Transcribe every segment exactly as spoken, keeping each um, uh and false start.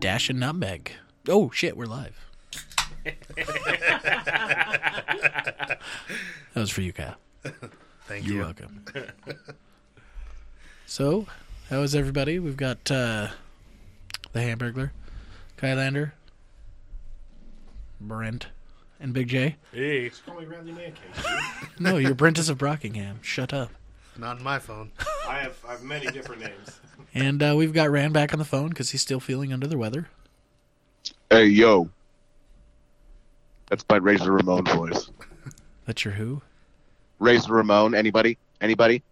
dash of nutmeg. Oh, shit, we're live. That was for you, Kyle. Thank you. You're welcome. So, how is everybody? We've got uh, the Hamburglar, Kylander, Brent, and Big J. Hey. Just call me Randy Mancake. No, you're Brentus of Brockingham. Shut up. Not on my phone. I have I have many different names. And uh, we've got Rand back on the phone because he's still feeling under the weather. Hey, yo. That's my Razor Ramon voice. That's your who? Razor Ramon. Anybody? Anybody?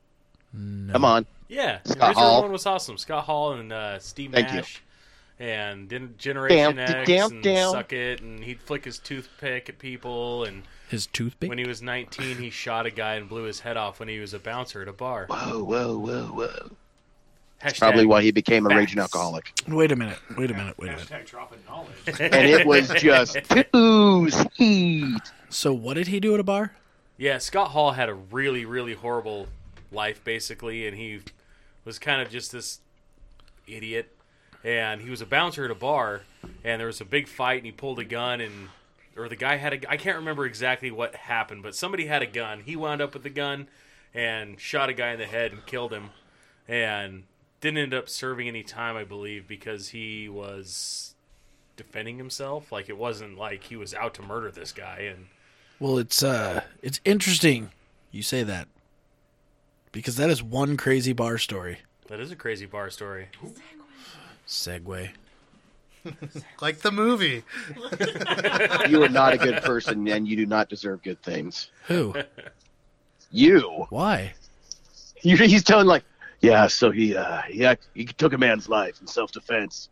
No. Come on. Yeah. Scott Razor Hall. Ramon was awesome. Scott Hall and uh, Steve Thank Nash. You. And Degeneration X down, and down. Suck It. And he'd flick his toothpick at people. And his toothpick? When he was nineteen, he shot a guy and blew his head off when he was a bouncer at a bar. Whoa, whoa, whoa, whoa. Hashtag probably why he became a facts. Raging alcoholic. Wait a minute. Wait a minute. Wait a minute. Hashtag dropping knowledge. And it was just booze heat. So what did he do at a bar? Yeah, Scott Hall had a really, really horrible life, basically, and he was kind of just this idiot. And he was a bouncer at a bar, and there was a big fight, and he pulled a gun, and or the guy had a I can't remember exactly what happened, but somebody had a gun. He wound up with the gun and shot a guy in the head and killed him. And didn't end up serving any time, I believe, because he was defending himself. Like, it wasn't like he was out to murder this guy. And well, it's uh, it's interesting you say that, because that is one crazy bar story. That is a crazy bar story. Segway. Segway. Like the movie. You are not a good person, and you do not deserve good things. Who? You. Why? You, he's telling, like, yeah, so he uh, he he took a man's life in self-defense.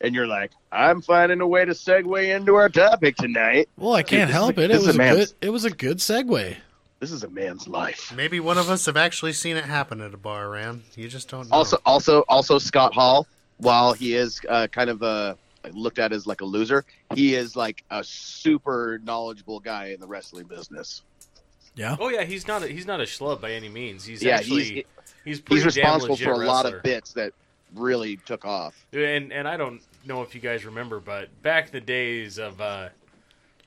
And you're like, I'm finding a way to segue into our topic tonight. Well, I can't Dude, help is, it. It was a good, it was a good segue. This is a man's life. Maybe one of us have actually seen it happen at a bar, Ram. You just don't know. Also, also, also Scott Hall, while he is uh, kind of uh, looked at as like a loser, he is like a super knowledgeable guy in the wrestling business. Yeah. Oh, yeah, he's not a, he's not a schlub by any means. He's yeah, actually... He's, He's, He's responsible for a wrestler. lot of bits that really took off. And and I don't know if you guys remember, but back in the days of uh,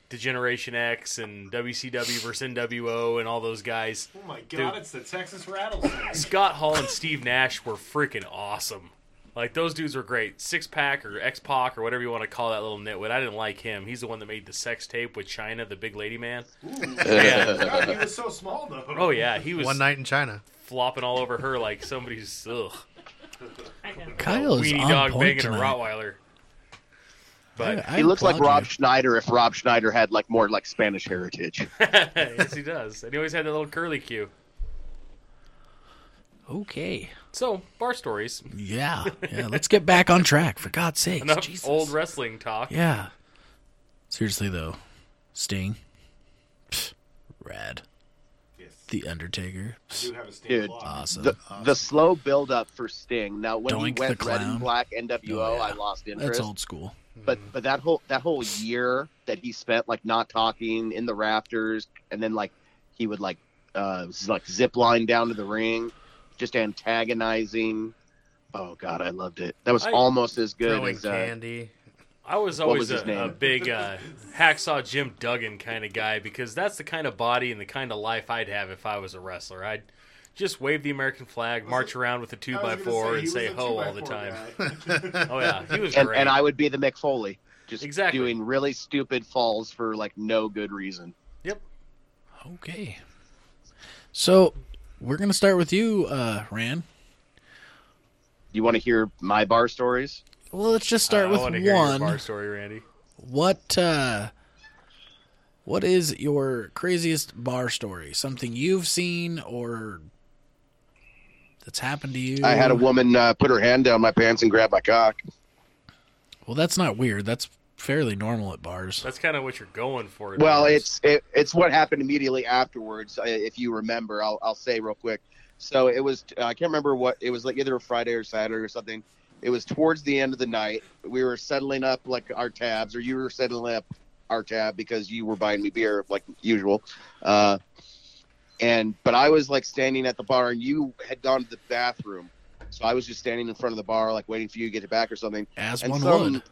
Degeneration X and W C W versus N W O and all those guys. Oh my God, dude, it's the Texas Rattlesnake. Scott Hall and Steve Nash were freaking awesome. Like, those dudes were great. Six-Pac or X-Pac or whatever you want to call that little nitwit. I didn't like him. He's the one that made the sex tape with China, the big lady man. Yeah. God, he was so small, though. Oh, yeah. He was... One night in China. Flopping all over her like somebody's ugh. Kyle is on dog point banging tonight. A Rottweiler. But I, I he looks like Rob you. Schneider if Rob Schneider had like more like Spanish heritage. Yes, he does, and he always had that little curly cue. Okay. So bar stories. Yeah, yeah. Let's get back on track for God's sake. Enough Jesus. Old wrestling talk. Yeah. Seriously though, Sting. Pfft, rad. The Undertaker. I do have a Sting Dude, awesome. The, awesome. the slow build up for Sting. Now when Doink he went red and black N W O, oh, yeah. I lost interest. That's old school. But but that whole that whole year that he spent like not talking in the rafters, and then like he would like uh like zip line down to the ring, just antagonizing. Oh God, I loved it. That was I, almost as good as uh, candy. I was always was a, a big uh, Hacksaw Jim Duggan kind of guy, because that's the kind of body and the kind of life I'd have if I was a wrestler. I'd just wave the American flag, was march it, around with a two by four, and say ho all the time. Oh, yeah. He was and, great. And I would be the Mick Foley, just exactly. doing really stupid falls for, like, no good reason. Yep. Okay. So we're going to start with you, uh, Ran. You want to hear my bar stories? Well, let's just start uh, with I want to one. Hear your bar story, Randy. What uh, what is your craziest bar story? Something you've seen or that's happened to you? I had a woman uh, put her hand down my pants and grab my cock. Well, that's not weird. That's fairly normal at bars. That's kind of what you're going for. Well, it's it, it's what happened immediately afterwards. If you remember, I'll I'll say real quick. So it was uh, I can't remember what it was, like either a Friday or Saturday or something. It was towards the end of the night. We were settling up like our tabs, or you were settling up our tab because you were buying me beer like usual. Uh, and but I was like standing at the bar, and you had gone to the bathroom, so I was just standing in front of the bar, like waiting for you to get it back or something. As and one some, would.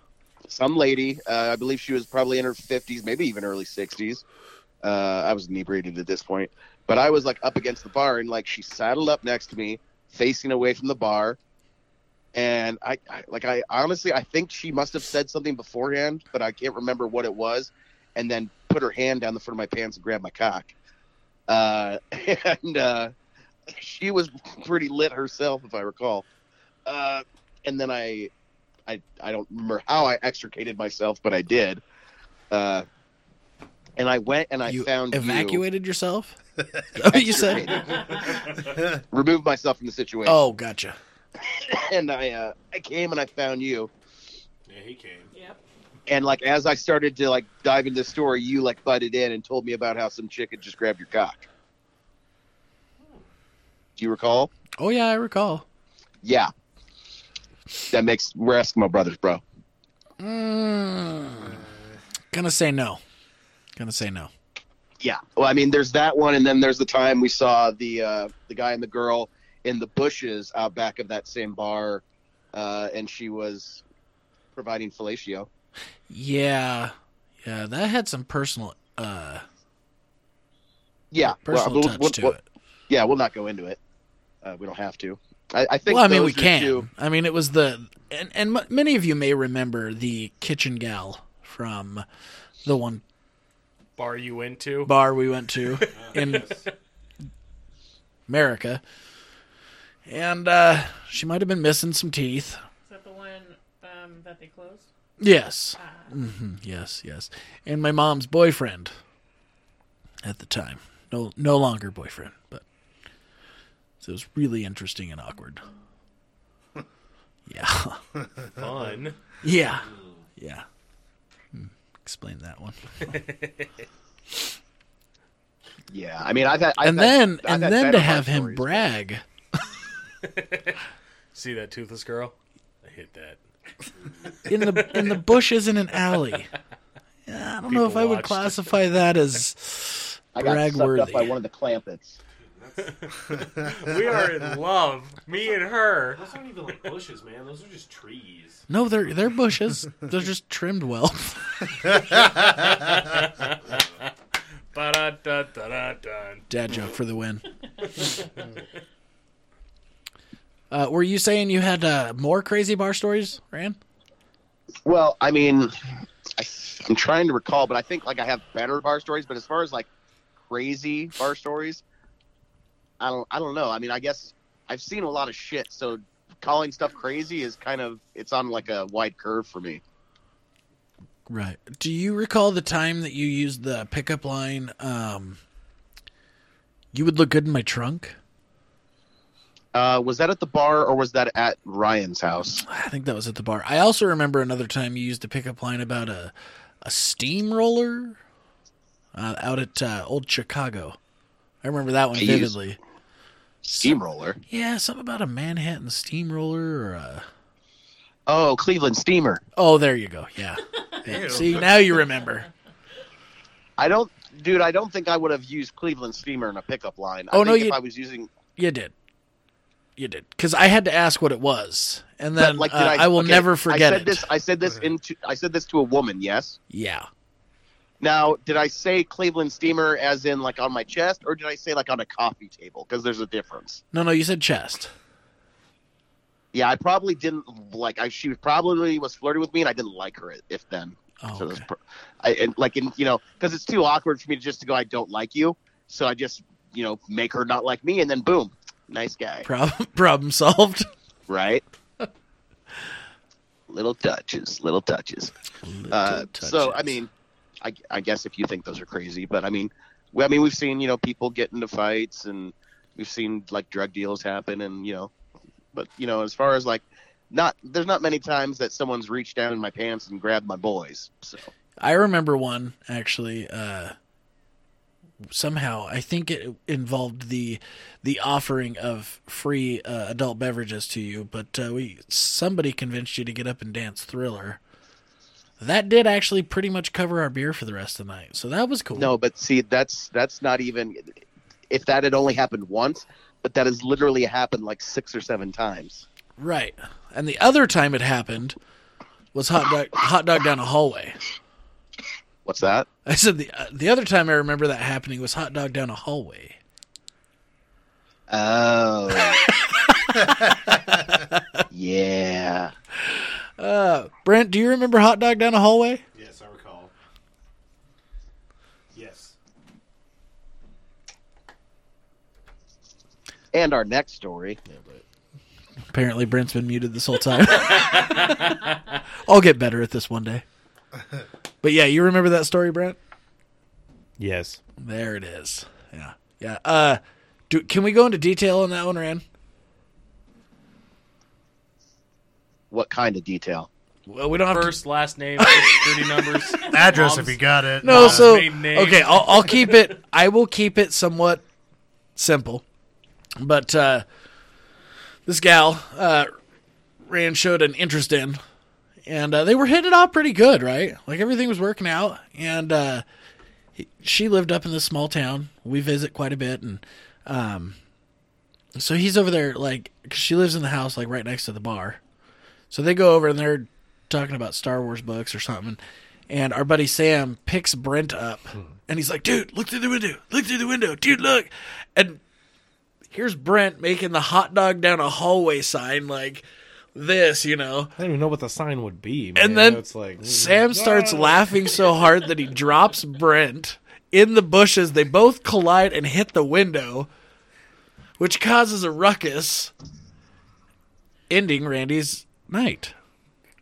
some lady. Uh, I believe she was probably in her fifties, maybe even early sixties. Uh, I was inebriated at this point. But I was, like, up against the bar, and, like, she saddled up next to me, facing away from the bar. And, I, I like, I honestly, I think she must have said something beforehand, but I can't remember what it was. And then put her hand down the front of my pants and grabbed my cock. Uh, and uh, she was pretty lit herself, if I recall. Uh, and then I, I, I don't remember how I extricated myself, but I did. Uh, and I went and I you found evacuated you. yourself. What did you say? Removed myself from the situation. Oh, gotcha. And I, uh, I came and I found you. Yeah, he came. Yep. And like as I started to like dive into the story, you like butted in and told me about how some chick had just grabbed your cock. Do you recall? Oh yeah, I recall. Yeah. That makes we're Eskimo brothers, bro. Mm, gonna say no. Gonna say no. Yeah. Well, I mean, there's that one, and then there's the time we saw the uh, the guy and the girl in the bushes out back of that same bar, uh, and she was providing fellatio. Yeah, yeah, that had some personal, uh, yeah, personal well, we'll, touch we'll, to we'll, it. Yeah, we'll not go into it. Uh, we don't have to. I, I think. Well, I mean, we can. Two... I mean, it was the and and m- many of you may remember the kitchen gal from the one bar you went to. Bar we went to in yes. America, and uh, she might have been missing some teeth. Is that the one um, that they closed? Yes. Mm-hmm. Yes, yes. And my mom's boyfriend at the time. No no longer boyfriend, but so it was really interesting and awkward. Yeah. Fun. Yeah. Yeah. Explain that one. Yeah, I mean I've had I've And then had, and then to have him stories, brag. See that toothless girl? I hit that. in the in the bushes in an alley. Yeah, I don't People know if I would watched. classify that as brag-worthy. I got sucked up by one of the Clampets. We are in love, me and her. Those aren't even like bushes, man. Those are just trees. No, they're they're bushes. They're just trimmed well. Dad joke for the win. Uh, were you saying you had uh, more crazy bar stories, Rand? Well, I mean, I, I'm trying to recall, but I think like I have better bar stories. But as far as like crazy bar stories, I don't, I don't know. I mean, I guess I've seen a lot of shit, so calling stuff crazy is kind of it's on like a wide curve for me. Right. Do you recall the time that you used the pickup line? Um, you would look good in my trunk. Uh, was that at the bar or was that at Ryan's house? I think that was at the bar. I also remember another time you used a pickup line about a a steamroller uh, out at uh, Old Chicago. I remember that one I vividly. Steamroller? Some, yeah, something about a Manhattan steamroller or a... Oh, Cleveland Steamer. Oh, there you go. Yeah. Yeah. See, now you remember. I don't... Dude, I don't think I would have used Cleveland Steamer in a pickup line. I oh, think no, if you, I was using... You did. You did, because I had to ask what it was, and then like, uh, I, I will okay, never forget I said it. This, I said this into I said this to a woman. Yes. Yeah. Now, did I say Cleveland Steamer as in like on my chest, or did I say like on a coffee table? Because there's a difference. No, no, you said chest. Yeah, I probably didn't like. I she probably was flirting with me, and I didn't like her if then. Oh, so okay. Pro- I and like in you know because it's too awkward for me to just to go. I don't like you, so I just you know make her not like me, and then boom. Nice guy. Problem, problem solved. Right. Little touches, little touches. Little uh, touches. So, I mean, I, I guess if you think those are crazy, but I mean, we, I mean, we've seen, you know, people get into fights and we've seen like drug deals happen and, you know, but you know, as far as like not, there's not many times that someone's reached down in my pants and grabbed my boys. So I remember one actually, uh, somehow I think it involved the the offering of free uh, adult beverages to you, but uh, we somebody convinced you to get up and dance Thriller. That did actually pretty much cover our beer for the rest of the night, so that was cool. No, but see, that's that's not even if that had only happened once, but that has literally happened like six or seven times. Right, and the other time it happened, was hot dog hot dog down a hallway. What's that? I said the uh, the other time I remember that happening was hot dog down a hallway. Oh. Yeah. Uh, Brent, do you remember hot dog down a hallway? Yes, I recall. Yes. And our next story. Yeah, but... Apparently, Brent's been muted this whole time. I'll get better at this one day. But yeah, you remember that story, Brent? Yes. There it is. Yeah. Yeah. Uh, do, can we go into detail on that one, Rand? What kind of detail? Well, we don't have first, to... last name, security numbers, address moms. If you got it. No, moms, so okay, I'll, I'll keep it. I will keep it somewhat simple. But uh, this gal, uh, Rand showed an interest in, and uh, they were hitting it off pretty good, right? Like everything was working out, and uh, he, she lived up in this small town. We visit quite a bit, and um, so he's over there, like 'cause she lives in the house, like right next to the bar. So they go over and they're talking about Star Wars books or something. And our buddy Sam picks Brent up. And he's like, dude, look through the window. Look through the window. Dude, look. And here's Brent making the hot dog down a hallway sign like this, you know. I don't even know what the sign would be, man. And then it's like, Sam starts laughing so hard that he drops Brent in the bushes. They both collide and hit the window, which causes a ruckus. Ending Randy's... night.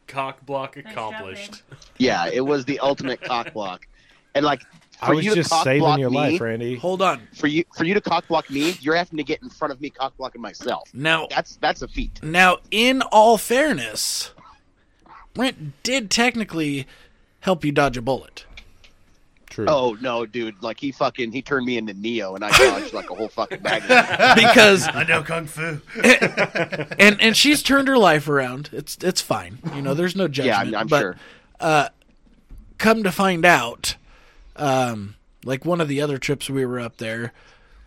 Cock block accomplished. Yeah, it was the ultimate cock block. And like for I was you just to cock saving block your me, life, Randy. Hold on. For you for you to cock block me, you're having to get in front of me cock blocking myself. Now that's that's a feat. Now in all fairness, Brent did technically help you dodge a bullet. True. Oh no, dude! Like he fucking he turned me into Neo, and I dodged like a whole fucking bag. Because I know kung fu. and, and and she's turned her life around. It's it's fine. You know, there's no judgment. Yeah, I'm, I'm but, sure. Uh, come to find out, um, like one of the other trips we were up there,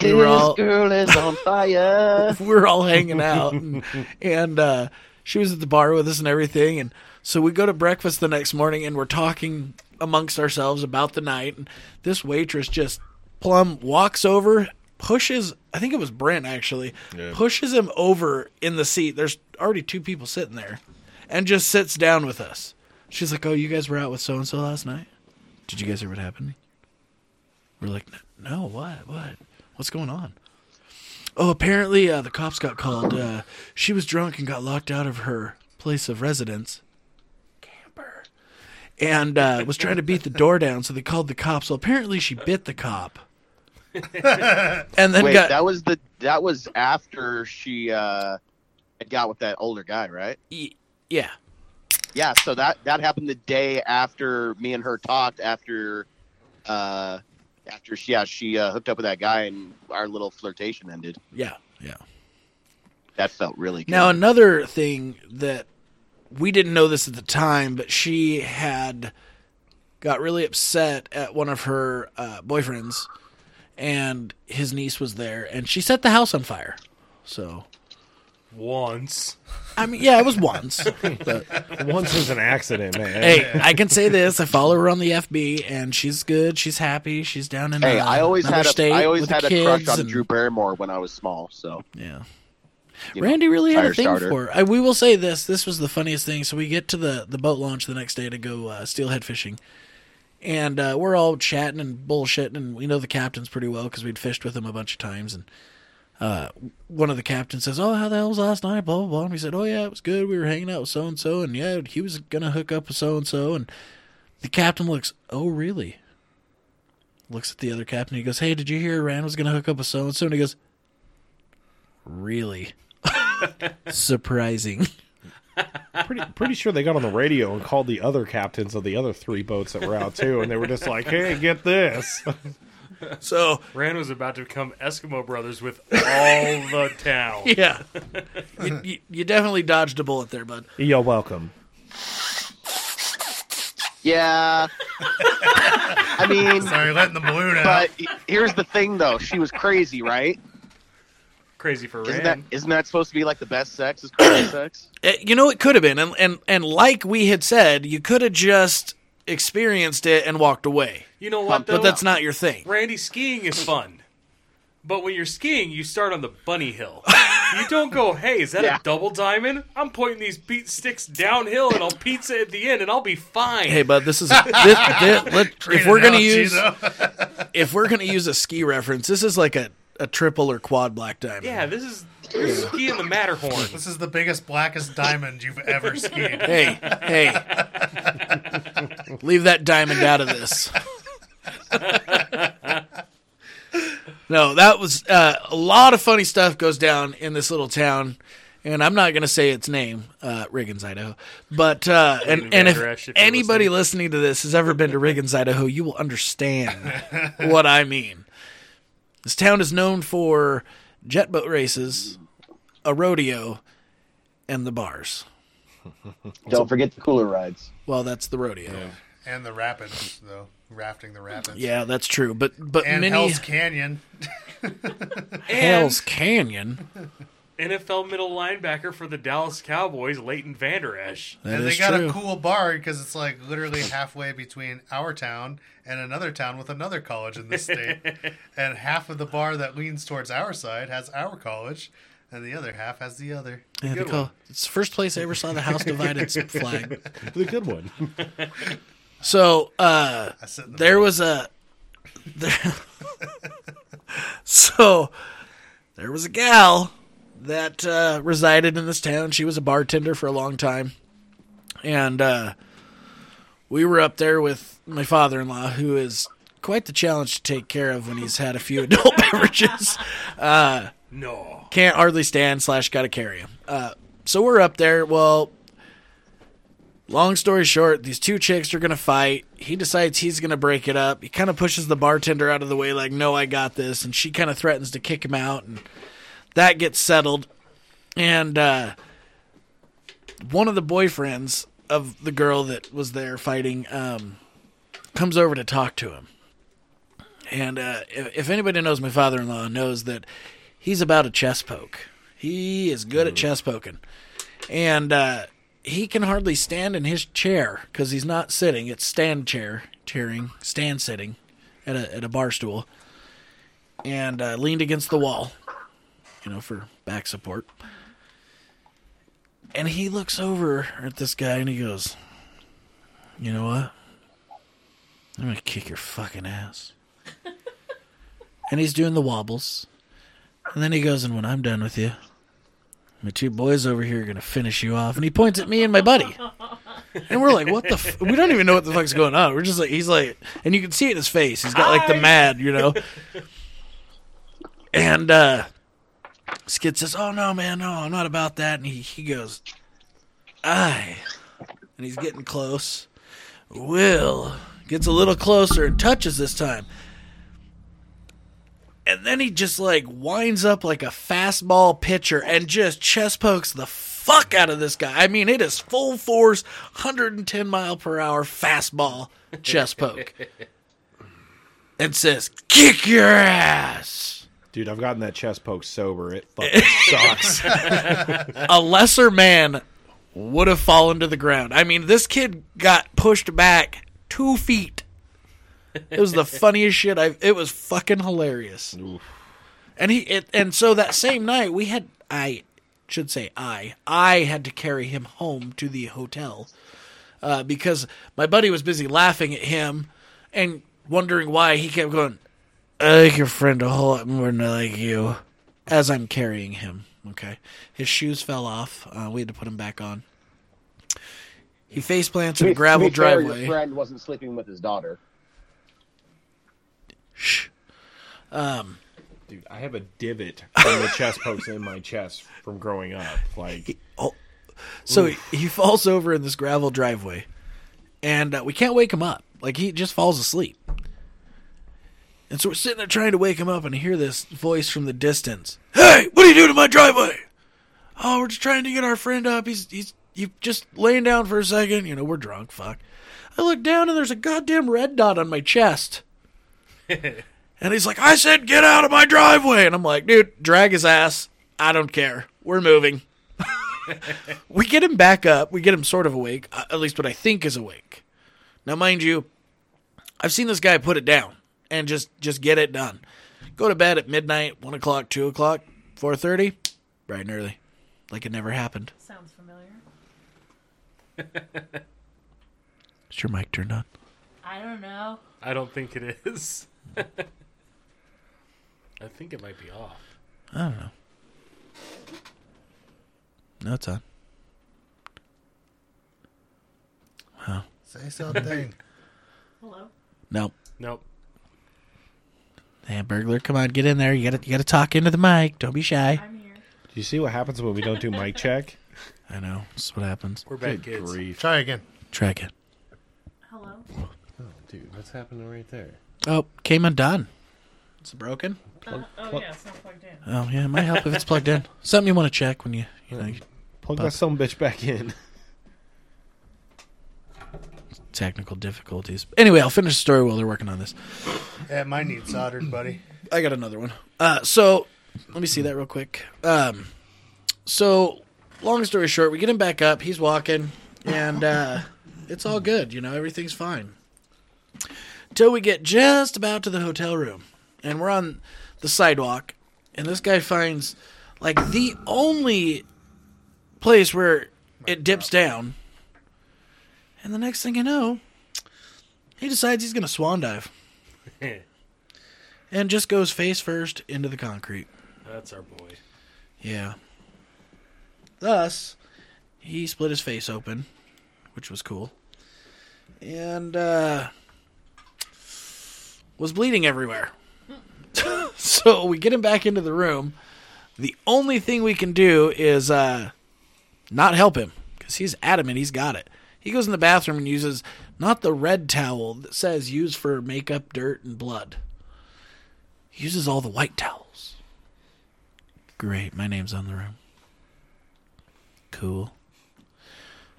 we this were all girl is on fire. We were all hanging out, and, and uh, she was at the bar with us and everything, and so we go to breakfast the next morning, and we're talking amongst ourselves about the night, and this waitress just plumb walks over, pushes I think it was Brent actually yeah. pushes him over in the seat. There's already two people sitting there, and just sits down with us. She's like, oh, you guys were out with so and so last night? Did you guys hear what happened? We're like, no, what what what's going on? Oh, apparently uh, the cops got called. Uh, she was drunk and got locked out of her place of residence. And uh, was trying to beat the door down, so they called the cops. Well, apparently she bit the cop. And then Wait, got... that was the that was after she uh, got with that older guy, right? Yeah, yeah. So that, that happened the day after me and her talked. After uh, after she yeah she uh, hooked up with that guy, and our little flirtation ended. Yeah, yeah. That felt really good. Now another thing that. We didn't know this at the time, but she had got really upset at one of her uh, boyfriends, and his niece was there, and she set the house on fire. So once, I mean, yeah, it was once. But once was an accident, man. Hey, I can say this: I follow her on the F B, and she's good. She's happy. She's down in hey, uh, I always had a, I always had a crush on and... Drew Barrymore when I was small. So yeah. You Randy know, really had a thing starter. For her. I, we will say this. This was the funniest thing. So we get to the, the boat launch the next day to go uh, steelhead fishing. And uh, we're all chatting and bullshitting. And we know the captains pretty well because we'd fished with him a bunch of times. And uh, one of the captains says, oh, how the hell was last night? Blah, blah, blah. And we said, oh, yeah, it was good. We were hanging out with so-and-so. And, yeah, he was going to hook up with so-and-so. And the captain looks, oh, really? Looks at the other captain. He goes, hey, did you hear Rand was going to hook up with so-and-so? And he goes, really? Surprising. Pretty pretty sure they got on the radio and called the other captains of the other three boats that were out too, and they were just like, hey, get this. So Rand was about to become Eskimo Brothers with all the town. Yeah. You, you, you definitely dodged a bullet there, bud. You're welcome. Yeah. I mean, sorry, letting the balloon out. But here's the thing though, she was crazy, right? Crazy for Rain. Isn't that, isn't that supposed to be like the best sex is crazy sex? You know, it could have been. And, and, and like we had said, you could have just experienced it and walked away. You know what, though? But that's not your thing. Randy, skiing is fun. But when you're skiing, you start on the bunny hill. You don't go, hey, is that yeah. a double diamond? I'm pointing these beat sticks downhill, and I'll pizza at the end, and I'll be fine. Hey, bud, this is this, this, let, if we're gonna use if we're gonna use a ski reference, this is like a, a triple or quad black diamond. Yeah, this is you're skiing the Matterhorn. This is the biggest, blackest diamond you've ever skied. Hey, hey, leave that diamond out of this. No, that was uh, a lot of funny stuff goes down in this little town, and I'm not going to say its name, uh, Riggins, Idaho. But uh, and, and if, if anybody listening. listening to this has ever been to Riggins, Idaho, you will understand what I mean. This town is known for jet boat races, a rodeo, and the bars. Don't forget the cooler rides. Well, that's the rodeo. Yeah. And the rapids, though. Rafting the rapids. Yeah, that's true. But but and many... Hell's Canyon. Hell's Canyon. N F L middle linebacker for the Dallas Cowboys, Leighton Vander Esch. That and they got true. a cool bar because it's like literally halfway between our town and another town with another college in this state. And half of the bar that leans towards our side has our college, and the other half has the other. Yeah, the call, it's the first place I ever saw the house divided flag. The good one. So uh, the there board. was a there, so there was a gal that uh, resided in this town. She was a bartender for a long time, and uh, we were up there with my father-in-law, who is quite the challenge to take care of when he's had a few adult beverages. Uh, no, can't hardly stand. Slash, gotta carry him. Uh, so we're up there. Well. Long story short, these two chicks are going to fight. He decides he's going to break it up. He kind of pushes the bartender out of the way like, no, I got this. And she kind of threatens to kick him out. And that gets settled. And uh, one of the boyfriends of the girl that was there fighting um, comes over to talk to him. And uh, if anybody knows my father-in-law knows that he's about a chest poke. He is good mm. at chest poking. And... Uh, He can hardly stand in his chair because he's not sitting. It's stand chair, chairing, stand sitting at a at a bar stool, and uh, leaned against the wall, you know, for back support. And he looks over at this guy and he goes, "You know what? I'm gonna kick your fucking ass." And he's doing the wobbles, and then he goes, "And when I'm done with you, my two boys over here are going to finish you off." And he points at me and my buddy. And we're like, what the f-? We don't even know what the fuck's going on. We're just like, he's like, and you can see it in his face. He's got like the mad, you know. And uh, Skid says, oh, no, man, no, I'm not about that. And he, he goes, I, and he's getting close. Will gets a little closer and touches this time. And then he just, like, winds up like a fastball pitcher and just chest pokes the fuck out of this guy. I mean, it is full force, one hundred ten mile per hour fastball chest poke. And says, kick your ass. Dude, I've gotten that chest poke sober. It fucking sucks. A lesser man would have fallen to the ground. I mean, this kid got pushed back two feet. It was the funniest shit I've... It was fucking hilarious. Oof. And he... It, and so that same night, we had... I should say I. I had to carry him home to the hotel uh, because my buddy was busy laughing at him and wondering why he kept going, I like your friend a whole lot more than I like you, as I'm carrying him. Okay. His shoes fell off. Uh, we had to put him back on. He face plants in a gravel driveway. Your friend wasn't sleeping with his daughter. Shh. Um, Dude, I have a divot from the chest pokes in my chest from growing up. Like, he, oh, so he, he falls over in this gravel driveway, and uh, we can't wake him up. Like, he just falls asleep. And so we're sitting there trying to wake him up, and I hear this voice from the distance. Hey, what do you do to my driveway? Oh, we're just trying to get our friend up. He's he's you just laying down for a second. You know, we're drunk. Fuck. I look down, and there's a goddamn red dot on my chest. And he's like, I said, get out of my driveway. And I'm like, dude, drag his ass I don't care. We're moving. We get him back up. We get him sort of awake, at least what I think is awake. Now, mind you, I've seen this guy put it down and just, just get it done. Go to bed at midnight, one o'clock, two o'clock, four thirty, bright and early, like it never happened. Sounds familiar. Is your mic turned on? I don't know. I don't think it is. I think it might be off. I don't know. No, it's on. Wow. Say something. Hello? Nope. Nope. Hey, burglar, come on, get in there. You gotta, you gotta talk into the mic. Don't be shy. I'm here. Do you see what happens when we don't do mic check? I know. This is what happens. We're bad kids. Grief. Try again. Try again. Hello? Oh, dude, what's happening right there? Oh, came undone. It's broken? Uh, oh, plug- yeah, it's not plugged in. Oh, yeah, it might help if it's plugged in. Something you want to check when you, you know. You plug that some bitch back in. Technical difficulties. Anyway, I'll finish the story while they're working on this. Yeah, mine needs soldered, buddy. I got another one. Uh, so, let me see that real quick. Um, so, long story short, we get him back up. He's walking, and uh, it's all good. You know, everything's fine. Till we get just about to the hotel room. And we're on the sidewalk, and this guy finds, like, the only place where it dips down. And the next thing you know, he decides he's going to swan dive. And just goes face first into the concrete. That's our boy. Yeah. Thus, he split his face open, which was cool. And uh, was bleeding everywhere. So we get him back into the room. The only thing we can do is uh, not help him because he's adamant he's got it. He goes in the bathroom and uses not the red towel that says use for makeup, dirt, and blood. He uses all the white towels. Great. My name's on the room. Cool.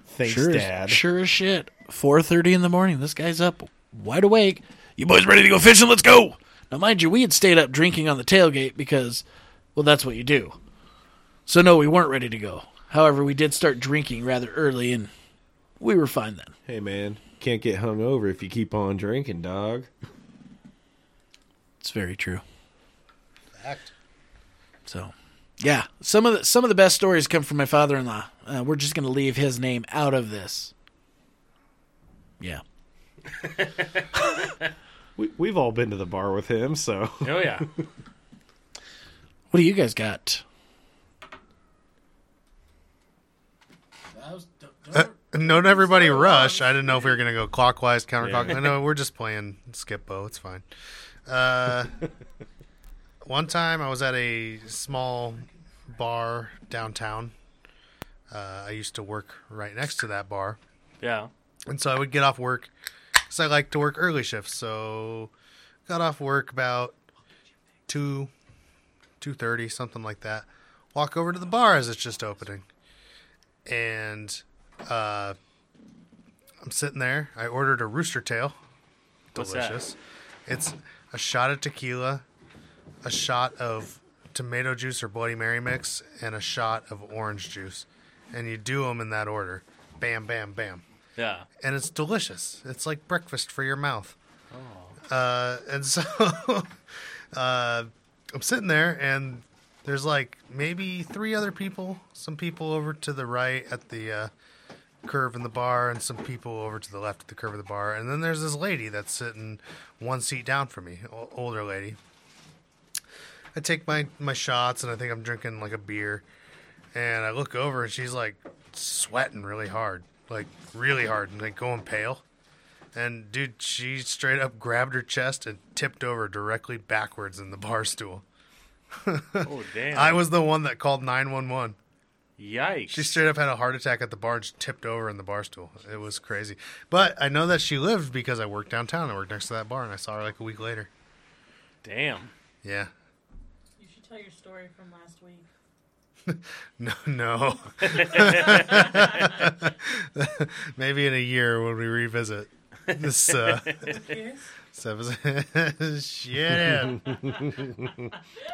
Thanks, sure Dad. As, sure as shit. four thirty in the morning. This guy's up wide awake. You boys ready to go fishing? Let's go. Now, mind you, we had stayed up drinking on the tailgate because, well, that's what you do. So, no, we weren't ready to go. However, we did start drinking rather early, and we were fine then. Hey, man, can't get hung over if you keep on drinking, dog. It's very true. Fact. So, yeah, some of the, some of the best stories come from my father-in-law. Uh, we're just going to leave his name out of this. Yeah. We, we've all been to the bar with him, so. Oh, yeah. What do you guys got? Uh, don't everybody rush. I didn't know if we were going to go clockwise, counterclockwise. Yeah. No, we're just playing Skip-Bo. It's fine. Uh, one time I was at a small bar downtown. Uh, I used to work right next to that bar. Yeah. And so I would get off work. Because I like to work early shifts, so got off work about two, two thirty, something like that. Walk over to the bar as it's just opening, and uh, I'm sitting there. I ordered a rooster tail, delicious. It's a shot of tequila, a shot of tomato juice or Bloody Mary mix, and a shot of orange juice, and you do them in that order. Bam, bam, bam. Yeah. And it's delicious. It's like breakfast for your mouth. Oh. Uh, and so uh, I'm sitting there, and there's like maybe three other people, some people over to the right at the uh, curve in the bar, and some people over to the left at the curve of the bar. And then there's this lady that's sitting one seat down from me, o- older lady. I take my, my shots, and I think I'm drinking like a beer. And I look over, and she's like sweating really hard. Like, really hard and, like, going pale. And, dude, she straight up grabbed her chest and tipped over directly backwards in the bar stool. Oh, damn. I was the one that called nine one one. Yikes. She straight up had a heart attack at the bar and just tipped over in the bar stool. It was crazy. But I know that she lived because I worked downtown. I worked next to that bar, and I saw her, like, a week later. Damn. Yeah. You should tell your story from last week. No, no. Maybe in a year when we revisit this uh, Seth is shit.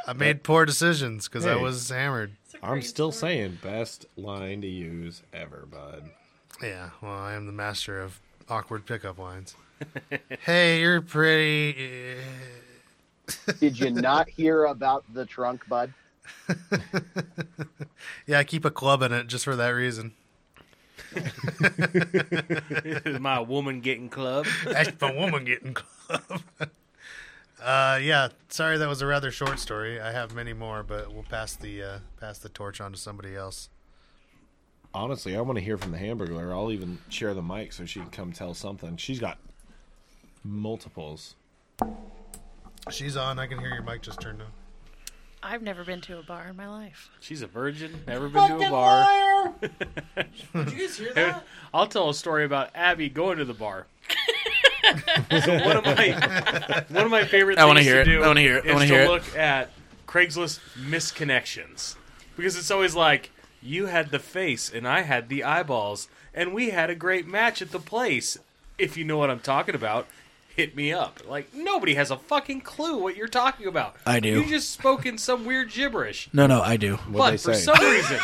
I made poor decisions because hey, I was hammered. I'm still story. saying best line to use ever, bud. Yeah, well, I am the master of awkward pickup lines. Hey, you're pretty. Did you not hear about the trunk, bud? Yeah, I keep a club in it just for that reason. This is my woman getting club. That's my woman getting club. Uh, yeah, sorry that was a rather short story. I have many more, but we'll pass the uh, pass the torch on to somebody else. Honestly, I want to hear from the Hamburglar. I'll even share the mic so she can come tell something. She's got multiples. She's on. I can hear your mic just turned on. I've never been to a bar in my life. She's a virgin. Never been Fucking to a bar. Liar. Did you guys hear that? I'll tell a story about Abby going to the bar. So one of my one of my favorite I things to it. do I hear it. is I to hear look it. at Craigslist misconnections, because it's always like, you had the face and I had the eyeballs and we had a great match at the place. If you know what I'm talking about, hit me up. Like, nobody has a fucking clue what you're talking about. I do. You just spoke in some weird gibberish. No, no, I do. What'd but for say? some reason,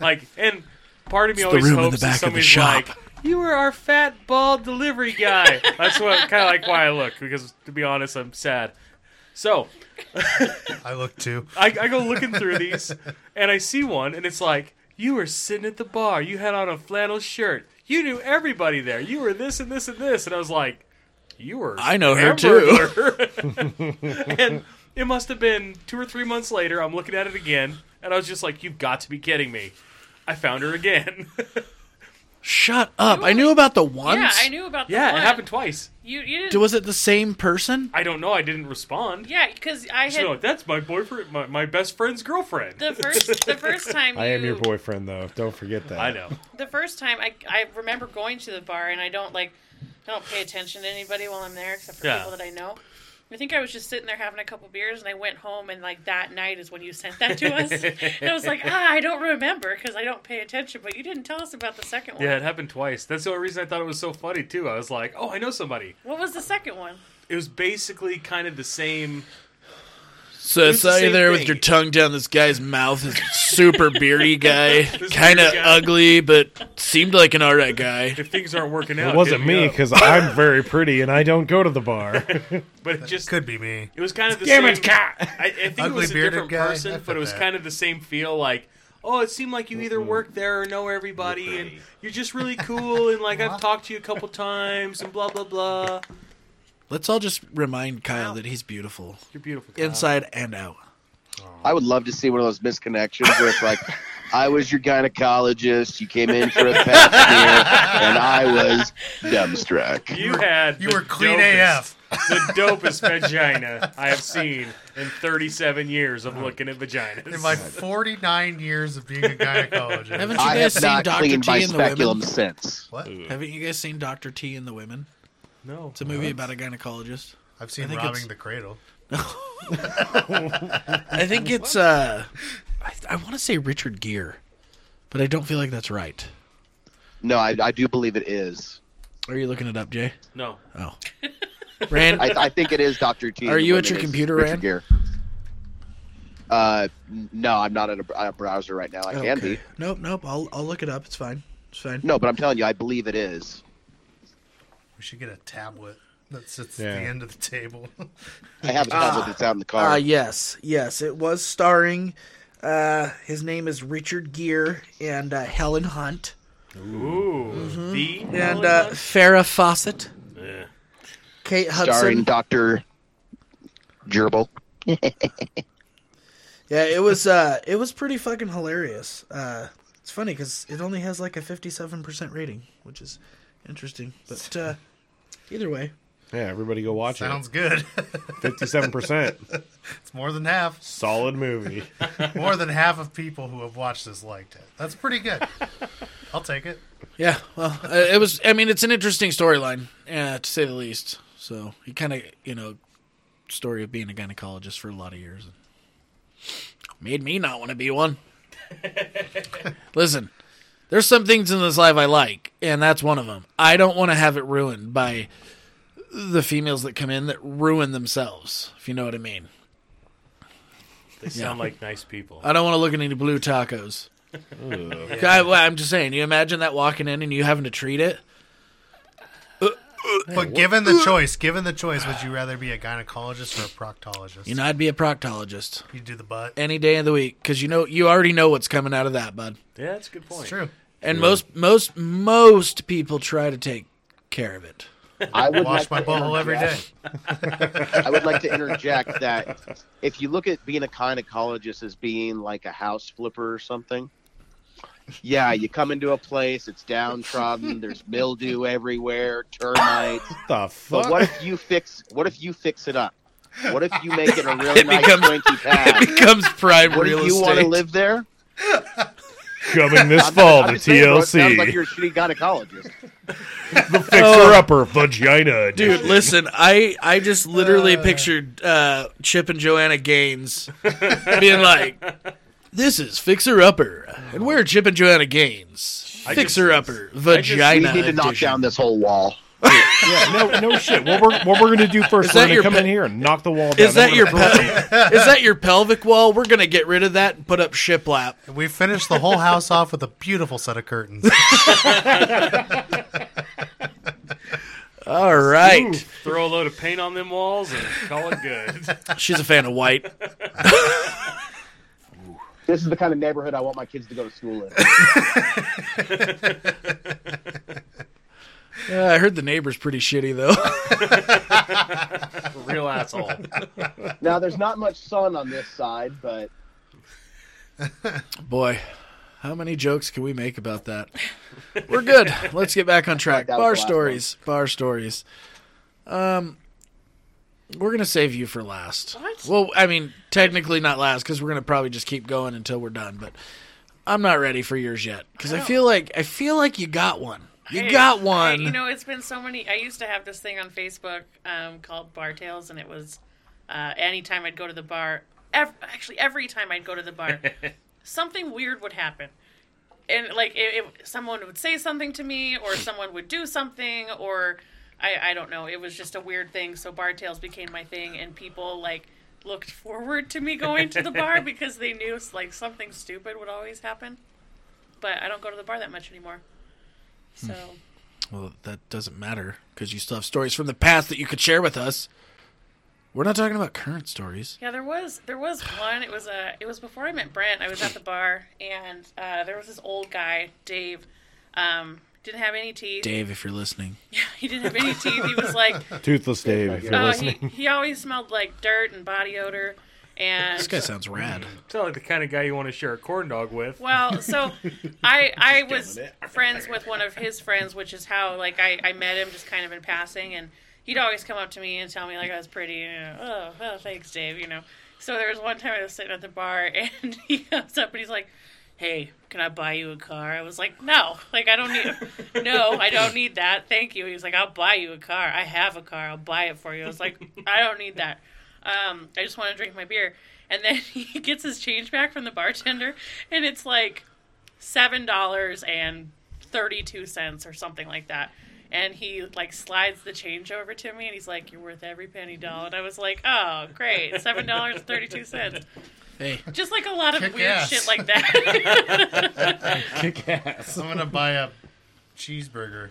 like, and part of me it's always hopes that somebody's like, you were our fat, bald delivery guy. That's what kind of like why I look, because to be honest, I'm sad. So. I look too. I, I go looking through these and I see one and it's like, you were sitting at the bar. You had on a flannel shirt. You knew everybody there. You were this and this and this. And I was like, you were I know her too. And it must have been two or three months later, I'm looking at it again, and I was just like, you've got to be kidding me. I found her again. Shut up. Really? I knew about the once. Yeah, I knew about the yeah, one. Yeah, it happened twice. You, you didn't... Was it the same person? I don't know. I didn't respond. Yeah, because I had... So, like, that's my boyfriend, my, my best friend's girlfriend. The first the first time you... I am your boyfriend, though. Don't forget that. I know. The first time, I, I remember going to the bar, and I don't, like... I don't pay attention to anybody while I'm there, except for yeah. people that I know. I think I was just sitting there having a couple beers, and I went home, and like that night is when you sent that to us. And I was like, ah, I don't remember because I don't pay attention, but you didn't tell us about the second one. Yeah, it happened twice. That's the only reason I thought it was so funny, too. I was like, oh, I know somebody. What was the second one? It was basically kind of the same... So I saw you there thing. with your tongue down this guy's mouth, this super beardy guy, kind of ugly, but seemed like an all right guy. If things aren't working out, it wasn't me because I'm very pretty and I don't go to the bar. But it just could be me. It was kind of the Damn same. It, cat. I, I think ugly, it was a different guy. person, but it was that. kind of the same feel. Like, oh, it seemed like you either mm-hmm. work there or know everybody, you're and you're just really cool. And like I've talked to you a couple times, and blah blah blah. Let's all just remind Kyle wow. that he's beautiful. You're beautiful, Kyle. Inside and out. Aww. I would love to see one of those misconnections where it's like, I was your gynecologist, you came in for a pap smear, and I was dumbstruck. You had You were clean dopest, A F. The dopest vagina I have seen in thirty-seven years of looking at vaginas. In my forty-nine years of being a gynecologist. Haven't you guys I have seen not Doctor cleaned T my and speculum the women? Since. What? Ooh. Haven't you guys seen Doctor T and the women? No, it's a movie no. about a gynecologist. I've seen Robbing it's... the Cradle. I think it's. Uh, I, I want to say Richard Gere, but I don't feel like that's right. No, I, I do believe it is. Are you looking it up, Jay? No. Oh, Rand. I, I think it is Doctor T. Are you at your computer, Rand? Richard Gere. Uh, no, I'm not at a, a browser right now. I okay. can be. Nope, nope. I'll I'll look it up. It's fine. It's fine. No, but I'm telling you, I believe it is. We should get a tablet that sits yeah. at the end of the table. I have a tablet uh, that's out in the car. Ah, uh, yes, yes. It was starring. Uh, his name is Richard Gere and uh, Helen Hunt. Ooh, mm-hmm. the and uh, Farrah Fawcett. Yeah. Kate Hudson. Starring Doctor Gerbil. Yeah, it was. Uh, it was pretty fucking hilarious. Uh, it's funny because it only has like a fifty-seven percent rating, which is interesting, but. Uh, Either way. Yeah, everybody go watch Sounds it. Sounds good. fifty-seven percent. It's more than half. Solid movie. More than half of people who have watched this liked it. That's pretty good. I'll take it. Yeah, well, it was, I mean, it's an interesting storyline, yeah, to say the least. So, he kind of, you know, story of being a gynecologist for a lot of years. Made me not want to be one. Listen. There's some things in this life I like, and that's one of them. I don't want to have it ruined by the females that come in that ruin themselves, if you know what I mean. They sound yeah. like nice people. I don't want to look at any blue tacos. yeah. I, I'm just saying, you imagine that walking in and you having to treat it? Uh, uh, but given the choice, given the choice, would you rather be a gynecologist or a proctologist? You know, I'd be a proctologist. You'd do the butt? Any day of the week, because you know, you already know what's coming out of that, bud. Yeah, that's a good point. It's true. And yeah. most, most, most people try to take care of it. I would wash like my butthole every day. I would like to interject that if you look at being a gynecologist as being like a house flipper or something, yeah, you come into a place, it's downtrodden, there's mildew everywhere, termites. The fuck? But what if you fix? What if you fix it up? What if you make it a real it nice pointy pad? It becomes prime what real estate. What if you want to live there? Coming this I'm fall not, to T L C. Sounds like you're a shitty gynecologist. The fixer-upper vagina edition. Dude, listen, I, I just literally uh, pictured uh, Chip and Joanna Gaines being like, this is fixer-upper, and we're Chip and Joanna Gaines. Fixer-upper vagina edition. We need to knock edition. down this whole wall. Yeah, yeah, no, no shit. What we're what we're gonna do first? We're gonna come pe- in here and knock the wall down. Is that your pel- is that your pelvic wall? We're gonna get rid of that and put up shiplap. And we finished the whole house off with a beautiful set of curtains. All right. Ooh, throw a load of paint on them walls and call it good. She's a fan of white. This is the kind of neighborhood I want my kids to go to school in. Uh, I heard the neighbor's pretty shitty, though. Real asshole. Now, there's not much sun on this side, but... Boy, how many jokes can we make about that? We're good. Let's get back on track. Bar stories. Bar stories. Um, we're going to save you for last. What? Well, I mean, technically not last, because we're going to probably just keep going until we're done, but I'm not ready for yours yet, because I, I feel like I feel like you got one. You got one. I, you know, it's been so many. I used to have this thing on Facebook um, called Bar Tales, and it was uh, anytime I'd go to the bar, ev- actually every time I'd go to the bar, something weird would happen. And, like, it, it, someone would say something to me, or someone would do something, or I, I don't know. It was just a weird thing, so Bar Tales became my thing, and people, like, looked forward to me going to the bar because they knew, like, something stupid would always happen. But I don't go to the bar that much anymore. So, well, that doesn't matter because you still have stories from the past that you could share with us. We're not talking about current stories. Yeah, there was there was one. It was a it was before I met Brent. I was at the bar and uh, there was this old guy, Dave. Um, didn't have any teeth. Dave, if you're listening. Yeah, he didn't have any teeth. He was like Toothless Dave, if you're uh, listening. He, he always smelled like dirt and body odor. And this guy sounds rad. Sounds like the kind of guy you want to share a corn dog with. Well, so I I was friends with one of his friends, which is how like I, I met him just kind of in passing, and he'd always come up to me and tell me like I was pretty. You know, oh, oh, thanks, Dave. You know. So there was one time I was sitting at the bar, and he comes up and he's like, "Hey, can I buy you a car?" I was like, "No, like I don't need. No, I don't need that. Thank you." He's like, "I'll buy you a car. I have a car. I'll buy it for you." I was like, "I don't need that. Um, I just want to drink my beer." And then he gets his change back from the bartender, and it's like seven dollars and thirty-two cents or something like that. And he, like, slides the change over to me, and he's like, "You're worth every penny, doll." And I was like, oh, great, seven dollars and thirty-two cents. Hey. Just, like, a lot of kick weird ass. Shit like that. Kick ass. I'm going to buy a cheeseburger.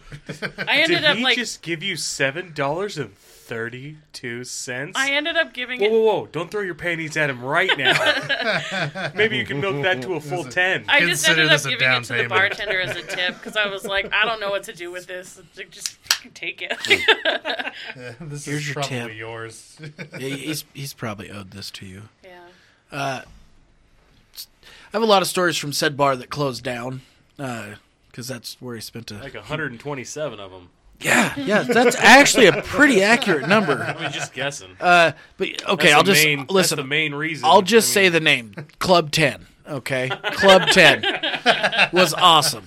I ended Did up, he like, just give you seven dollars and thirty-two cents? thirty-two cents? I ended up giving it... Whoa, whoa, whoa. Don't throw your panties at him right now. Maybe you can milk that to a full a, ten. I just ended up giving it to payment. The bartender as a tip because I was like, I don't know what to do with this. Just take it. yeah, this Here's is your probably tip. Yours. yeah, he's, he's probably owed this to you. Yeah. Uh, I have a lot of stories from said bar that closed down because uh, that's where he spent a... Like one hundred twenty-seven of them. Yeah, yeah, that's actually a pretty accurate number. I mean, just guessing. Uh, but okay, that's I'll just main, listen. That's the main reason. I'll just I mean. say the name, Club ten. Okay, Club ten was awesome.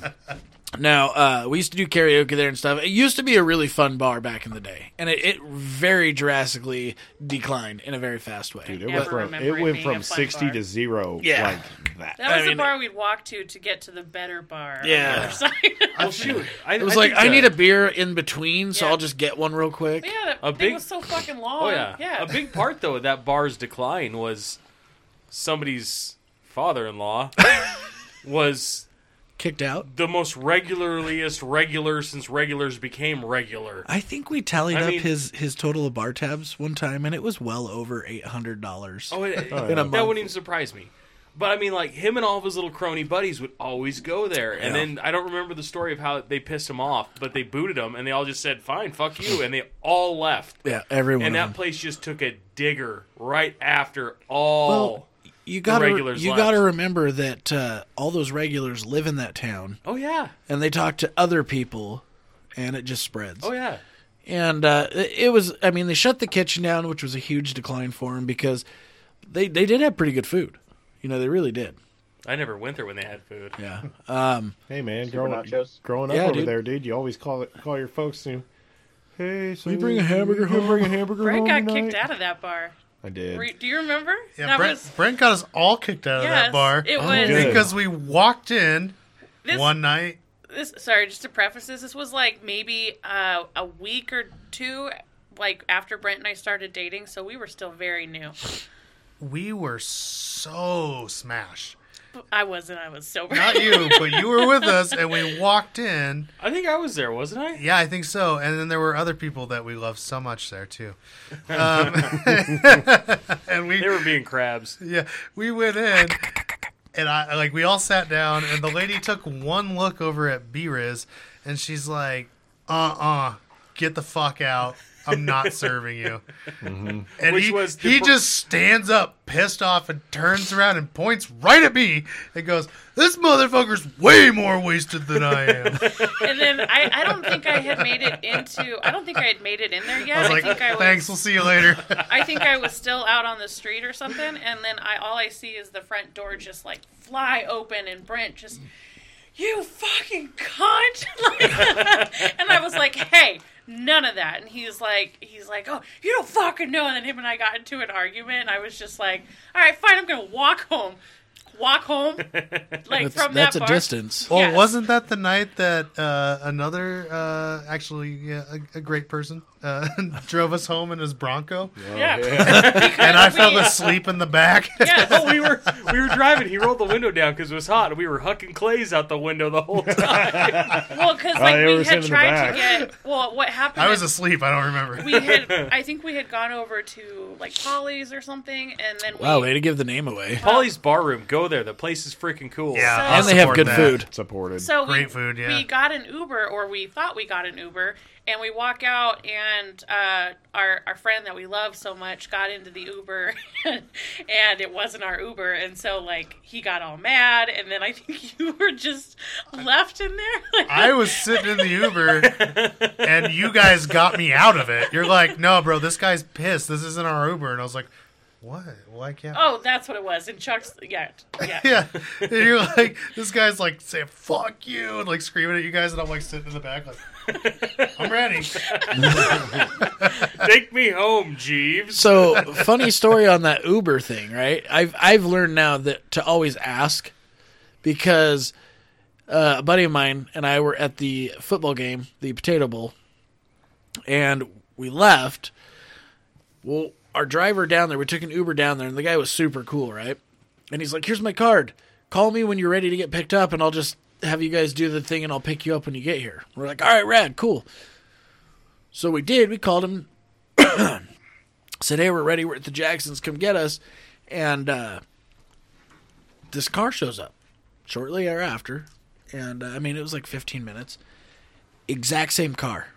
Now uh, we used to do karaoke there and stuff. It used to be a really fun bar back in the day, and it, it very drastically declined in a very fast way. Dude, it went from it went from sixty bar. to zero. Yeah. Like that. That was I mean, the bar we'd walk to to get to the better bar. Yeah. On the other side. Well, shoot. I, it was I like, I that, need a beer in between, so yeah. I'll just get one real quick. Yeah, that a thing big, was so fucking long. Oh, yeah. yeah. A big part, though, of that bar's decline was somebody's father-in-law was... Kicked out? The most regularliest regular since regulars became regular. I think we tallied I up mean, his, his total of bar tabs one time, and it was well over eight hundred dollars. Oh, it, oh yeah. That wouldn't even surprise me. But, I mean, like, him and all of his little crony buddies would always go there. And yeah. then I don't remember the story of how they pissed him off, but they booted him, and they all just said, fine, fuck you, and they all left. Yeah, everyone. And that them. place just took a digger right after all... Well, You gotta, you gotta remember that uh, all those regulars live in that town. Oh, yeah. And they talk to other people, and it just spreads. Oh, yeah. And uh, it was, I mean, they shut the kitchen down, which was a huge decline for them because they, they did have pretty good food. You know, they really did. I never went there when they had food. Yeah. Um, hey, man, growing, growing up yeah, over dude. there, dude, you always call it, call your folks and, hey, so you bring a hamburger home. Bring a hamburger Frank home Frank got tonight? Kicked out of that bar. I did. Do you remember? Yeah, that Brent, was... Brent got us all kicked out yes, of that bar. It was oh, because we walked in this, one night. This, sorry, just to preface this, this was like maybe uh, a week or two, like after Brent and I started dating, so we were still very new. We were so smashed. I wasn't. I was sober. Not you, but you were with us, and we walked in. I think I was there, wasn't I? Yeah, I think so. And then there were other people that we loved so much there, too. Um, and we They were being crabs. Yeah. We went in, and I like we all sat down, and the lady took one look over at B-Riz, and she's like, uh-uh, get the fuck out. I'm not serving you. Mm-hmm. And Which he, was he pro- just stands up, pissed off, and turns around and points right at me and goes, this motherfucker's way more wasted than I am. And then I, I don't think I had made it into, I don't think I had made it in there yet. I was like, I think I was, thanks, we'll see you later. I think I was still out on the street or something, and then I all I see is the front door just like fly open and Brent just, you fucking cunt. And I was like, hey. None of that. And he's like, he's like, oh, you don't fucking know. And then him and I got into an argument. And I was just like, all right, fine. I'm going to walk home. Walk home. Like that's, from that's that That's a bar. distance. Well, yes. Wasn't that the night that uh, another, uh, actually yeah, a, a great person, uh, drove us home in his Bronco? Oh, yeah. yeah. And I we, fell asleep in the back. Yeah. Well, we were we were driving. He rolled the window down because it was hot, and we were hucking clays out the window the whole time. Well, because like uh, we had tried to get. Well, what happened? I was asleep. I don't remember. We had. I think we had gone over to like Polly's or something, and then. Wow, we, way to give the name away. Polly's Bar Room. Go there. The place is freaking cool. Yeah, so, and they have good that. food. Supported. So great we, food. Yeah. We got an Uber, or we thought we got an Uber, and we walk out, and uh, our our friend that we love so much got into the Uber, and it wasn't our Uber, and so like he got all mad, and then I think you were just left in there. I was sitting in the Uber, and you guys got me out of it. You're like, no, bro, this guy's pissed. This isn't our Uber, and I was like. What? Well, I can't. Oh, that's what it was. And Chuck's, yeah. Yeah. yeah. And you're like, this guy's like saying, fuck you, and like screaming at you guys. And I'm like sitting in the back, like, I'm ready. Take me home, Jeeves. So, funny story on that Uber thing, right? I've, I've learned now that to always ask because uh, a buddy of mine and I were at the football game, the Potato Bowl, and we left. Well, our driver down there, we took an Uber down there, and the guy was super cool, right? And he's like, here's my card. Call me when you're ready to get picked up, and I'll just have you guys do the thing, and I'll pick you up when you get here. We're like, all right, rad, cool. So we did. We called him. Said, hey, we're ready. We're at the Jacksons. Come get us. And uh, this car shows up shortly thereafter. And, uh, I mean, it was like fifteen minutes. Exact same car.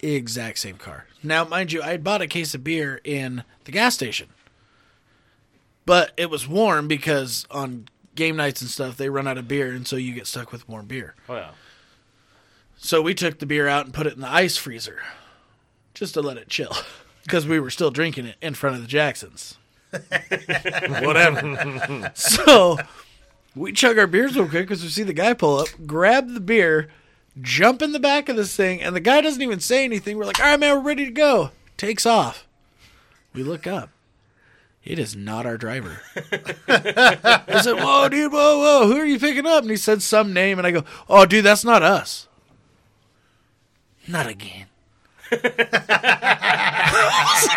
Exact same car. Now, mind you, I had bought a case of beer in the gas station. But it was warm because on game nights and stuff, they run out of beer, and so you get stuck with warm beer. Oh, yeah. So we took the beer out and put it in the ice freezer just to let it chill because we were still drinking it in front of the Jacksons. Whatever. So we chug our beers real quick because we see the guy pull up, grab the beer, jump in the back of this thing, and the guy doesn't even say anything. We're like, all right, man, we're ready to go. Takes off. We look up. It is not our driver. I said, whoa, dude, whoa, whoa, who are you picking up? And he said some name, and I go, oh, dude, that's not us. Not again. Like,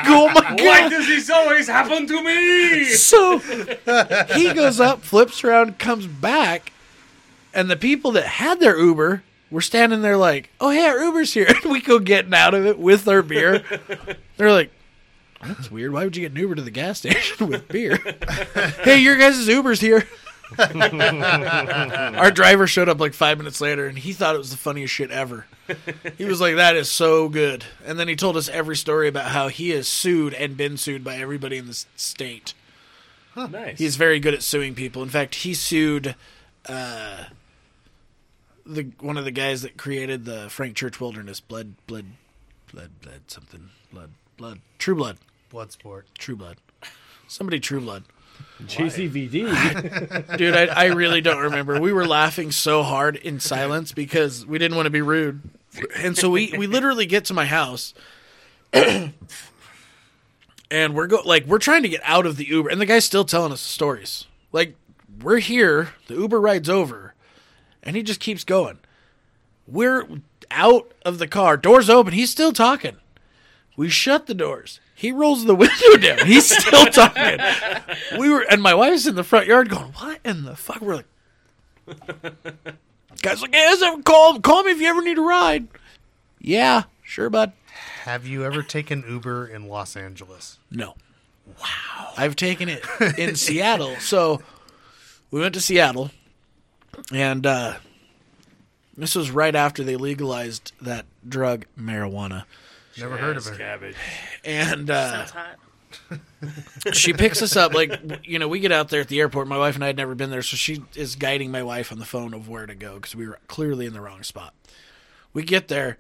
oh my God. Why does this always happen to me? So he goes up, flips around, comes back, and the people that had their Uber were standing there like, oh, hey, our Uber's here. And we go getting out of it with our beer. They're like, that's weird. Why would you get an Uber to the gas station with beer? Hey, your guys' Uber's here. Our driver showed up like five minutes later, and he thought it was the funniest shit ever. He was like, that is so good. And then he told us every story about how he is sued and been sued by everybody in the state. Huh. Nice. He's very good at suing people. In fact, he sued uh, the one of the guys that created the Frank Church Wilderness blood, blood, blood, blood, something, blood, blood, True Blood, Bloodsport, True Blood, somebody, True Blood. J C V D. Dude, I, I really don't remember. We were laughing so hard in silence because we didn't want to be rude. And so we, we literally get to my house and we're go like we're trying to get out of the Uber, and the guy's still telling us the stories. Like, we're here, the Uber ride's over, and he just keeps going. We're out of the car, doors open, he's still talking. We shut the doors. He rolls the window down. He's still talking. We were, and my wife's in the front yard going, "What in the fuck?" We're like, "Guys, like, hey, call call me if you ever need a ride." Yeah, sure, bud. Have you ever taken Uber in Los Angeles? No. Wow. I've taken it in Seattle. So we went to Seattle, and uh, this was right after they legalized that drug, marijuana. Never heard of her. Cabbage. And uh, sounds hot. She picks us up. Like, you know, we get out there at the airport. My wife and I had never been there, so she is guiding my wife on the phone of where to go because we were clearly in the wrong spot. We get there.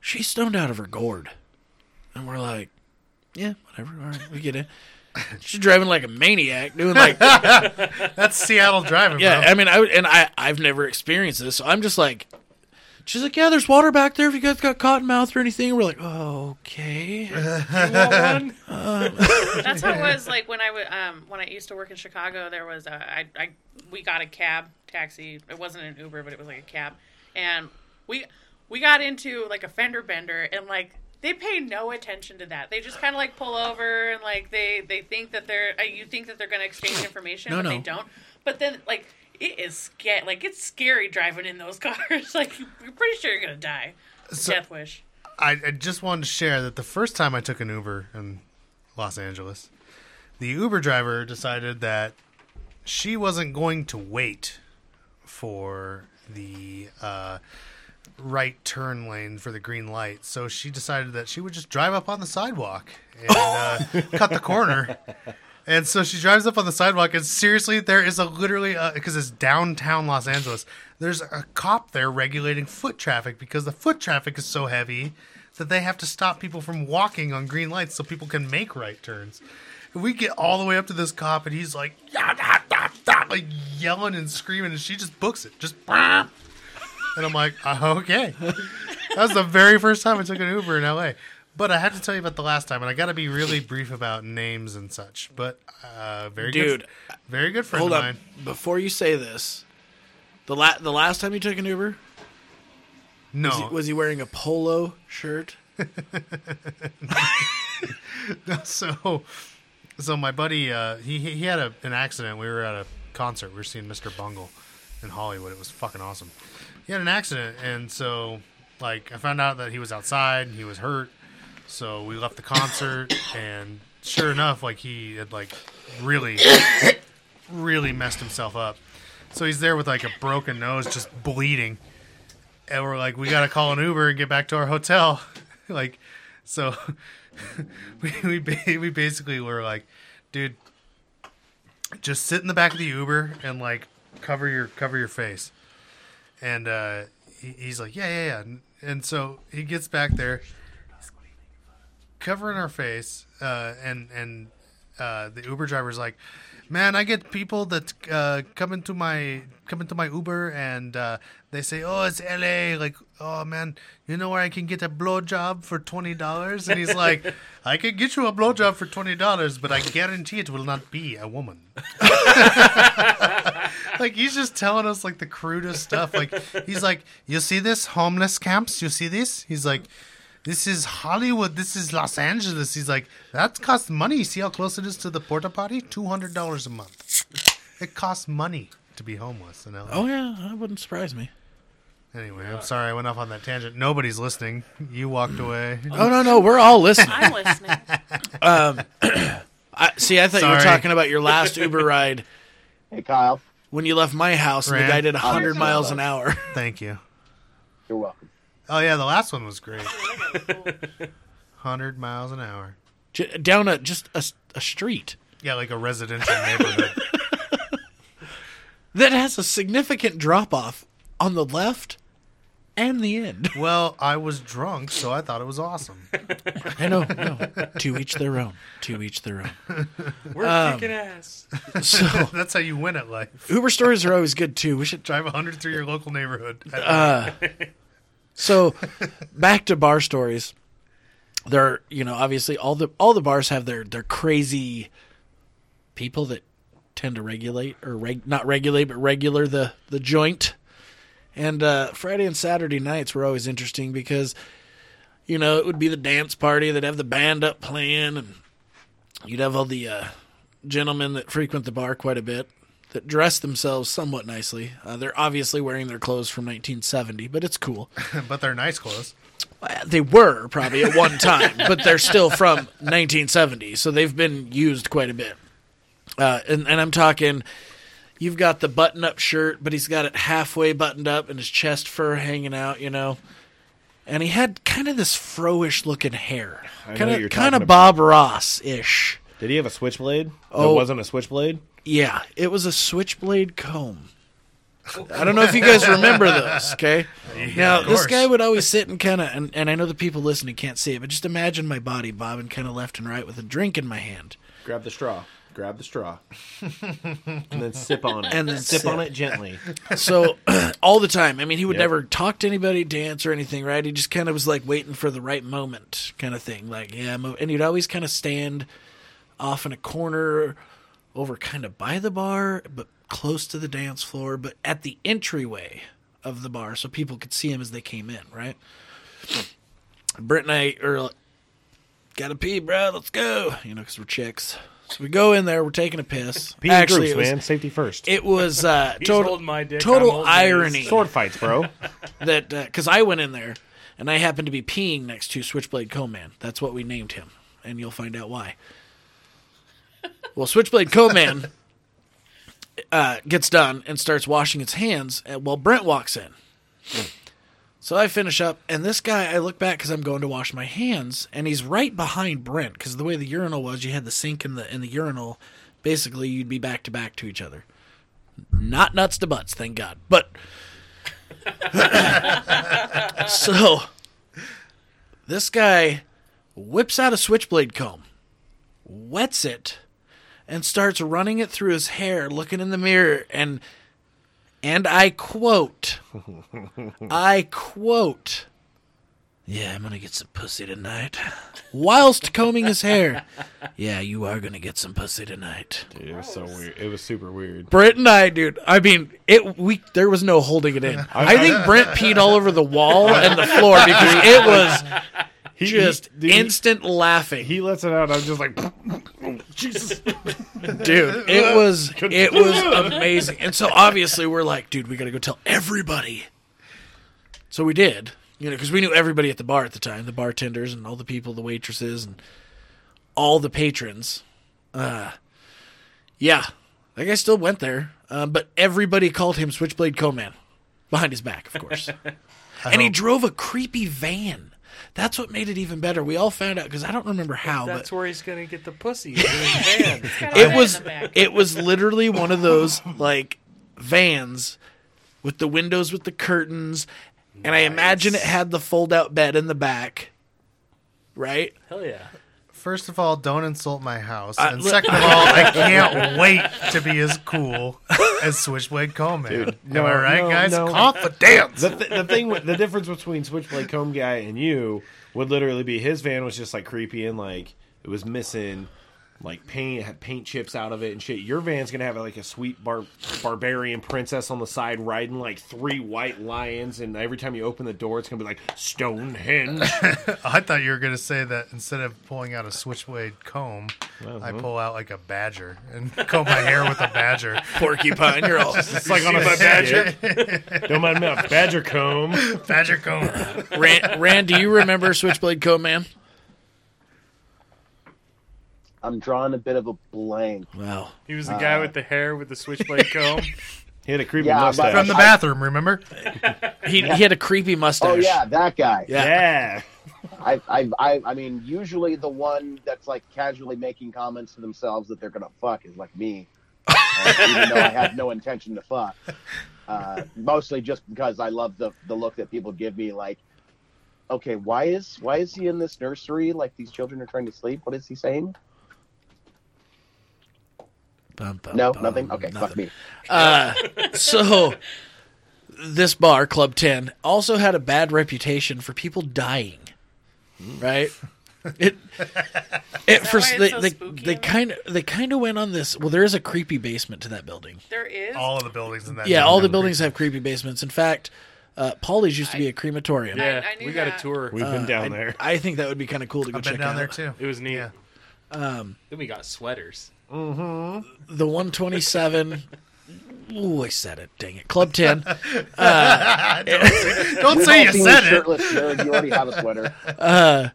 She's stoned out of her gourd. And we're like, yeah, whatever. All right, we get in. She's driving like a maniac, doing like... That's Seattle driving, yeah, bro. I mean, I, and I, I've never experienced this, so I'm just like... She's like, yeah, there's water back there if you guys got cotton mouth or anything. We're like, oh, okay. You want one? Um. That's how it was like when I, w- um, when I used to work in Chicago. There was a, I, I, we got a cab, taxi. It wasn't an Uber, but it was like a cab. And we we got into like a fender bender, and like they pay no attention to that. They just kind of like pull over, and like they, they think that they're, you think that they're going to exchange information, no, but no. They don't. But then like... It is scary. Like, it's scary driving in those cars. Like, you're pretty sure you're gonna die. So, death wish. I, I just wanted to share that the first time I took an Uber in Los Angeles, the Uber driver decided that she wasn't going to wait for the uh, right turn lane for the green light, so she decided that she would just drive up on the sidewalk and uh, cut the corner. And so she drives up on the sidewalk, and seriously, there is a literally, because it's downtown Los Angeles, there's a cop there regulating foot traffic because the foot traffic is so heavy that they have to stop people from walking on green lights so people can make right turns. And we get all the way up to this cop, and he's like, yah, yah, yah, yah, like yelling and screaming, and she just books it. Just, bah. And I'm like, oh, okay. That was the very first time I took an Uber in L A, But I have to tell you about the last time, and I got to be really brief about names and such. But uh, very Dude, good, very good friend hold of mine. Up. Before you say this, the la- the last time you took an Uber, no, was he, was he wearing a polo shirt? so, so my buddy, uh, he he had a, an accident. We were at a concert. We were seeing Mister Bungle in Hollywood. It was fucking awesome. He had an accident, and so like I found out that he was outside and he was hurt. So we left the concert, and sure enough, like he had like really, really messed himself up. So he's there with like a broken nose, just bleeding, and we're like, we gotta call an Uber and get back to our hotel. Like, so we we we basically were like, dude, just sit in the back of the Uber and like cover your cover your face. And uh, he, he's like, yeah, yeah, yeah. And so he gets back there, covering our face, uh, and and uh, the Uber driver's like, man, I get people that uh, come into my come into my Uber and uh, they say, oh, it's L A, like, oh man, you know where I can get a blowjob for twenty dollars? And he's like, I can get you a blowjob for twenty dollars, but I guarantee it will not be a woman. Like, he's just telling us, like, the crudest stuff. Like, he's like, you see this? Homeless camps? You see this? He's like, this is Hollywood. This is Los Angeles. He's like, that costs money. See how close it is to the porta potty? two hundred dollars a month. It costs money to be homeless in L A. Oh, yeah. That wouldn't surprise me. Anyway, I'm sorry I went off on that tangent. Nobody's listening. You walked away. Oh, no, no. We're all listening. I'm listening. Um, I, see, I thought sorry. you were talking about your last Uber ride. Hey, Kyle. When you left my house, Ran. and the guy did one hundred oh, miles an hour. Thank you. You're welcome. Oh, yeah. The last one was great. one hundred miles an hour. J- down a just a, a street. Yeah, like a residential neighborhood. That has a significant drop-off on the left and the end. Well, I was drunk, so I thought it was awesome. I know. No. To each their own. To each their own. We're um, kicking ass. So that's how you win at life. Uber stories are always good, too. We should drive one hundred through your local neighborhood. Uh, so back to bar stories. There are, you know, obviously all the all the bars have their, their crazy people that tend to regulate or reg, not regulate, but regular the, the joint. And uh, Friday and Saturday nights were always interesting because, you know, it would be the dance party. They'd have the band up playing, and you'd have all the uh, gentlemen that frequent the bar quite a bit that dress themselves somewhat nicely. Uh, they're obviously wearing their clothes from nineteen seventy, but it's cool. But they're nice clothes. Well, they were probably at one time, but they're still from nineteen seventy, so they've been used quite a bit. Uh, and, and I'm talking... You've got the button-up shirt, but he's got it halfway buttoned up and his chest fur hanging out, you know. And he had kind of this fro-ish looking hair. I kind know of, you're kind of Bob Ross-ish. Did he have a switchblade? Oh, it wasn't a switchblade? Yeah, it was a switchblade comb. I don't know if you guys remember those, okay? Yeah, now, this guy would always sit and kind of, and, and I know the people listening can't see it, but just imagine my body bobbing kind of left and right with a drink in my hand. Grab the straw. Grab the straw and then sip on it and then sip, sip on it gently. So all the time. I mean, he would yep. never talk to anybody, dance or anything, right? He just kind of was like waiting for the right moment kind of thing. Like, yeah, move. And he'd always kind of stand off in a corner over kind of by the bar, but close to the dance floor, but at the entryway of the bar. So people could see him as they came in. Right. Britt and I are like, gotta pee, bro. Let's go. You know, cause we're chicks. So we go in there. We're taking a piss. Pee Actually, groups, it was, man. Safety first. It was uh, total, my dick, total irony. Sword fights, bro. That because uh, I went in there, and I happened to be peeing next to Switchblade Comb Man. That's what we named him, and you'll find out why. Well, Switchblade Comb Man uh, gets done and starts washing his hands while Brent walks in. So I finish up, and this guy, I look back because I'm going to wash my hands, and he's right behind Brent because the way the urinal was, you had the sink and the, and the urinal. Basically, you'd be back to back to each other. Not nuts to butts, thank God. But so this guy whips out a switchblade comb, wets it, and starts running it through his hair, looking in the mirror, and... And I quote, I quote, yeah, I'm going to get some pussy tonight. Whilst combing his hair. Yeah, you are going to get some pussy tonight. Dude, it was so weird. It was super weird. Brent and I, dude, I mean, it. We there was no holding it in. I think Brent peed all over the wall and the floor because it was he, just he, dude, instant laughing. He lets it out. I'm just like, Jesus. Dude, it was it was amazing. And so obviously we're like, dude, we got to go tell everybody. So we did, you know, because we knew everybody at the bar at the time, the bartenders and all the people, the waitresses and all the patrons. Uh, yeah, that guy still went there, uh, but everybody called him Switchblade Comb Man behind his back, of course. And he drove a creepy van. That's what made it even better. We all found out because I don't remember how. That's but... where he's going to get the pussy. It was it was literally one of those like vans with the windows with the curtains, nice. And I imagine it had the fold-out bed in the back, right? Hell yeah. First of all, don't insult my house. And uh, second of all, I can't wait to be as cool as Switchblade Comb Man. Dude, no, am I right, no, guys? No. Confidence. The, th- the thing, the difference between Switchblade Comb Guy and you would literally be his van was just like creepy and like it was missing like paint paint chips out of it and shit. Your van's gonna have like a sweet bar, barbarian princess on the side riding like three white lions, and every time you open the door, it's gonna be like Stonehenge. I thought you were gonna say that instead of pulling out a switchblade comb, uh-huh. I pull out like a badger and comb my hair with a badger. Porcupine, you're all it's like on a badger. Don't mind me, badger comb, badger comb. Rand, Rand, do you remember Switchblade Comb Man? I'm drawing a bit of a blank. Wow. He was the guy uh, with the hair with the switchblade comb. He had a creepy yeah, mustache. From the bathroom, remember? he yeah. he had a creepy mustache. Oh, yeah, that guy. Yeah. I, I I I mean, usually the one that's, like, casually making comments to themselves that they're going to fuck is, like, me. uh, even though I had no intention to fuck. Uh, mostly just because I love the, the look that people give me, like, okay, why is why is he in this nursery? Like, these children are trying to sleep. What is he saying? Bum, bum, no, bum, nothing? Okay, nothing. Fuck me. Uh, so, this bar, Club ten, also had a bad reputation for people dying, right? It, it for they so they, they kind of they kind of went on this. Well, there is a creepy basement to that building. There is all of the buildings in that. Yeah, all the buildings have creepy basements. In fact, uh, Polly's used to be I, a crematorium. Yeah, I, I we got that. a tour. We've been down uh, there. I, I think that would be kind of cool to go I've check been down out. There too. It was neat. Yeah. Um, then we got sweaters. Mm-hmm. The one twenty-seven. Ooh, I said it. Dang it. Club ten. Uh, don't don't say you said it. Nerd, you already have a sweater. Uh,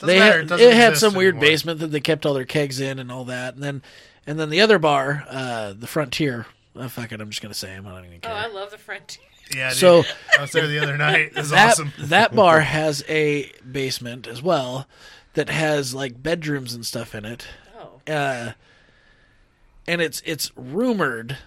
they had, it, it had some weird anymore. basement that they kept all their kegs in and all that. And then and then the other bar, uh, the Frontier. Oh, fuck it. I'm just going to say him. I don't even care. Oh, I love the Frontier. Yeah, dude. So, I was there the other night. It was that, awesome. That bar has a basement as well that has like bedrooms and stuff in it. Uh, and it's it's rumored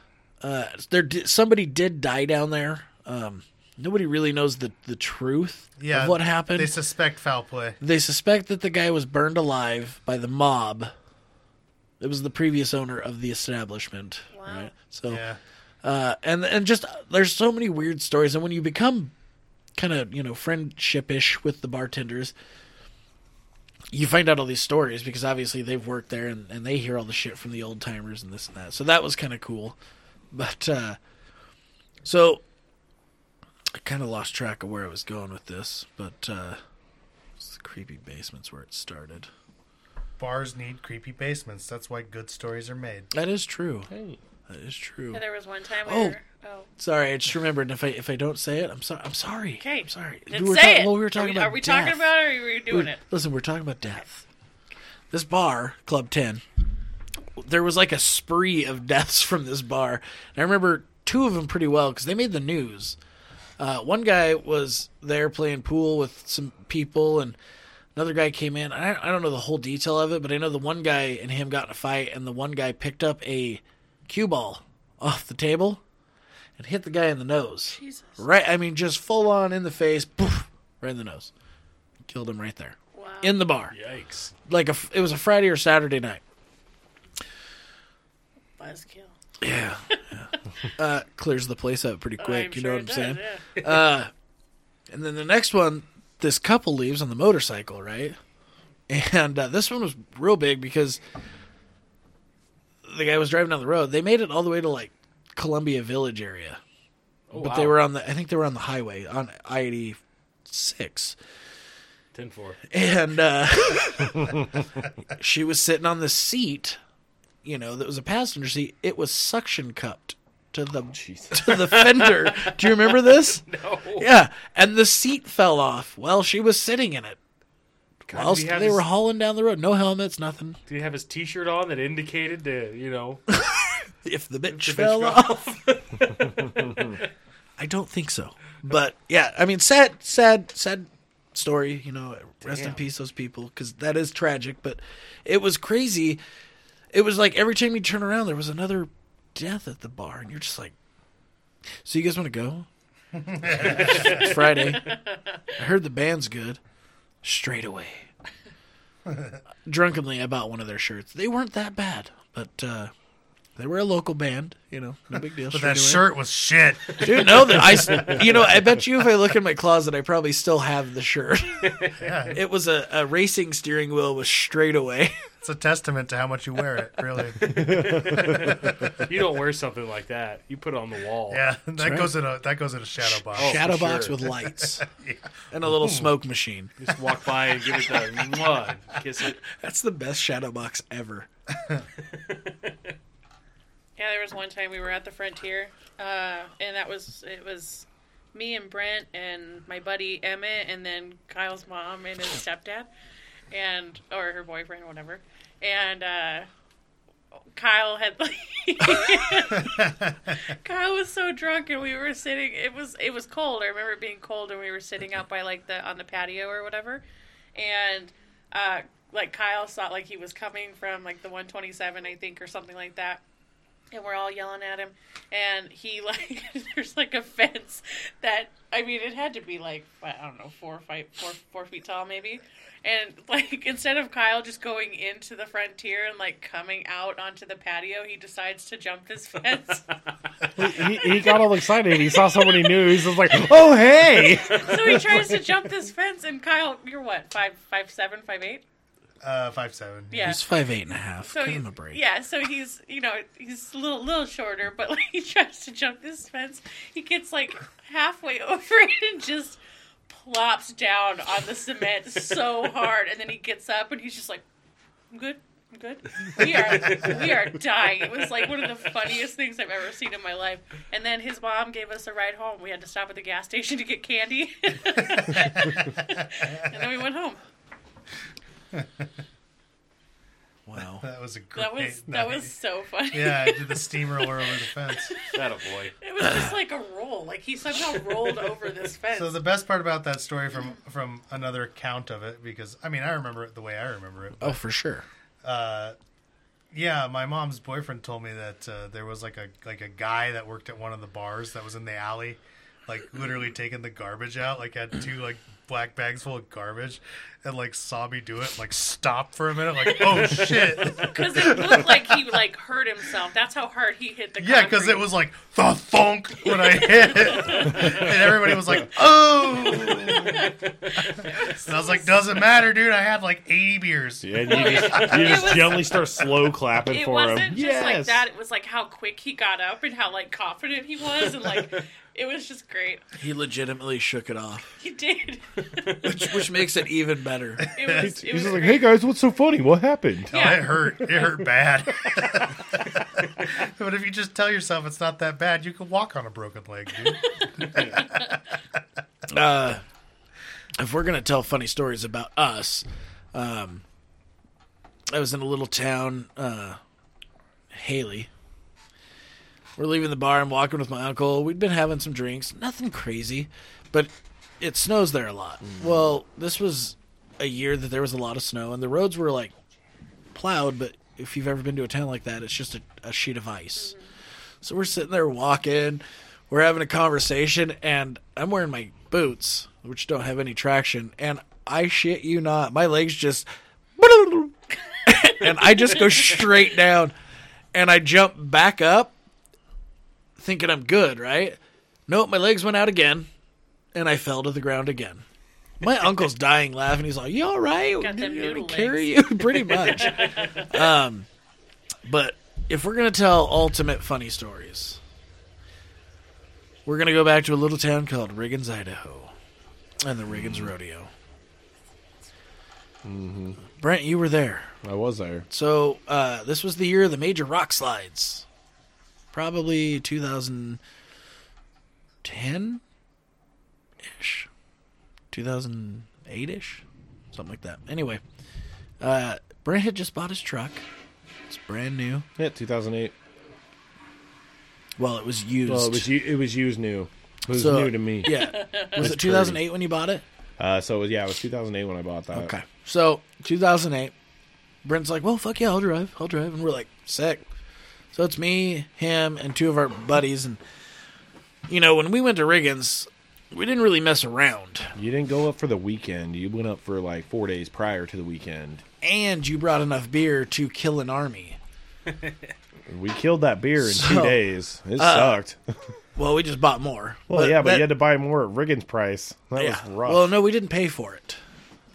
uh, there di- somebody did die down there. Um, nobody really knows the, the truth yeah, of what happened. They suspect foul play. They suspect that the guy was burned alive by the mob. It was the previous owner of the establishment. Wow. Right? So, yeah. uh, and and just there's so many weird stories. And when you become kind of you know friendship-ish with the bartenders, you find out all these stories because obviously they've worked there and, and they hear all the shit from the old timers and this and that. So that was kind of cool. But, uh, so I kind of lost track of where I was going with this, but, uh, it's the creepy basements where it started. Bars need creepy basements. That's why good stories are made. That is true. Hey. That is true. Yeah, there was one time where... Oh, oh. Sorry, I just remembered. If I if I don't say it, I'm sorry. I'm sorry. Okay. I'm sorry. Then we were say ta- it. Well, we were talking are we, about Are we death. talking about it or are we doing we're, it? Listen, we're talking about death. This bar, Club ten, there was like a spree of deaths from this bar. And I remember two of them pretty well because they made the news. Uh, one guy was there playing pool with some people and... Another guy came in. I, I don't know the whole detail of it, but I know the one guy and him got in a fight and the one guy picked up a... cue ball off the table and hit the guy in the nose. Jesus. Right, I mean, just full on in the face, poof, right in the nose. Killed him right there. Wow. In the bar. Yikes. Like, a, it was a Friday or Saturday night. Buzzkill. Yeah. yeah. uh, clears the place up pretty quick, oh, you know sure what I'm does, saying? Yeah. uh, and then the next one, this couple leaves on the motorcycle, right? And uh, this one was real big because... the guy was driving down the road. They made it all the way to like Columbia Village area, oh, but wow. they were on the. I think they were on the highway on I eighty-six. ten four And uh, she was sitting on the seat, you know, that was a passenger seat. It was suction cupped to the oh, to the fender. Do you remember this? No. Yeah, and the seat fell off while she was sitting in it. God, whilst they his... were hauling down the road. No helmets, nothing. Did he have his T-shirt on that indicated to, you know... if the bitch if the fell bitch off. I don't think so. But, yeah, I mean, sad, sad, sad story. You know, rest Damn. in peace, those people, because that is tragic. But it was crazy. It was like every time you turn around, there was another death at the bar. And you're just like, so you guys want to go? Friday. I heard the band's good. Straight away. Drunkenly, I bought one of their shirts. They weren't that bad, but uh, They were a local band, you know, no big deal. But that shirt was shit. Dude, no, that I, you know, I bet you if I look in my closet, I probably still have the shirt. Yeah. It was a, a racing steering wheel with straightaway. It's a testament to how much you wear it, really. You don't wear something like that. You put it on the wall. Yeah, that right. goes in a that goes in a shadow box. Oh, shadow box sure. with lights yeah. and a little Ooh. smoke machine. Just walk by and give it the mud, kiss it. That's the best shadow box ever. Yeah, there was one time we were at the Frontier, uh, and that was it was me and Brent and my buddy Emmett, and then Kyle's mom and his stepdad, and or her boyfriend, whatever. And uh, Kyle had like, Kyle was so drunk, and we were sitting. It was it was cold. I remember it being cold, and we were sitting out by like the on the patio or whatever, and. Uh, like Kyle saw like he was coming from like the one twenty-seven I think or something like that, and we're all yelling at him, and he like there's like a fence that I mean it had to be like I don't know four or five four four feet tall maybe, and like instead of Kyle just going into the Frontier and like coming out onto the patio, he decides to jump this fence. he, he got all excited. He saw someone he knew. He's just like, oh hey! So he tries to jump this fence, and Kyle, you're what five five seven five eight. Uh, five seven. Yeah, he's five eight and a half. So he's, a break. Yeah, so he's you know he's a little little shorter, but like he tries to jump this fence. He gets like halfway over it and just plops down on the cement so hard, and then he gets up and he's just like, "I'm good, I'm good." We are we are dying. It was like one of the funniest things I've ever seen in my life. And then his mom gave us a ride home. We had to stop at the gas station to get candy, and then we went home. Wow, that was a great that was night. That was so funny. Yeah, I did the steamroller over the fence. That a boy. It was just like a roll. Like he somehow rolled over this fence. So the best part about that story from from another account of it, because I mean I remember it the way I remember it. But, oh, for sure. Uh, yeah, my mom's boyfriend told me that uh, there was like a like a guy that worked at one of the bars that was in the alley, like literally taking the garbage out. Like had two like. black bags full of garbage, and like saw me do it, and, like stopped for a minute, like oh shit, because it looked like he like hurt himself. That's how hard he hit the yeah, because it was like the thunk when I hit it, and everybody was like oh, and I was like doesn't matter, dude. I had like eighty beers. Yeah, and you just, you just was, gently start slow clapping it for wasn't him. Just yes. like that. It was like how quick he got up and how like confident he was, and like. It was just great. He legitimately shook it off. He did. which, which makes it even better. It was, it He's was like, great. Hey, guys, what's so funny? What happened? Yeah. Oh, it hurt. It hurt bad. But if you just tell yourself it's not that bad, you can walk on a broken leg, dude. uh, if we're going to tell funny stories about us, um, I was in a little town, uh, Haley. We're leaving the bar. I'm walking with my uncle. We'd been having some drinks. Nothing crazy, but it snows there a lot. Mm. Well, this was a year that there was a lot of snow, and the roads were, like, plowed, but if you've ever been to a town like that, it's just a, a sheet of ice. Mm-hmm. So we're sitting there walking. We're having a conversation, and I'm wearing my boots, which don't have any traction, and I shit you not. My legs just... and I just go straight down, and I jump back up, thinking I'm good, right? Nope, my legs went out again, and I fell to the ground again. My uncle's dying laughing. He's like, you all right? Got them noodle legs. Carry you? Pretty much. um, but if we're going to tell ultimate funny stories, we're going to go back to a little town called Riggins, Idaho, and the Riggins mm. Rodeo. Mm-hmm. Brent, you were there. I was there. So uh, this was the year of the major rock slides. Probably twenty ten-ish, two thousand eight-ish, something like that. Anyway, uh, Brent had just bought his truck. It's brand new. Yeah, two thousand eight. Well, it was used. Well, it was, u- it was used new. It was so, new to me. Yeah. Was it two thousand eight crazy. When you bought it? Uh, so, it was, yeah, it was two thousand eight when I bought that. Okay. So, two thousand eight, Brent's like, well, fuck yeah, I'll drive. I'll drive. And we're like, sick. So it's me, him, and two of our buddies. And, you know, when we went to Riggins, we didn't really mess around. You didn't go up for the weekend. You went up for, like, four days prior to the weekend. And you brought enough beer to kill an army. We killed that beer in so, two days. It uh, sucked. Well, we just bought more. Well, but yeah, but that, you had to buy more at Riggins price. That yeah. was rough. Well, no, we didn't pay for it.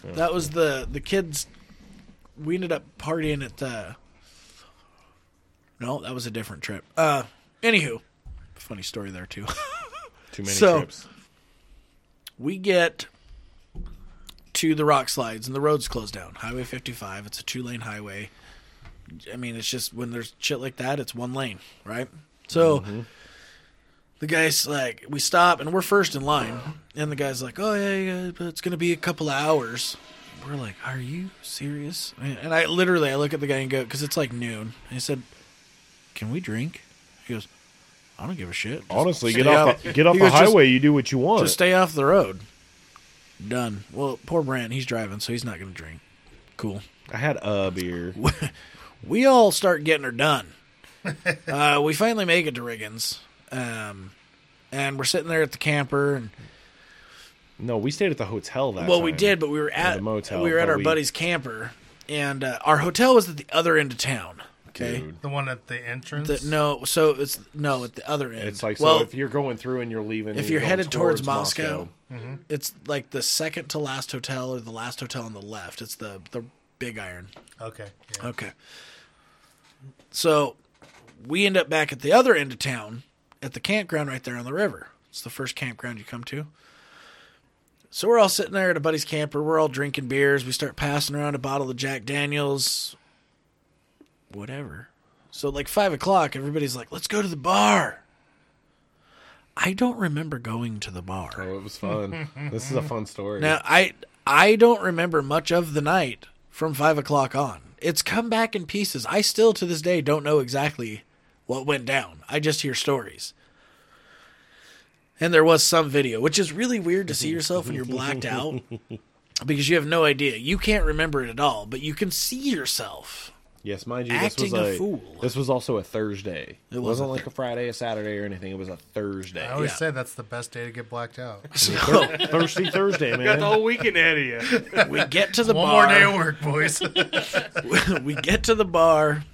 Yeah. That was the, the kids. We ended up partying at the... No, that was a different trip. Uh, anywho, funny story there, too. Too many so, trips. We get to the rock slides, and the road's closed down. Highway fifty-five, it's a two-lane highway. I mean, it's just when there's shit like that, it's one lane, right? So... Mm-hmm. The guy's like, we stop, and we're first in line. And the guy's like, oh, yeah, yeah, but it's going to be a couple of hours. We're like, are you serious? And I literally, I look at the guy and go, because it's like noon. And he said, can we drink? He goes, I don't give a shit. Just Honestly, get off, the, get off the highway. Just, you do what you want. Just stay off the road. Done. Well, poor Brant, he's driving, so he's not going to drink. Cool. I had a beer. We all start getting her done. uh, we finally make it to Riggins. Um, and we're sitting there at the camper, and no, we stayed at the hotel that. Well, time. we did, but we were at the motel. We were at our we... buddy's camper, and uh, our hotel was at the other end of town. Okay, Dude. the one at the entrance. The, no, so it's no at the other end. It's like well, so if you're going through and you're leaving, if you're, you're headed towards, towards Moscow, Moscow. Mm-hmm. It's like the second to last hotel or the last hotel on the left. It's the the Big Iron. Okay. Yeah. Okay. So we end up back at the other end of town. At the campground right there on the river. It's the first campground you come to. So we're all sitting there at a buddy's camper. We're all drinking beers. We start passing around a bottle of Jack Daniels. Whatever. So like five o'clock, everybody's like, let's go to the bar. I don't remember going to the bar. Oh, it was fun. This is a fun story. Now, I I don't remember much of the night from five o'clock on. It's come back in pieces. I still, to this day, don't know exactly... what went down. I just hear stories. And there was some video, which is really weird to see yourself when you're blacked out because you have no idea. You can't remember it at all, but you can see yourself. Yes, mind you, acting this was a, a fool. This was also a Thursday. It, it wasn't like a Friday, a Saturday, or anything. It was a Thursday. I always yeah. say that's the best day to get blacked out. So, Thirsty Thursday, man. Got the whole weekend out of you. We get to the One bar. One more day of work, boys. We get to the bar.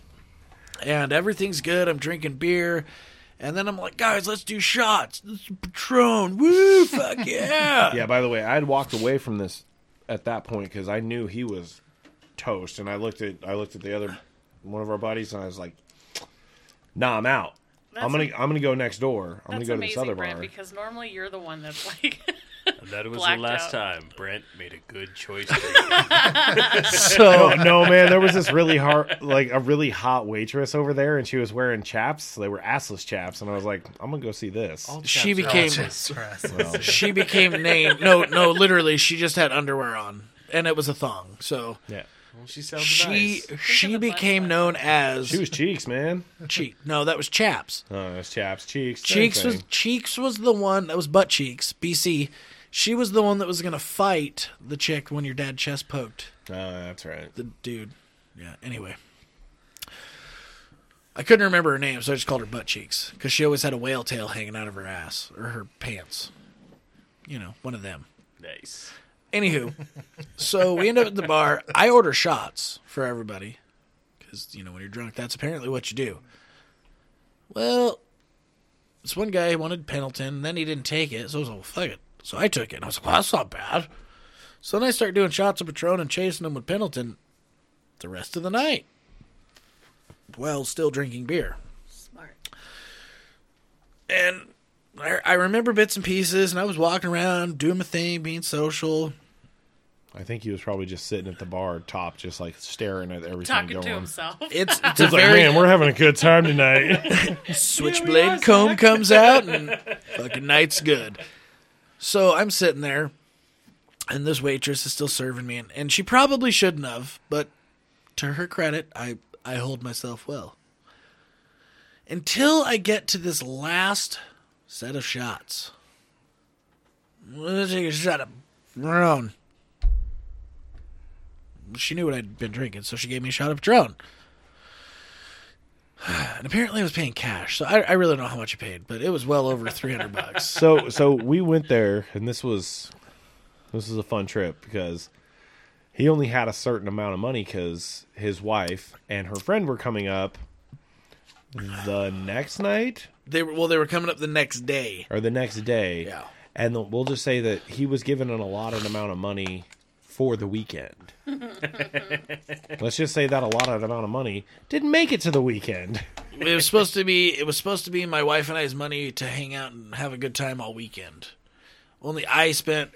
And everything's good. I'm drinking beer. And then I'm like, guys, let's do shots. This is Patron. Woo, fuck yeah. Yeah, by the way, I had walked away from this at that point because I knew he was toast. And I looked at I looked at the other one of our buddies, and I was like, nah, I'm out. That's I'm going to I'm gonna go next door. I'm going to go to this other Brent, bar. Because normally you're the one that's like That was the last out. time Brent made a good choice. So no, man, there was this really hard, like a really hot waitress over there, and she was wearing chaps. They were assless chaps, and I was like, I'm gonna go see this. She became well, she became named. No, no, literally, she just had underwear on, and it was a thong. So yeah, well, she sounds she nice. she became black known black. as she was Cheeks, man. Cheek. No, that was Chaps. Oh, that's Chaps. Cheeks. Cheeks was Cheeks was the one that was Butt Cheeks. B C. She was the one that was going to fight the chick when your dad chest poked. Oh, that's right. The dude. Yeah, anyway. I couldn't remember her name, so I just called her Butt Cheeks. Because she always had a whale tail hanging out of her ass. Or her pants. You know, one of them. Nice. Anywho. So we end up at the bar. I order shots for everybody. Because, you know, when you're drunk, that's apparently what you do. Well, this one guy wanted Pendleton. Then he didn't take it. So I was like, fuck it. So I took it, and I was like, well, that's not bad. So then I start doing shots of Patron and chasing them with Pendleton the rest of the night while still drinking beer. Smart. And I, I remember bits and pieces, and I was walking around, doing my thing, being social. I think he was probably just sitting at the bar top, just like staring at everything Talking going. Talking to himself. It's, it's like, very... man, we're having a good time tonight. Switchblade Comb comes out, and fucking night's good. So I'm sitting there, and this waitress is still serving me, and, and she probably shouldn't have, but to her credit, I, I hold myself well. Until I get to this last set of shots. Let's take a shot of Patron. She knew what I'd been drinking, so she gave me a shot of Patron. And apparently I was paying cash, so I, I really don't know how much I paid, but it was well over three hundred bucks. So so we went there, and this was this was a fun trip because he only had a certain amount of money because his wife and her friend were coming up, the next night? They were, well, they were coming up the next day. Or the next day. Yeah. And the, we'll just say that he was given an allotted amount of money for the weekend. Let's just say that allotted amount of money didn't make it to the weekend. It was supposed to be, it was supposed to be my wife and I's money to hang out and have a good time all weekend. Only I spent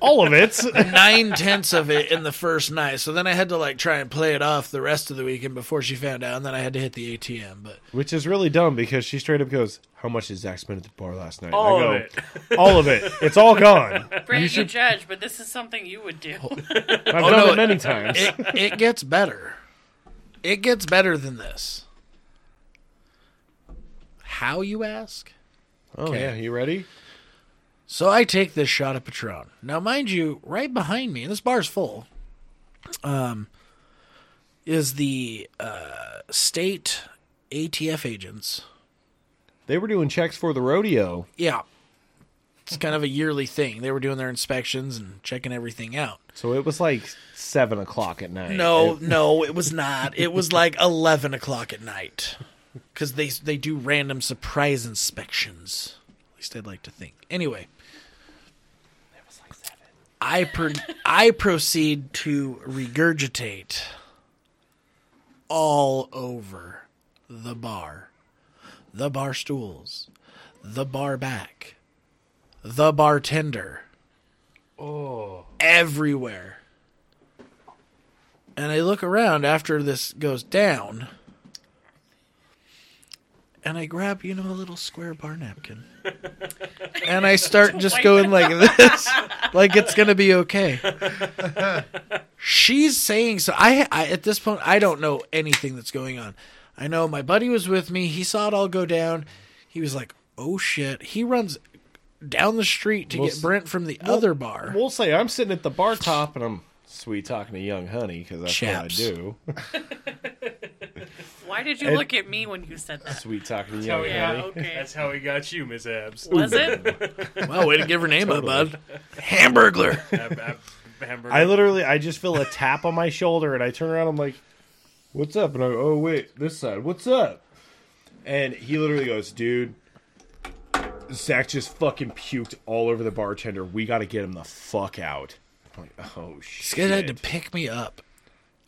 all of it, nine tenths of it in the first night. So then I had to like try and play it off the rest of the weekend before she found out, and then I had to hit the A T M. But which is really dumb because she straight up goes, "How much did Zach spend at the bar last night?" All I go, of it, all of it. It's all gone. Brent, you, should... you judge, but this is something you would do. I've oh, done no, it many times. It, it gets better. It gets better than this. How, you ask? Oh okay. Yeah, you ready? So I take this shot of Patron. Now, mind you, right behind me, and this bar's full, um, is the uh, state A T F agents. They were doing checks for the rodeo. Yeah. It's kind of a yearly thing. They were doing their inspections and checking everything out. So it was like seven o'clock at night. No, it- no, it was not. It was like eleven o'clock at night because they, they do random surprise inspections. At least I'd like to think. Anyway. I pro- I proceed to regurgitate all over the bar, the bar stools, the bar back, the bartender, oh, everywhere. And I look around after this goes down, and I grab, you know, a little square bar napkin. And I start just going like this, like it's going to be okay. She's saying, so I, I, at this point, I don't know anything that's going on. I know my buddy was with me. He saw it all go down. He was like, oh shit. He runs down the street to we'll, get Brent from the we'll, other bar. We'll say I'm sitting at the bar top and I'm sweet talking to young honey because that's Chaps. What I do. Why did you and look at me when you said that? Sweet talking to you. Yeah, okay. That's how he got you, Miss Abs. Was it? Well, way to give her name totally. Up, bud. Hamburglar. I, I, hamburger. I literally, I just feel a tap on my shoulder, and I turn around, I'm like, what's up? And I go, oh, wait, this side, what's up? And he literally goes, dude, Zach just fucking puked all over the bartender. We got to get him the fuck out. I'm like, oh, shit. This guy had to pick me up.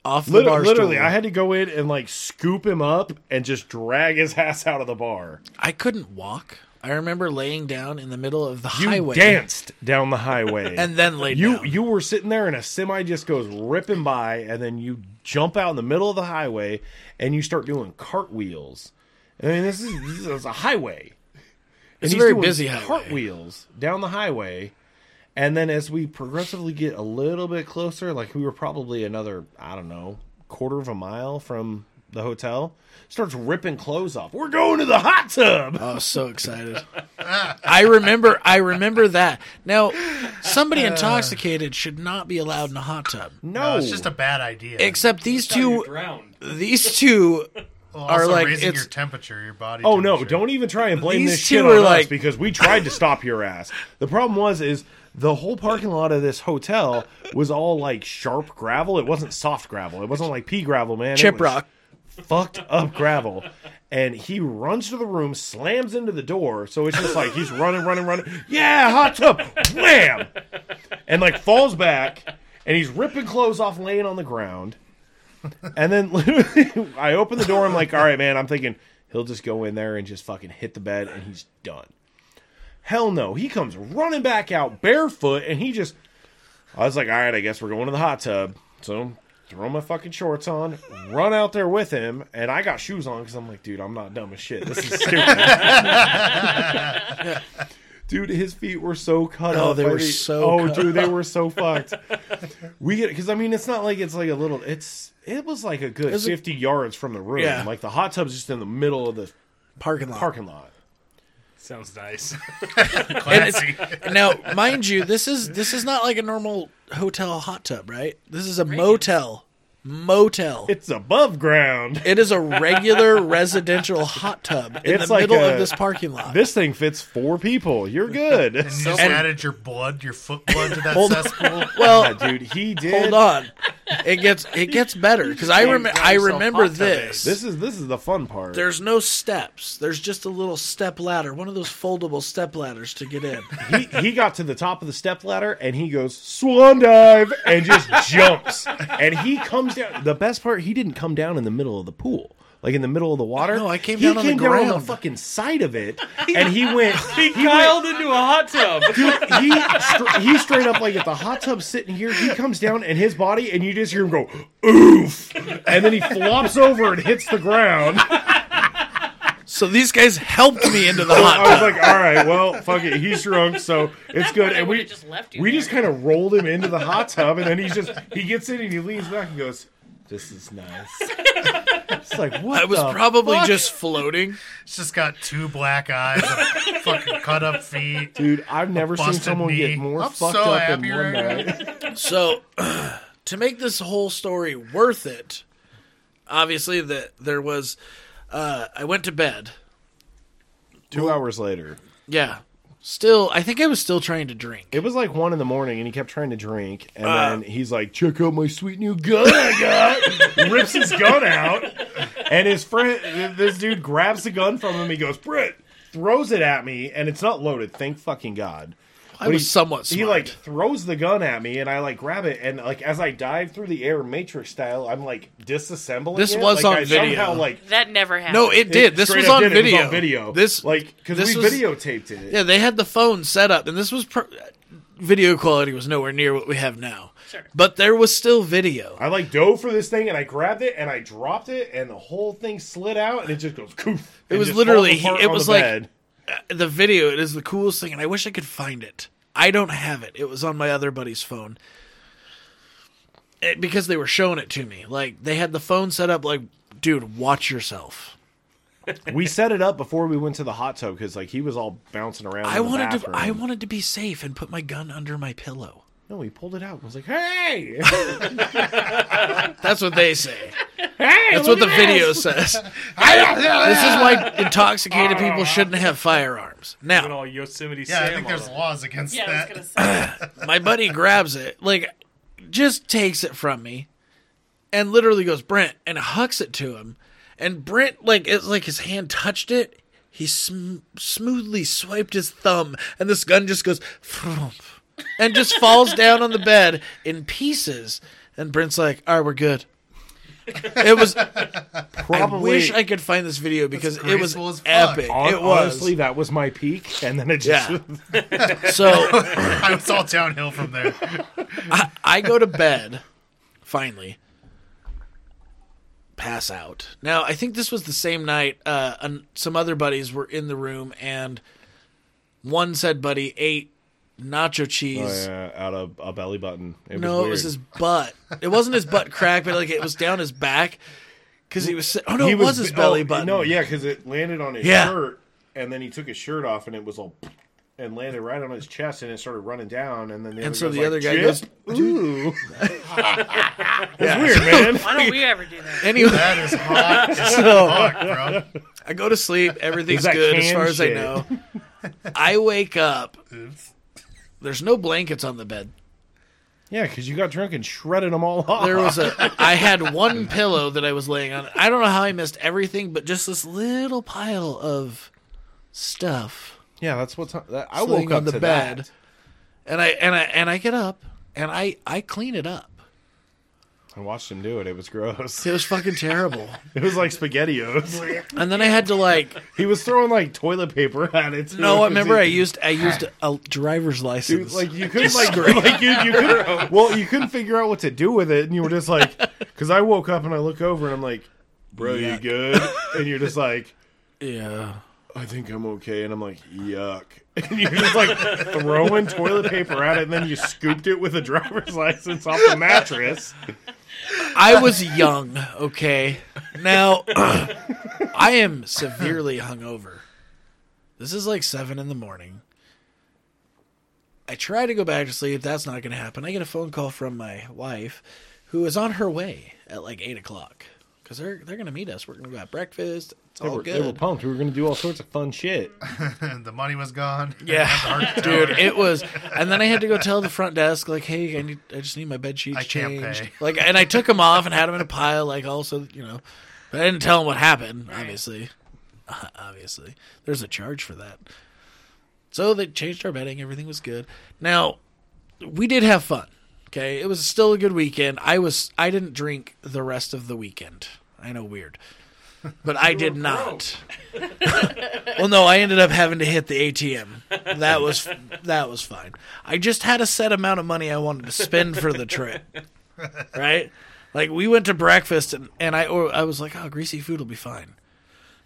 Off the literally, bar literally I had to go in and like scoop him up and just drag his ass out of the bar. I couldn't walk. I remember laying down in the middle of the you highway. You danced down the highway. And then laid you, down. You were sitting there and a semi just goes ripping by and then you jump out in the middle of the highway and you start doing cartwheels. I mean, this is, this is a highway. It's a very busy highway. Cartwheels down the highway. And then as we progressively get a little bit closer, like we were probably another, I don't know, quarter of a mile from the hotel, starts ripping clothes off. We're going to the hot tub. Oh, so excited. I remember I remember that. Now, somebody intoxicated should not be allowed in a hot tub. No. no it's just a bad idea. Except these two these two Well, also are like raising it's, your temperature, your body. Oh no! Don't even try and blame These this shit on like, us because we tried to stop your ass. The problem was is the whole parking lot of this hotel was all like sharp gravel. It wasn't soft gravel. It wasn't like pea gravel, man. Chip rock, fucked up gravel. And he runs to the room, slams into the door. So it's just like he's running, running, running. Yeah, hot tub, wham! And like falls back, and he's ripping clothes off, laying on the ground. And then literally, I open the door. I'm like, all right, man. I'm thinking he'll just go in there and just fucking hit the bed and he's done. Hell no. He comes running back out barefoot and he just, I was like, all right, I guess we're going to the hot tub. So throw my fucking shorts on, run out there with him. And I got shoes on because I'm like, dude, I'm not dumb as shit. This is stupid. Dude, his feet were so cut oh, up. They were the, so oh, cut dude, up. They were so fucked. We get because I mean, it's not like it's like a little. It's it was like a good fifty a, yards from the room. Yeah. Like the hot tub's just in the middle of the parking lot. Parking lot. Sounds nice. Classy. Now, mind you, this is this is not like a normal hotel hot tub, right? This is a Riggins. motel. Motel. It's above ground. It is a regular residential hot tub in it's the like middle a, of this parking lot. This thing fits four people. You're good. And you so, just and added your blood, your foot blood to that cesspool. Well, yeah, dude, he did. Hold on. it gets it gets better because I remember I remember this. This is this is the fun part. There's no steps. There's just a little step ladder, one of those foldable step ladders to get in. he he got to the top of the step ladder and he goes swan dive and just jumps and he comes down. The best part, he didn't come down in the middle of the pool. Like in the middle of the water. No, I came down on the ground. He came down on the fucking side of it, and he went. He piled into a hot tub. Dude, he he straight up like if the hot tub's sitting here, he comes down and his body, and you just hear him go oof, and then he flops over and hits the ground. So these guys helped me into the hot tub. I was like, all right, well, fuck it. He's drunk, so it's good. And we just left you. We just kind of rolled him into the hot tub, and then he's just he gets in and he leans back and goes, "This is nice." It's like, what I was the probably fuck? Just floating. It's just got two black eyes, a fucking cut up feet. Dude, I've never seen someone knee. Get more I'm fucked so up in one night. So, uh, to make this whole story worth it, obviously that there was, uh, I went to bed. Two well, hours later. Yeah. Still, I think I was still trying to drink. It was like one in the morning, and he kept trying to drink. And uh, then he's like, check out my sweet new gun I got. Rips his gun out. And his friend, this dude grabs the gun from him. He goes, Britt, throws it at me. And it's not loaded. Thank fucking God. I but was he, somewhat smart. He, like, throws the gun at me, and I, like, grab it. And, like, as I dive through the air Matrix style, I'm, like, disassembling this it. This was like, on I video. Somehow, like, that never happened. No, it did. It this was on, did. Video. It was on video. This, like, because we was, videotaped it. Yeah, they had the phone set up, and this was per- video quality was nowhere near what we have now. Sure. But there was still video. I, like, dove for this thing, and I grabbed it, and I dropped it, and the whole thing slid out, and it just goes, koof. It was literally, he, it was, like, bed. The video, it is the coolest thing, and I wish I could find it. I don't have it. It was on my other buddy's phone. It, because they were showing it to me. Like, they had the phone set up like, dude, watch yourself. We set it up before we went to the hot tub because, like, he was all bouncing around I in the wanted bathroom. To, I wanted to be safe and put my gun under my pillow. No, he pulled it out and was like, hey! That's what they say. Hey, that's what the this. Video says. This is why intoxicated people shouldn't have firearms. Now, all Yosemite yeah, Sam I think there's it. Laws against yeah, that. My buddy grabs it, like, just takes it from me, and literally goes Brent and hucks it to him, and Brent, like, it's like his hand touched it. He sm- smoothly swiped his thumb, and this gun just goes, and just falls down on the bed in pieces. And Brent's like, "All right, we're good." It was probably. I wish I could find this video because it was epic. Hon- it was honestly that was my peak, and then it just. Yeah. So I was all downhill from there. I, I go to bed, finally. Pass out. Now I think this was the same night. Uh, an, some other buddies were in the room, and one said buddy ate nacho cheese oh, yeah, out of a belly button. It no, was weird. It was his butt. It wasn't his butt crack, but like it was down his back because he was. Oh no, he it was, was his belly oh, button. No, yeah, because it landed on his yeah. shirt, and then he took his shirt off, and it was all and landed right on his chest, and it started running down, and then the and other so the like, other guy goes, "Ooh, it's yeah. weird, man. Why don't we ever do that?" Anyway, that is hot. So hot, bro. I go to sleep. Everything's good as far shit. As I know. I wake up. Oops. There's no blankets on the bed. Yeah, because you got drunk and shredded them all off. There was a. I had one pillow that I was laying on. I don't know how I missed everything, but just this little pile of stuff. Yeah, that's what's. That, I woke up on the to bed, that. and I and I and I get up and I I clean it up. I watched him do it. It was gross. It was fucking terrible. It was like SpaghettiOs. And then I had to like. He was throwing like toilet paper at it. Too. No, I remember I used I used a driver's license. Dude, like you couldn't like, like you you couldn't well you couldn't figure out what to do with it, and you were just like, because I woke up and I look over and I'm like, bro, yuck. You good? And you're just like, yeah, I think I'm okay. And I'm like, yuck. And you're just like throwing toilet paper at it, and then you scooped it with a driver's license off the mattress. I was young, okay? Now, I am severely hungover. This is like seven in the morning. I try to go back to sleep. That's not going to happen. I get a phone call from my wife, who is on her way at like eight o'clock. Because they're, they're going to meet us. We're going to go have breakfast. It's They all were, good. They were pumped. We were going to do all sorts of fun shit. The money was gone. Yeah, dude, it was. And then I had to go tell the front desk, like, hey, I need, I just need my bed sheets I changed. Can't pay. Like, and I took them off and had them in a pile, like, also, you know. But I didn't tell them what happened, right. obviously. Uh, obviously, there's a charge for that. So they changed our bedding. Everything was good. Now, we did have fun. Okay, it was still a good weekend. I was, I didn't drink the rest of the weekend. I know, weird. But I did not. Well, no, I ended up having to hit the A T M. That was that was fine. I just had a set amount of money I wanted to spend for the trip, right? Like, we went to breakfast, and, and I or I was like, oh, greasy food will be fine.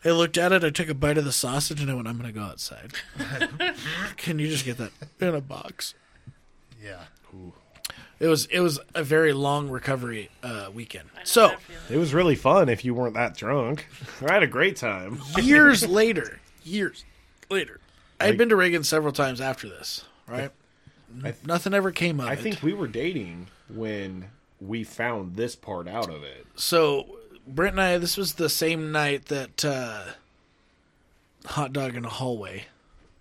I looked at it, I took a bite of the sausage, and I went, I'm going to go outside. Can you just get that in a box? Yeah. Ooh. It was it was a very long recovery uh, weekend. So it was really fun if you weren't that drunk. I had a great time. Years later, years later, like, I'd been to Riggins several times after this, right? I, N- nothing ever came of I it. I think we were dating when we found this part out of it. So Brent and I, this was the same night that uh, Hot Dog in a Hallway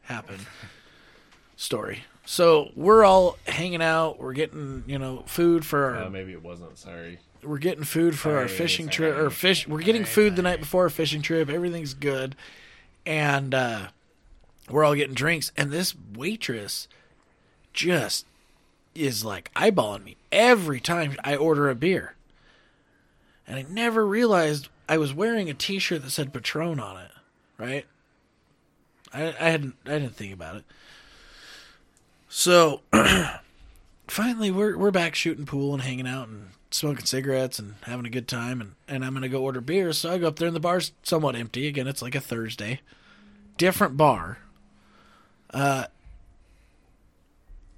happened story. So we're all hanging out. We're getting, you know, food for our... Uh, maybe it wasn't. Sorry. We're getting food for sorry, our fishing sorry. trip. Or fish. We're getting sorry, food sorry. the night before our fishing trip. Everything's good. And uh, we're all getting drinks. And this waitress just is, like, eyeballing me every time I order a beer. And I never realized I was wearing a T-shirt that said Patron on it, right? I, I hadn't. I didn't think about it. So, finally, we're we're back shooting pool and hanging out and smoking cigarettes and having a good time. And, and I'm going to go order beer. So I go up there, and the bar's somewhat empty. Again, it's like a Thursday. Different bar. Uh,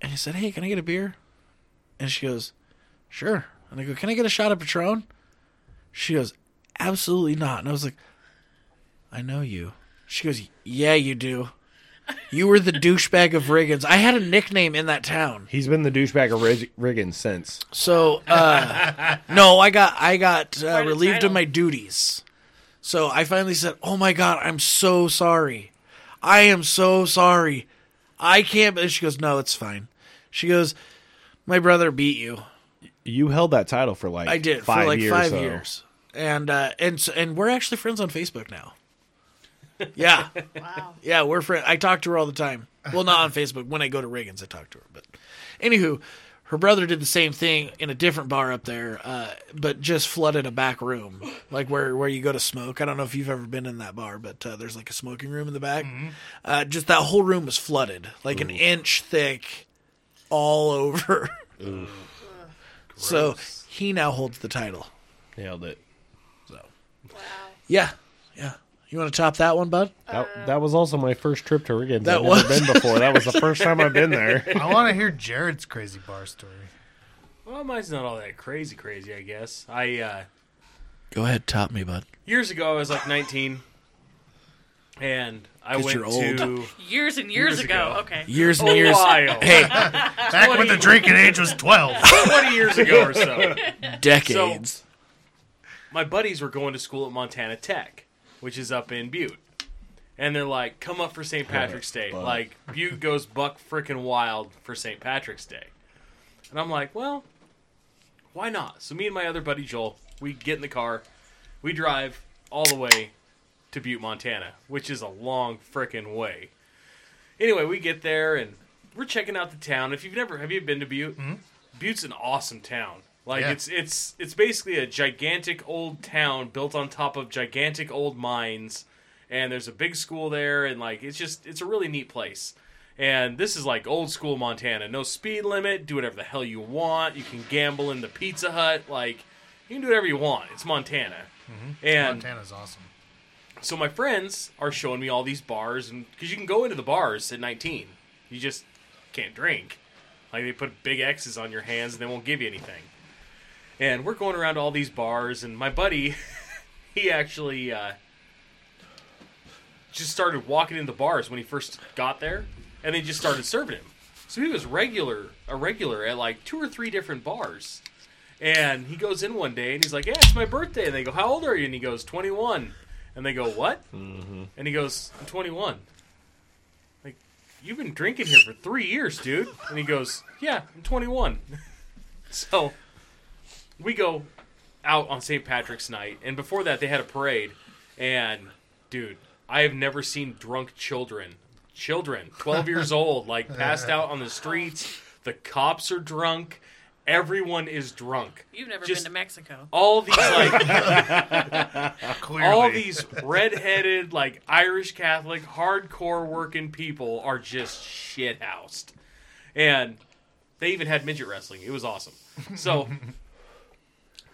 and I said, hey, can I get a beer? And she goes, sure. And I go, can I get a shot of Patron? She goes, absolutely not. And I was like, I know you. She goes, yeah, you do. You were the douchebag of Riggins. I had a nickname in that town. He's been the douchebag of Rig- Riggins since. So, uh, no, I got I got uh, relieved of my duties. So I finally said, oh, my God, I'm so sorry. I am so sorry. I can't. But she goes, no, it's fine. She goes, my brother beat you. You held that title for like I did, five for like years. Five so. years. And, uh, and, and we're actually friends on Facebook now. Yeah. Wow. Yeah, we're friends. I talk to her all the time. Well, not on Facebook. When I go to Riggins, I talk to her. But anywho, her brother did the same thing in a different bar up there, uh, but just flooded a back room, like where, where you go to smoke. I don't know if you've ever been in that bar, but uh, there's like a smoking room in the back. Mm-hmm. Uh, just that whole room was flooded, like Ooh. an inch thick all over. Ooh. So he now holds the title. Nailed it. So. Wow. Yeah, yeah. You want to top that one, bud? Uh, that, that was also my first trip to Riggins. That I've was... never been before. That was the first time I've been there. I want to hear Jared's crazy bar story. Well, mine's not all that crazy, crazy, I guess. I uh, Go ahead, top me, bud. Years ago, I was like nineteen, and I went you're old. to... Years and years, years ago. ago. Okay. Years and a years. While. Hey. Back twenty... when the drinking age was twelve. twenty years ago or so. Decades. So, my buddies were going to school at Montana Tech, which is up in Butte. And they're like, come up for Saint Patrick's Day. Buck. Like, Butte goes buck freaking wild for Saint Patrick's Day. And I'm like, well, why not? So me and my other buddy Joel, we get in the car. We drive all the way to Butte, Montana, which is a long freaking way. Anyway, we get there, and we're checking out the town. If you've never, have you been to Butte? Mm-hmm. Butte's an awesome town. Like, yeah. it's it's it's basically a gigantic old town built on top of gigantic old mines, and there's a big school there, and, like, it's just, it's a really neat place. And this is, like, old school Montana. No speed limit, do whatever the hell you want, you can gamble in the Pizza Hut, like, you can do whatever you want. It's Montana. Mm-hmm. And Montana's awesome. So my friends are showing me all these bars, and because you can go into the bars at nineteen. You just can't drink. Like, they put big X's on your hands, and they won't give you anything. And we're going around to all these bars, and my buddy, he actually uh, just started walking into bars when he first got there, and they just started serving him. So he was regular, a regular at like two or three different bars. And he goes in one day, and he's like, yeah, it's my birthday. And they go, how old are you? And he goes, twenty-one. And And they go, what? Mm-hmm. And he goes, I'm twenty-one. Like, you've been drinking here for three years, dude. And he goes, yeah, I'm twenty-one. So we go out on Saint Patrick's night. And before that, they had a parade. And, dude, I have never seen drunk children. Children, twelve years old, like, passed out on the streets. The cops are drunk. Everyone is drunk. You've never Just been to Mexico. All these, like, all these redheaded, like, Irish Catholic, hardcore working people are just shithoused. And they even had midget wrestling. It was awesome. So,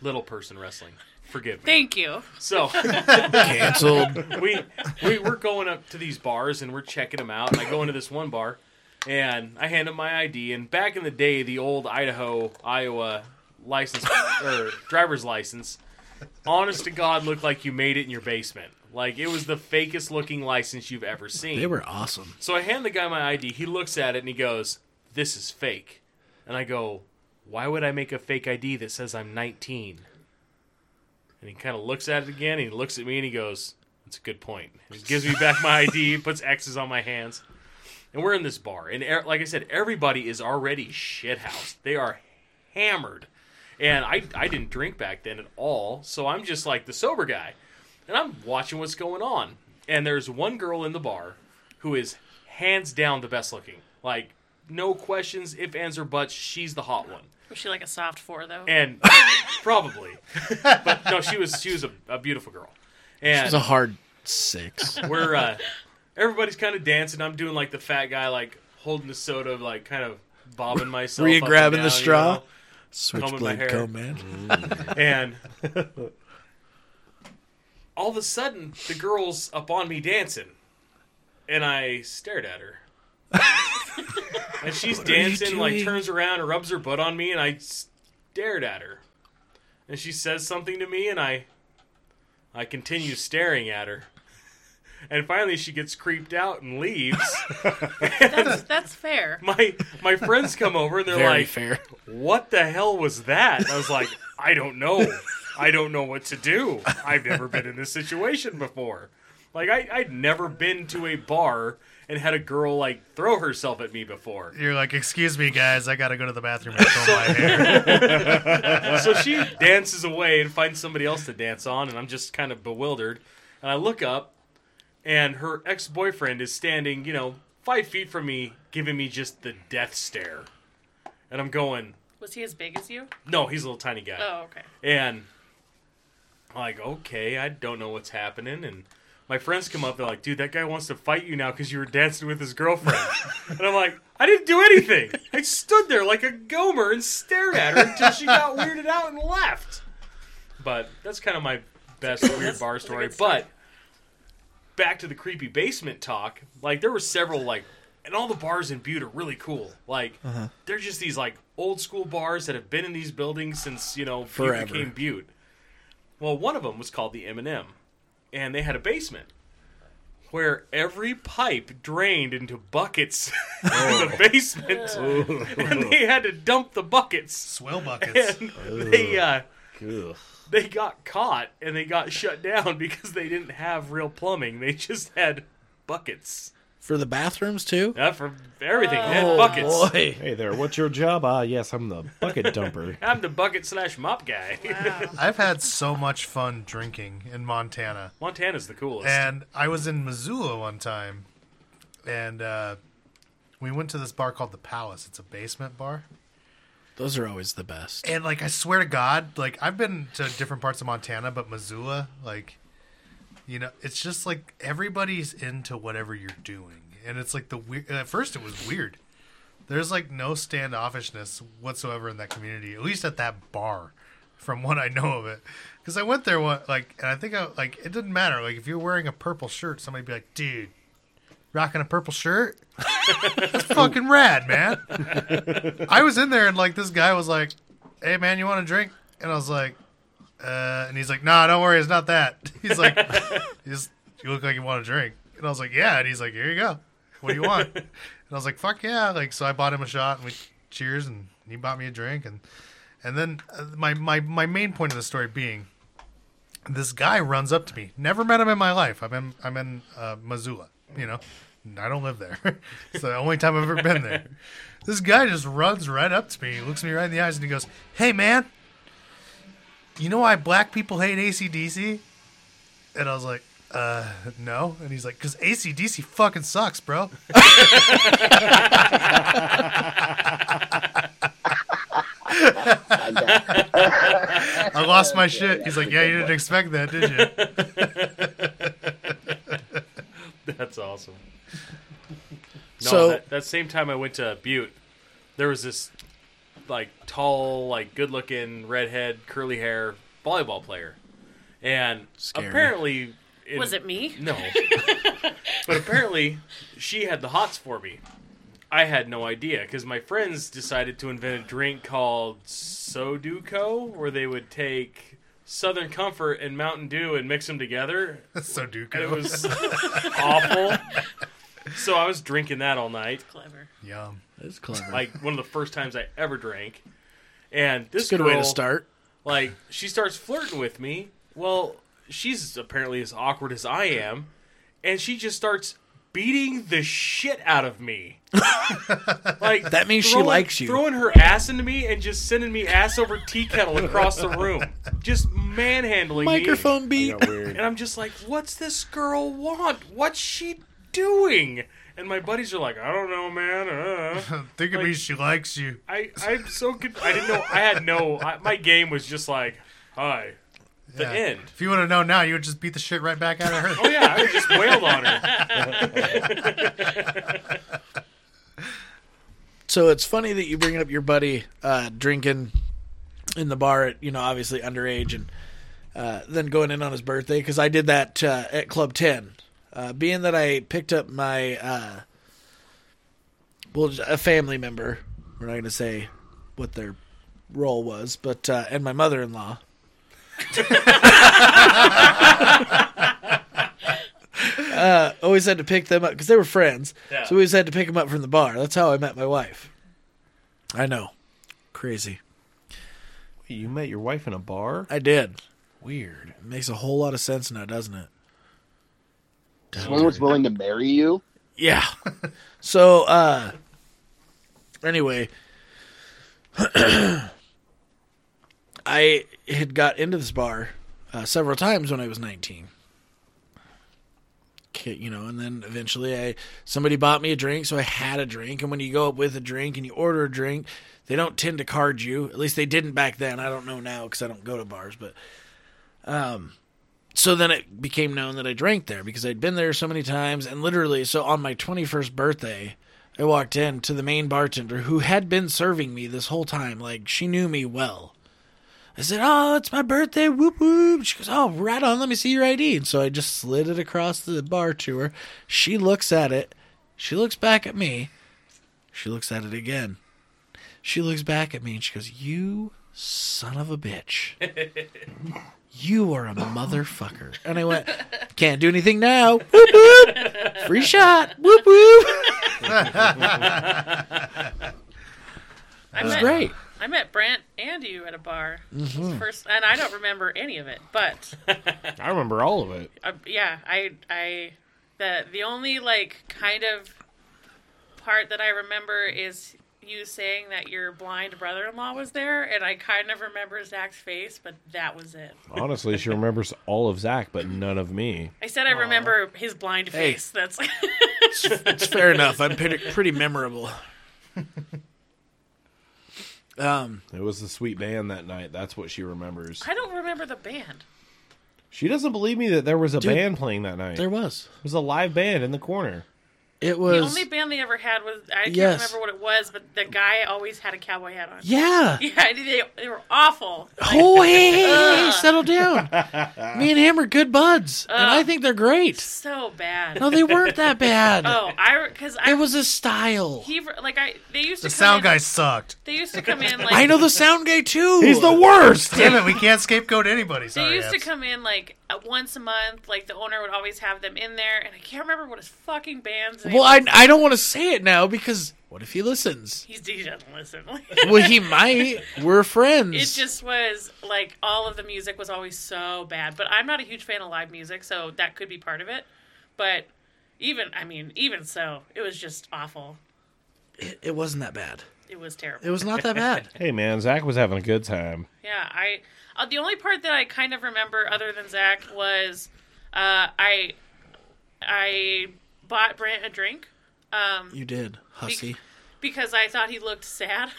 little person wrestling. Forgive me. Thank you. So, canceled. We, we, we're going up to these bars, and we're checking them out. And I go into this one bar. And I hand him my I D, and back in the day, the old Idaho, Iowa license or driver's license, honest to God, looked like you made it in your basement. Like, it was the fakest looking license you've ever seen. They were awesome. So I hand the guy my I D. He looks at it, and he goes, this is fake. And I go, why would I make a fake I D that says I'm nineteen? And he kind of looks at it again, and he looks at me, and he goes, that's a good point. And he gives me back my I D, puts X's on my hands. And we're in this bar, and er- like I said, everybody is already shithoused. They are hammered. And I I didn't drink back then at all, so I'm just like the sober guy. And I'm watching what's going on. And there's one girl in the bar who is hands down the best looking. Like, no questions, ifs, ands, or buts, she's the hot one. Was she like a soft four, though? And probably. But no, she was she was a, a beautiful girl. And she was a hard six. We're... Uh, Everybody's kind of dancing. I'm doing, like, the fat guy, like, holding the soda, like, kind of bobbing myself. Were you grabbing down, the straw? You know, Switchblade Comb Man. And all of a sudden, the girl's up on me dancing. And I stared at her. And she's what dancing, like, turns around and rubs her butt on me, and I stared at her. And she says something to me, and I, I continue staring at her. And finally, she gets creeped out and leaves. that's, that's fair. My my friends come over, and they're Very like, fair. What the hell was that? And I was like, I don't know. I don't know what to do. I've never been in this situation before. Like, I, I'd never been to a bar and had a girl, like, throw herself at me before. You're like, excuse me, guys. I got to go to the bathroom and comb my hair. So she dances away and finds somebody else to dance on, and I'm just kind of bewildered. And I look up. And her ex-boyfriend is standing, you know, five feet from me, giving me just the death stare. And I'm going... Was he as big as you? No, he's a little tiny guy. Oh, okay. And I'm like, okay, I don't know what's happening. And my friends come up, they're like, dude, that guy wants to fight you now because you were dancing with his girlfriend. And I'm like, I didn't do anything. I stood there like a gomer and stared at her until she got weirded out and left. But that's kind of my best weird bar story. But... Back to the creepy basement talk, like, there were several, like, and all the bars in Butte are really cool. Like, uh-huh. They're just these, like, old-school bars that have been in these buildings since, you know, Butte became Butte. Well, one of them was called the M and M, and they had a basement where every pipe drained into buckets oh. in the basement, oh. and they had to dump the buckets. Swell buckets. And oh. they, uh... Cool. They got caught, and they got shut down because they didn't have real plumbing. They just had buckets. For the bathrooms, too? Yeah, for everything. Oh, they had buckets. Boy. Hey there, what's your job? Ah, uh, yes, I'm the bucket dumper. I'm the bucket slash mop guy. Wow. I've had so much fun drinking in Montana. Montana's the coolest. And I was in Missoula one time, and uh, we went to this bar called The Palace. It's a basement bar. Those are always the best. And, like, I swear to God, like, I've been to different parts of Montana, but Missoula, like, you know, it's just, like, everybody's into whatever you're doing. And it's, like, the weird... At first, it was weird. There's, like, no standoffishness whatsoever in that community, at least at that bar, from what I know of it. Because I went there, like, and I think, I like, it didn't matter. Like, if you're wearing a purple shirt, somebody'd be like, dude, rocking a purple shirt? That's fucking rad, man. I was in there, and, like, this guy was like, hey, man, you want a drink? And I was like, uh, and he's like, nah, don't worry, it's not that. He's like, you, just, you look like you want a drink. And I was like, yeah. And he's like, here you go. What do you want? And I was like, fuck yeah. Like, so I bought him a shot, and we cheers, and he bought me a drink. And and then uh, my, my, my main point of the story being this guy runs up to me. Never met him in my life. I'm in, I'm in uh, Missoula, you know. I don't live there. It's the only time I've ever been there. This guy just runs right up to me. He looks me right in the eyes and he goes, "Hey, man, you know why black people hate A C D C? And I was like, uh, no. And he's like, because A C D C fucking sucks, bro. I lost my shit. He's like, yeah, you didn't expect that, did you? That's awesome. No, so, that, that same time I went to Butte, there was this like tall, like good-looking, redhead, curly hair volleyball player, and scary. apparently, it, was it me? No, but apparently, she had the hots for me. I had no idea because my friends decided to invent a drink called Soduco, where they would take Southern Comfort and Mountain Dew and mix them together. Soduco. It was awful. So I was drinking that all night. That's clever. Yum. That's clever. Like, one of the first times I ever drank. And this girl... It's a good way to start. Like, she starts flirting with me. Well, she's apparently as awkward as I am. And she just starts beating the shit out of me. Like, that means throwing, she likes you. Throwing her ass into me and just sending me ass over tea kettle across the room. Just manhandling Microphone me. Microphone beat. Weird. And I'm just like, what's this girl want? What's she doing? And my buddies are like, I don't know, man. Uh. Think it like, means she likes you. I, I'm so good. I didn't know. I had no. I, my game was just like, hi. The yeah. end. If you want to know now, you would just beat the shit right back out of her. Oh, yeah. I would just wailed on her. So it's funny that you bring up your buddy uh, drinking in the bar at, you know, obviously underage and uh, then going in on his birthday, because I did that uh, at Club ten. Uh, being that I picked up my, uh, well, a family member, we're not going to say what their role was, but, uh, and my mother-in-law. uh, always had to pick them up, because they were friends, yeah. So we always had to pick them up from the bar. That's how I met my wife. I know. Crazy. Wait, you met your wife in a bar? I did. Weird. It makes a whole lot of sense now, doesn't it? Someone was willing to marry you? Yeah. So, uh, anyway, I had got into this bar uh, several times when I was nineteen. You know, and then eventually I somebody bought me a drink, so I had a drink. And when you go up with a drink and you order a drink, they don't tend to card you. At least they didn't back then. I don't know now because I don't go to bars, but... um. So then it became known that I drank there because I'd been there so many times. And literally, so on my twenty-first birthday, I walked in to the main bartender who had been serving me this whole time. Like, she knew me well. I said, oh, it's my birthday. Whoop, whoop. She goes, oh, right on. Let me see your I D. And so I just slid it across the bar to her. She looks at it. She looks back at me. She looks at it again. She looks back at me and she goes, you son of a bitch. You are a motherfucker. And I went, can't do anything now. Whoop, whoop. Free shot. Whoop, whoop. It was met, great. I met Brant and you at a bar. Mm-hmm. First, and I don't remember any of it, but... I remember all of it. Uh, yeah, I... I the, the only, like, kind of part that I remember is... you saying that your blind brother-in-law was there, and I kind of remember Zach's face, but that was it. Honestly, she remembers all of Zach, but none of me. I said I Aww. remember his blind face. Hey. That's it's, it's fair enough. I'm pretty, pretty memorable. Um, it was the sweet band that night. That's what she remembers. I don't remember the band. She doesn't believe me that there was a Dude, band playing that night. There was. It was a live band in the corner. It was, the only band they ever had was, I can't yes. remember what it was, but the guy always had a cowboy hat on. Yeah. Yeah, they, they were awful. Oh, like, hey, hey, hey, settle down. Me and him are good buds, uh, and I think they're great. So bad. No, they weren't that bad. Oh, I, because I. It was a style. He, like, I, they used to The come sound in, guy sucked. They used to come in, like. I know the sound guy, too. He's the worst. Damn it, we can't scapegoat anybody. Sorry, they used Abs. to come in, like, once a month, like, the owner would always have them in there, and I can't remember what his fucking band's name was. Well, I, I don't want to say it now because What if he listens? He, he doesn't listen. Well, he might. We're friends. It just was, like, all of the music was always so bad. But I'm not a huge fan of live music, so that could be part of it. But even, I mean, even so, it was just awful. It, it wasn't that bad. It was terrible. It was not that bad. Hey, man, Zach was having a good time. Yeah, I. Uh, the only part that I kind of remember other than Zach was uh, I, I bought Brant a drink. Um, you did, hussy. Be- because I thought he looked sad.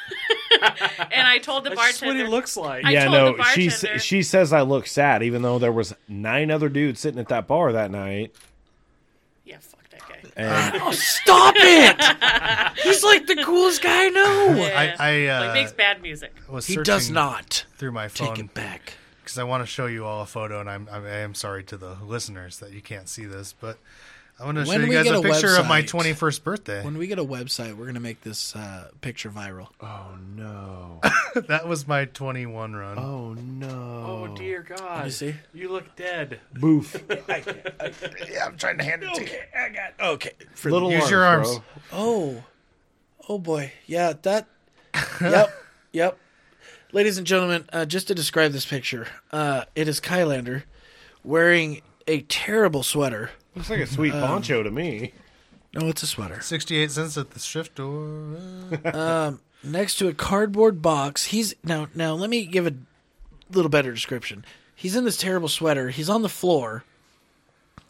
And I told the bartender. That's what he looks like. I yeah, no, she sa- she says I look sad, even though there was nine other dudes sitting at that bar that night. Yeah, fuck that guy. And- oh, stop it! He's like the coolest guy I know. Yeah. I, I, uh, like, makes bad music. He does not. Through my phone. Take it back. Because I want to show you all a photo, and I'm, I'm I am sorry to the listeners that you can't see this, but... I want to show you guys a picture website, of my twenty-first birthday. When we get a website, we're going to make this uh, picture viral. Oh, no. That was my twenty-one run. Oh, no. Oh, dear God. Let me see. You look dead. Boof. I can't, I can't. Yeah, I'm trying to hand it okay. to you. I got it. Okay. For Little use arms, your arms. Bro. Oh. Oh, boy. Yeah, that. Yep. Yep. Ladies and gentlemen, uh, just to describe this picture, uh, it is Kylander wearing a terrible sweater. Looks like a sweet poncho um, to me. No, it's a sweater. sixty-eight cents at the thrift store. um, next to a cardboard box. He's now, now, let me give a little better description. He's in this terrible sweater. He's on the floor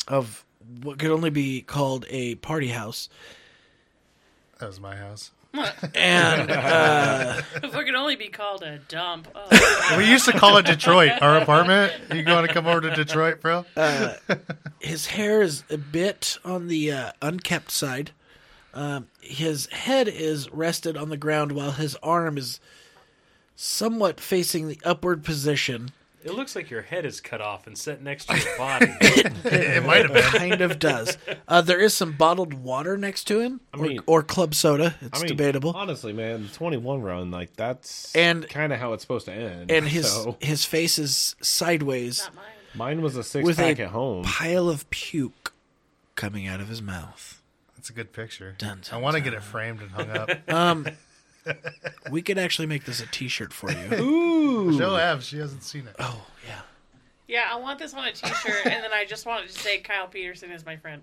of what could only be called a party house. That was my house. And uh, if we could only be called a dump. Oh. We used to call it Detroit, our apartment. You want to come over to Detroit, bro? Uh, his hair is a bit on the uh, unkempt side. Um, his head is rested on the ground while his arm is somewhat facing the upward position. It looks like your head is cut off and set next to your body. it it might have been. Kind of does. Uh, there is some bottled water next to him, I mean, or, or club soda. It's I mean, debatable. Honestly, man, the twenty-one run, like that's kind of how it's supposed to end. And his so. his face is sideways. Not mine. Mine was a six pack at home. With a pile of puke coming out of his mouth. That's a good picture. Dun, dun, I want to get it framed and hung up. Um. We could actually make this a t-shirt for you. Ooh. She'll have. She hasn't seen it. Oh, yeah. Yeah, I want this on a t-shirt, and then I just want it to say Kyle Peterson is my friend.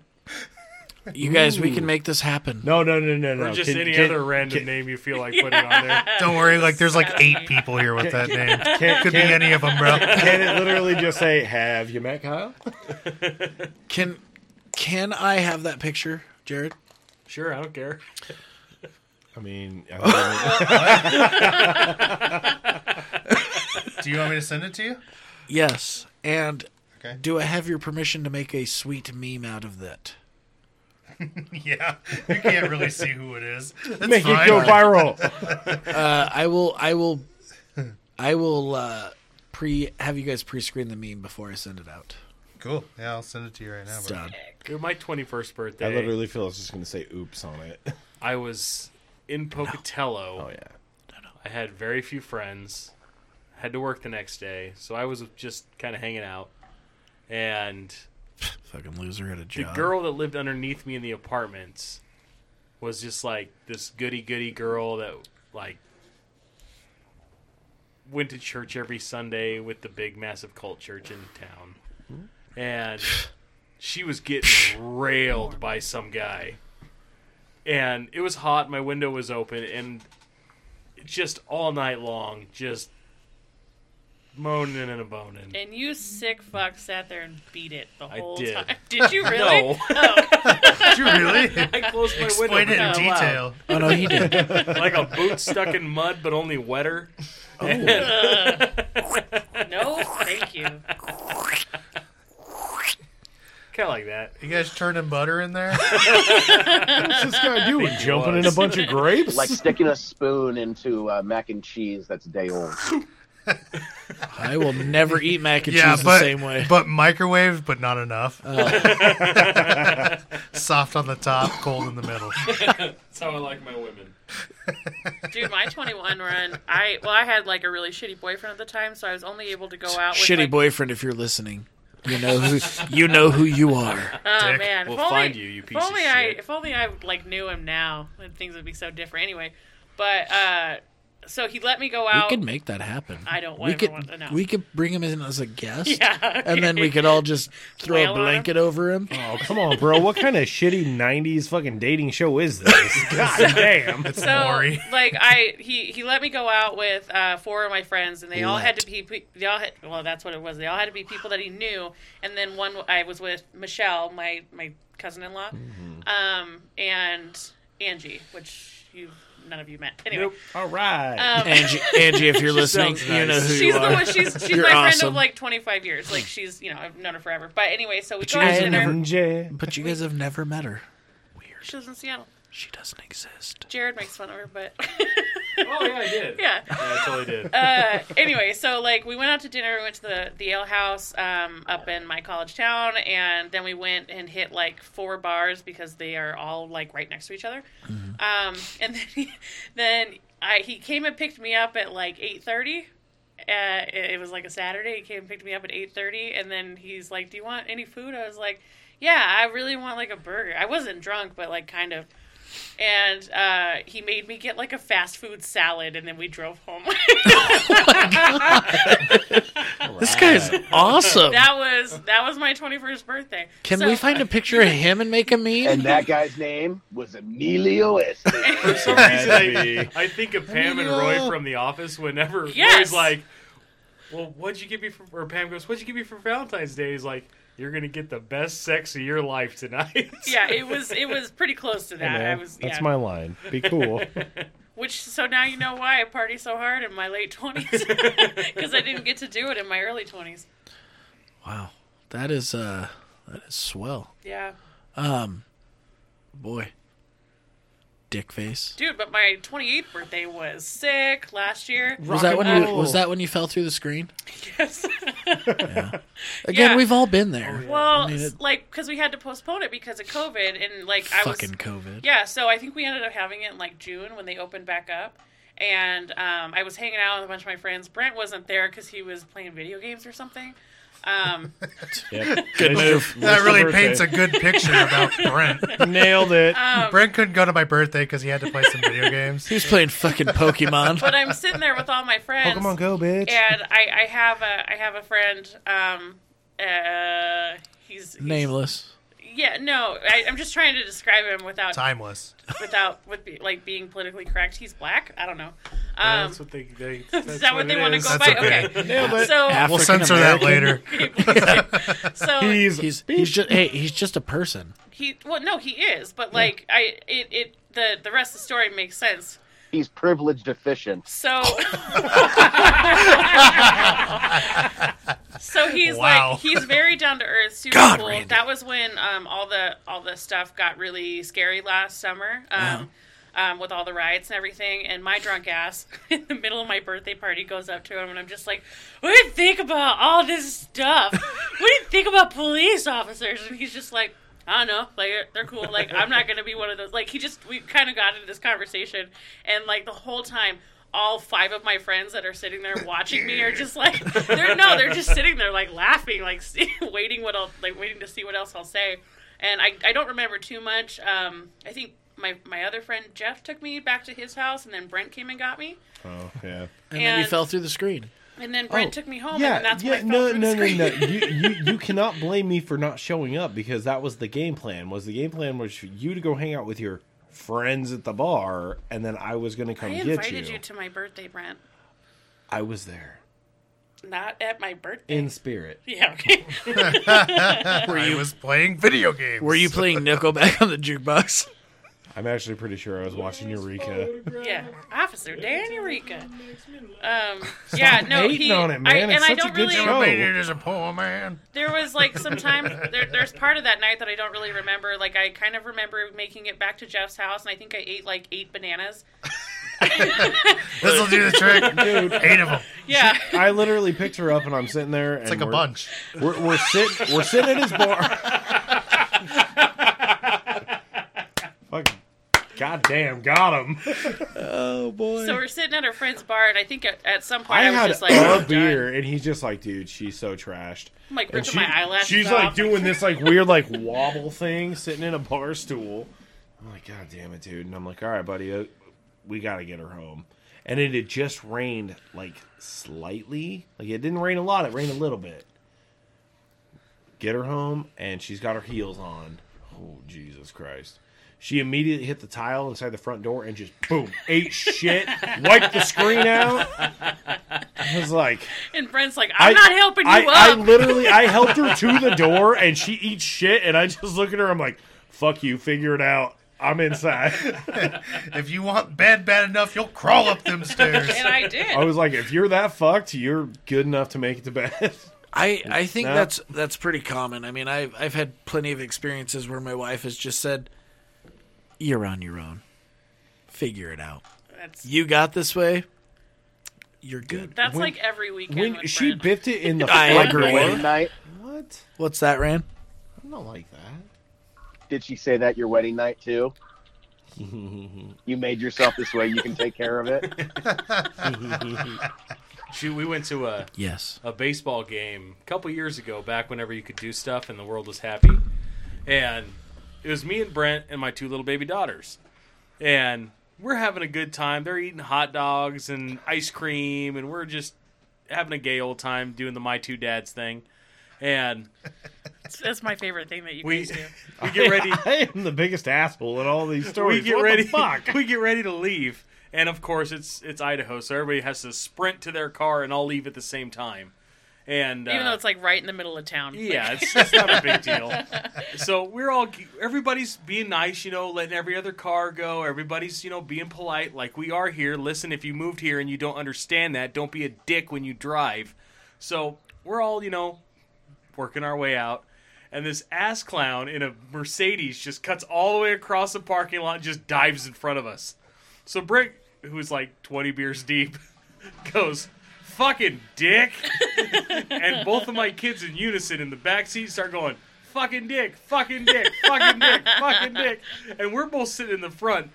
You Ooh. guys, we can make this happen. No, no, no, no, no. Or just can, any can, other random can, name you feel like yeah. putting on there. Don't worry. Like, there's like eight people here with that name. Can, Could can, be any of them, bro. Can it literally just say, have you met Kyle? Can, can I have that picture, Jared? Sure, I don't care. I mean, I do you want me to send it to you? Yes. And okay. do I have your permission to make a sweet meme out of that? Yeah. You can't really see who it is. That's make fine. It go viral. uh, I will, I will, I will uh, pre have you guys pre-screen the meme before I send it out. Cool. Yeah, I'll send it to you right now. It was my twenty-first birthday. I literally feel I was just going to say oops on it. I was... in Pocatello, no. Oh, yeah. no, no. I had very few friends, had to work the next day, so I was just kind of hanging out, and fucking loser at a job. The girl that lived underneath me in the apartments was just like this goody-goody girl that like went to church every Sunday with the big, massive cult church in town, mm-hmm. and she was getting railed by some guy. And it was hot, my window was open, and just all night long, just moaning and a-boning. And you sick fuck sat there and beat it the whole I did. time. Did you really? No. Oh. Did you really? I closed my Explain window. Explain it in detail. Oh, no, he did. Like a boot stuck in mud, but only wetter. Oh. And... Uh, no, thank you. Kind of like that. You guys turning butter in there? What's this guy doing? Jumping in a bunch of grapes? Like sticking a spoon into uh, mac and cheese that's day old. I will never eat mac and yeah, cheese but, the same way. But microwave, but not enough. Uh. Soft on the top, cold in the middle. That's how I like my women. Dude, my twenty-one run, I well, I had like a really shitty boyfriend at the time, so I was only able to go out with... Shitty like, boyfriend if you're listening. You know who you know who you are. Oh Dick. man, we'll find you, you piece of shit. If only I, if only I like knew him now, then things would be so different. Anyway, but uh, so he let me go out. We could make that happen. I don't want to know. We could bring him in as a guest, yeah, okay. and then we could all just throw Wail a blanket him. over him. Oh come on, bro! What kind of shitty nineties fucking dating show is this? God so, damn, it's boring. So, like I, he, he let me go out with uh, four of my friends, and they let. all had to be they all had, well, that's what it was. They all had to be people that he knew, and then one I was with Michelle, my my cousin-in-law, mm-hmm. um, and Angie, which you. None of you met. Anyway. Nope. All right. Um, Angie, Angie, if you're listening, nice. you know who she's you are. The one, she's she's my awesome. friend of like twenty-five years. Like she's, you know, I've known her forever. But anyway, so we go to dinner. Never, but you guys have never met her. Weird. She lives in Seattle. She doesn't exist. Jared makes fun of her, but... oh, yeah, I did. Yeah. yeah I totally did. Uh, anyway, so, like, we went out to dinner. We went to the, the ale house um, up in my college town, and then we went and hit, like, four bars because they are all, like, right next to each other. Mm-hmm. Um, and then he, then I, he came and picked me up at, like, eight thirty. Uh, it, it was, like, a Saturday. He came and picked me up at eight thirty, and then he's like, do you want any food? I was like, yeah, I really want, like, a burger. I wasn't drunk, but, like, kind of. And uh, he made me get like a fast food salad, and then we drove home. Oh my God. Right. This guy's awesome. That was that was my twenty-first birthday. Can so, we find a picture of him and make a meme? And that guy's name was Emilio Estevez. For some reason, I, I think of Pam and Roy from The Office whenever yes. Roy's like, "Well, what'd you give me for?" Or Pam goes, "What'd you give me for Valentine's Day?" He's like, you're gonna get the best sex of your life tonight. Yeah, it was it was pretty close to that. I, I was. That's yeah. my line. Be cool. Which so now you know why I party so hard in my late twenties because I didn't get to do it in my early twenties. Wow, that is uh, that is swell. Yeah. Um, boy. Dick face, dude. But my twenty-eighth birthday was sick last year. Was that when you, was that when you fell through the screen? Yes. yeah. Again, yeah. we've all been there. Well, I mean, it, like because we had to postpone it because of COVID, and like I was fucking COVID. Yeah, so I think we ended up having it in like June when they opened back up, and um, I was hanging out with a bunch of my friends. Brent wasn't there because he was playing video games or something. Um, yep. Good move. That really paints a good picture about Brent. Nailed it. Um, Brent couldn't go to my birthday because he had to play some video games. He was playing fucking Pokemon. But I'm sitting there with all my friends. Pokemon Go, bitch. And I, I have a I have a friend. Um, uh, he's, he's nameless. Yeah, no, I, I'm just trying to describe him without timeless, without with be, like being politically correct. He's black. I don't know. Um, yeah, that's what they. they that's is that what, what they want is. to go that's by? Okay, okay. Yeah, so African we'll censor American. that later. yeah. So he's he's, he's just hey, he's just a person. He well, no, he is, but like yeah. I, it, it the the rest of the story makes sense. He's privilege deficient. So, so he's wow. like he's very down to earth, super God, cool. Randy. That was when um, all the all the stuff got really scary last summer, um, yeah. um, with all the riots and everything. And my drunk ass in the middle of my birthday party goes up to him, and I'm just like, "What do you think about all this stuff? What do you think about police officers?" And he's just like, I don't know, like, they're cool, like, I'm not going to be one of those, like, he just, we kind of got into this conversation, and, like, the whole time, all five of my friends that are sitting there watching me are just, like, they're, no, they're just sitting there, like, laughing, like, see, waiting what I'll, like, waiting to see what else I'll say, and I, I don't remember too much, um, I think my, my other friend, Jeff, took me back to his house, and then Brent came and got me. Oh, yeah. And, and then you fell through the screen. And then Brent oh, took me home, yeah, and that's yeah, when I fell no, through no, the screen. No, no, no, you, you, you cannot blame me for not showing up, because that was the game plan. Was the game plan was for you to go hang out with your friends at the bar, and then I was going to come get you. I invited you. you to my birthday, Brent. I was there. Not at my birthday. In spirit. Yeah, okay. Were you I was playing video games. Were you playing Nickelback on the jukebox? I'm actually pretty sure I was watching Eureka. Yeah, Officer Dan Eureka. Um, yeah, no, he. On it, man. I, and it's I such don't a really. Elevated as a poor man. There was like sometimes there, there's part of that night that I don't really remember. Like I kind of remember making it back to Jeff's house, and I think I ate like eight bananas. This will do the trick, dude. Eight of them. Yeah. She, I literally picked her up, and I'm sitting there. It's and like a bunch. We're we're sitting we're sitting at his bar. goddamn, got him. Oh, boy. So we're sitting at our friend's bar, and I think at, at some point I, I was had just like, a beer, done. And he's just like, dude, she's so trashed. I'm like, ripping she, my eyelashes She's off. Like doing this like weird like wobble thing, sitting in a bar stool. I'm like, God damn it, dude. And I'm like, all right, buddy, we got to get her home. And it had just rained like slightly. Like it didn't rain a lot. It rained a little bit. Get her home, and she's got her heels on. Oh, Jesus Christ. She immediately hit the tile inside the front door and just, boom, ate shit, wiped the screen out. I was like... And Brent's like, I'm I, not helping you I, up. I literally, I helped her to the door, and she eats shit, and I just look at her, I'm like, fuck you, figure it out. I'm inside. If you want bad, bad enough, you'll crawl up them stairs. And I did. I was like, if you're that fucked, you're good enough to make it to bed. I, I think no. that's that's pretty common. I mean, I've, I've had plenty of experiences where my wife has just said, you're on your own. Figure it out. That's, you got this way. You're good. That's when, like every weekend. When she Brent. Biffed it in the microwave. Night. What? What's that, Ran? I'm not like that. Did she say that your wedding night, too? You made yourself this way. You can take care of it. She, we went to a yes. a baseball game a couple years ago, back whenever you could do stuff and the world was happy. And it was me and Brent and my two little baby daughters. And we're having a good time. They're eating hot dogs and ice cream, and we're just having a gay old time doing the My Two Dads thing. And that's my favorite thing that you guys do. We get ready. I am the biggest asshole in all these stories. We get what ready, the fuck? We get ready to leave. And, of course, it's it's Idaho, so everybody has to sprint to their car and all leave at the same time. And even uh, though it's, like, right in the middle of town. Yeah, it's, it's not a big deal. So we're all – everybody's being nice, you know, letting every other car go. Everybody's, you know, being polite like we are here. Listen, if you moved here and you don't understand that, don't be a dick when you drive. So we're all, you know, working our way out. And this ass clown in a Mercedes just cuts all the way across the parking lot and just dives in front of us. So Brick, who's like twenty beers deep, goes, fucking dick. And both of my kids in unison in the backseat start going, fucking dick, fucking dick, fucking dick, fucking dick. And we're both sitting in the front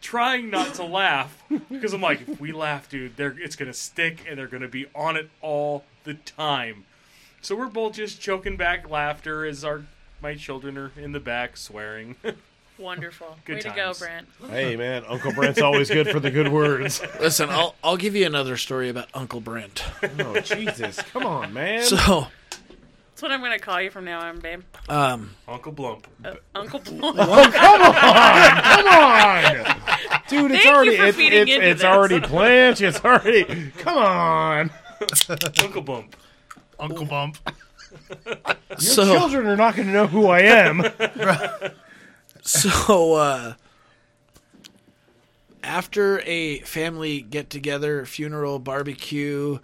trying not to laugh because I'm like, if we laugh, dude, they're, it's going to stick and they're going to be on it all the time. So we're both just choking back laughter as our my children are in the back swearing. Wonderful. Good Way times. To go, Brent. Hey, man. Uncle Brent's always good for the good words. Listen, I'll I'll give you another story about Uncle Brent. Oh, Jesus. Come on, man. So. That's what I'm going to call you from now on, babe. Um, Uncle Blump. Uh, Uncle Blump. Oh, come on. Come on. Dude, it's Thank already it's, it's, it's already planned. It's already. Come on. Uncle Blump. Uncle Blump. Your so, children are not going to know who I am. So, uh, after a family get-together, funeral, barbecue,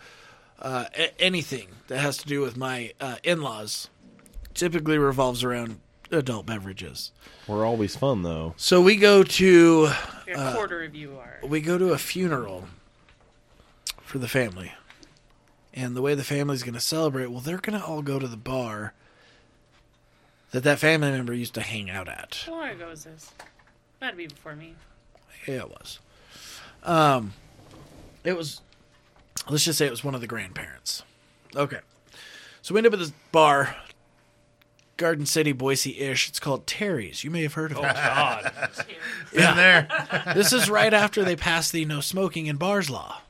uh, a- anything that has to do with my uh, in-laws typically revolves around adult beverages. We're always fun, though. So we go to... You're a quarter uh, of you are. We go to a funeral for the family. And the way the family's going to celebrate, well, they're going to all go to the bar that that family member used to hang out at. How long ago was this? That'd be before me. Yeah, it was. Um, it was, let's just say it was one of the grandparents. Okay. So we end up at this bar, Garden City, Boise-ish. It's called Terry's. You may have heard of it. Oh, God. Yeah. Been there. This is right after they passed the no smoking in bars law.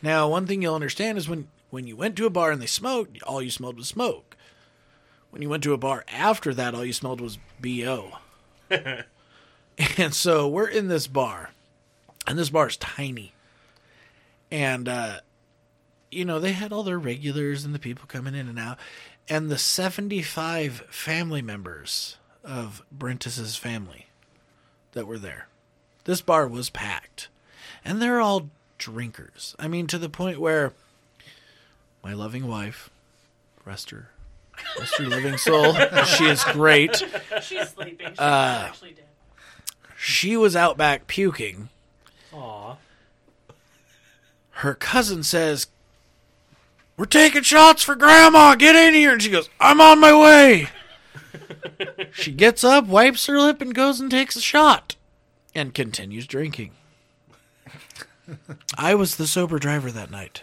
Now, one thing you'll understand is when, when you went to a bar and they smoked, all you smelled was smoke. When you went to a bar after that, all you smelled was B O And so we're in this bar, and this bar is tiny. And, uh, you know, they had all their regulars and the people coming in and out. And the seventy-five family members of Brentus's family that were there. This bar was packed. And they're all drinkers. I mean, to the point where my loving wife, rest her. Mister Living Soul. She is great. She's sleeping. She's uh, actually dead. She was out back puking. Aw. Her cousin says, we're taking shots for Grandma. Get in here. And she goes, I'm on my way. She gets up, wipes her lip, and goes and takes a shot. and continues drinking. I was the sober driver that night.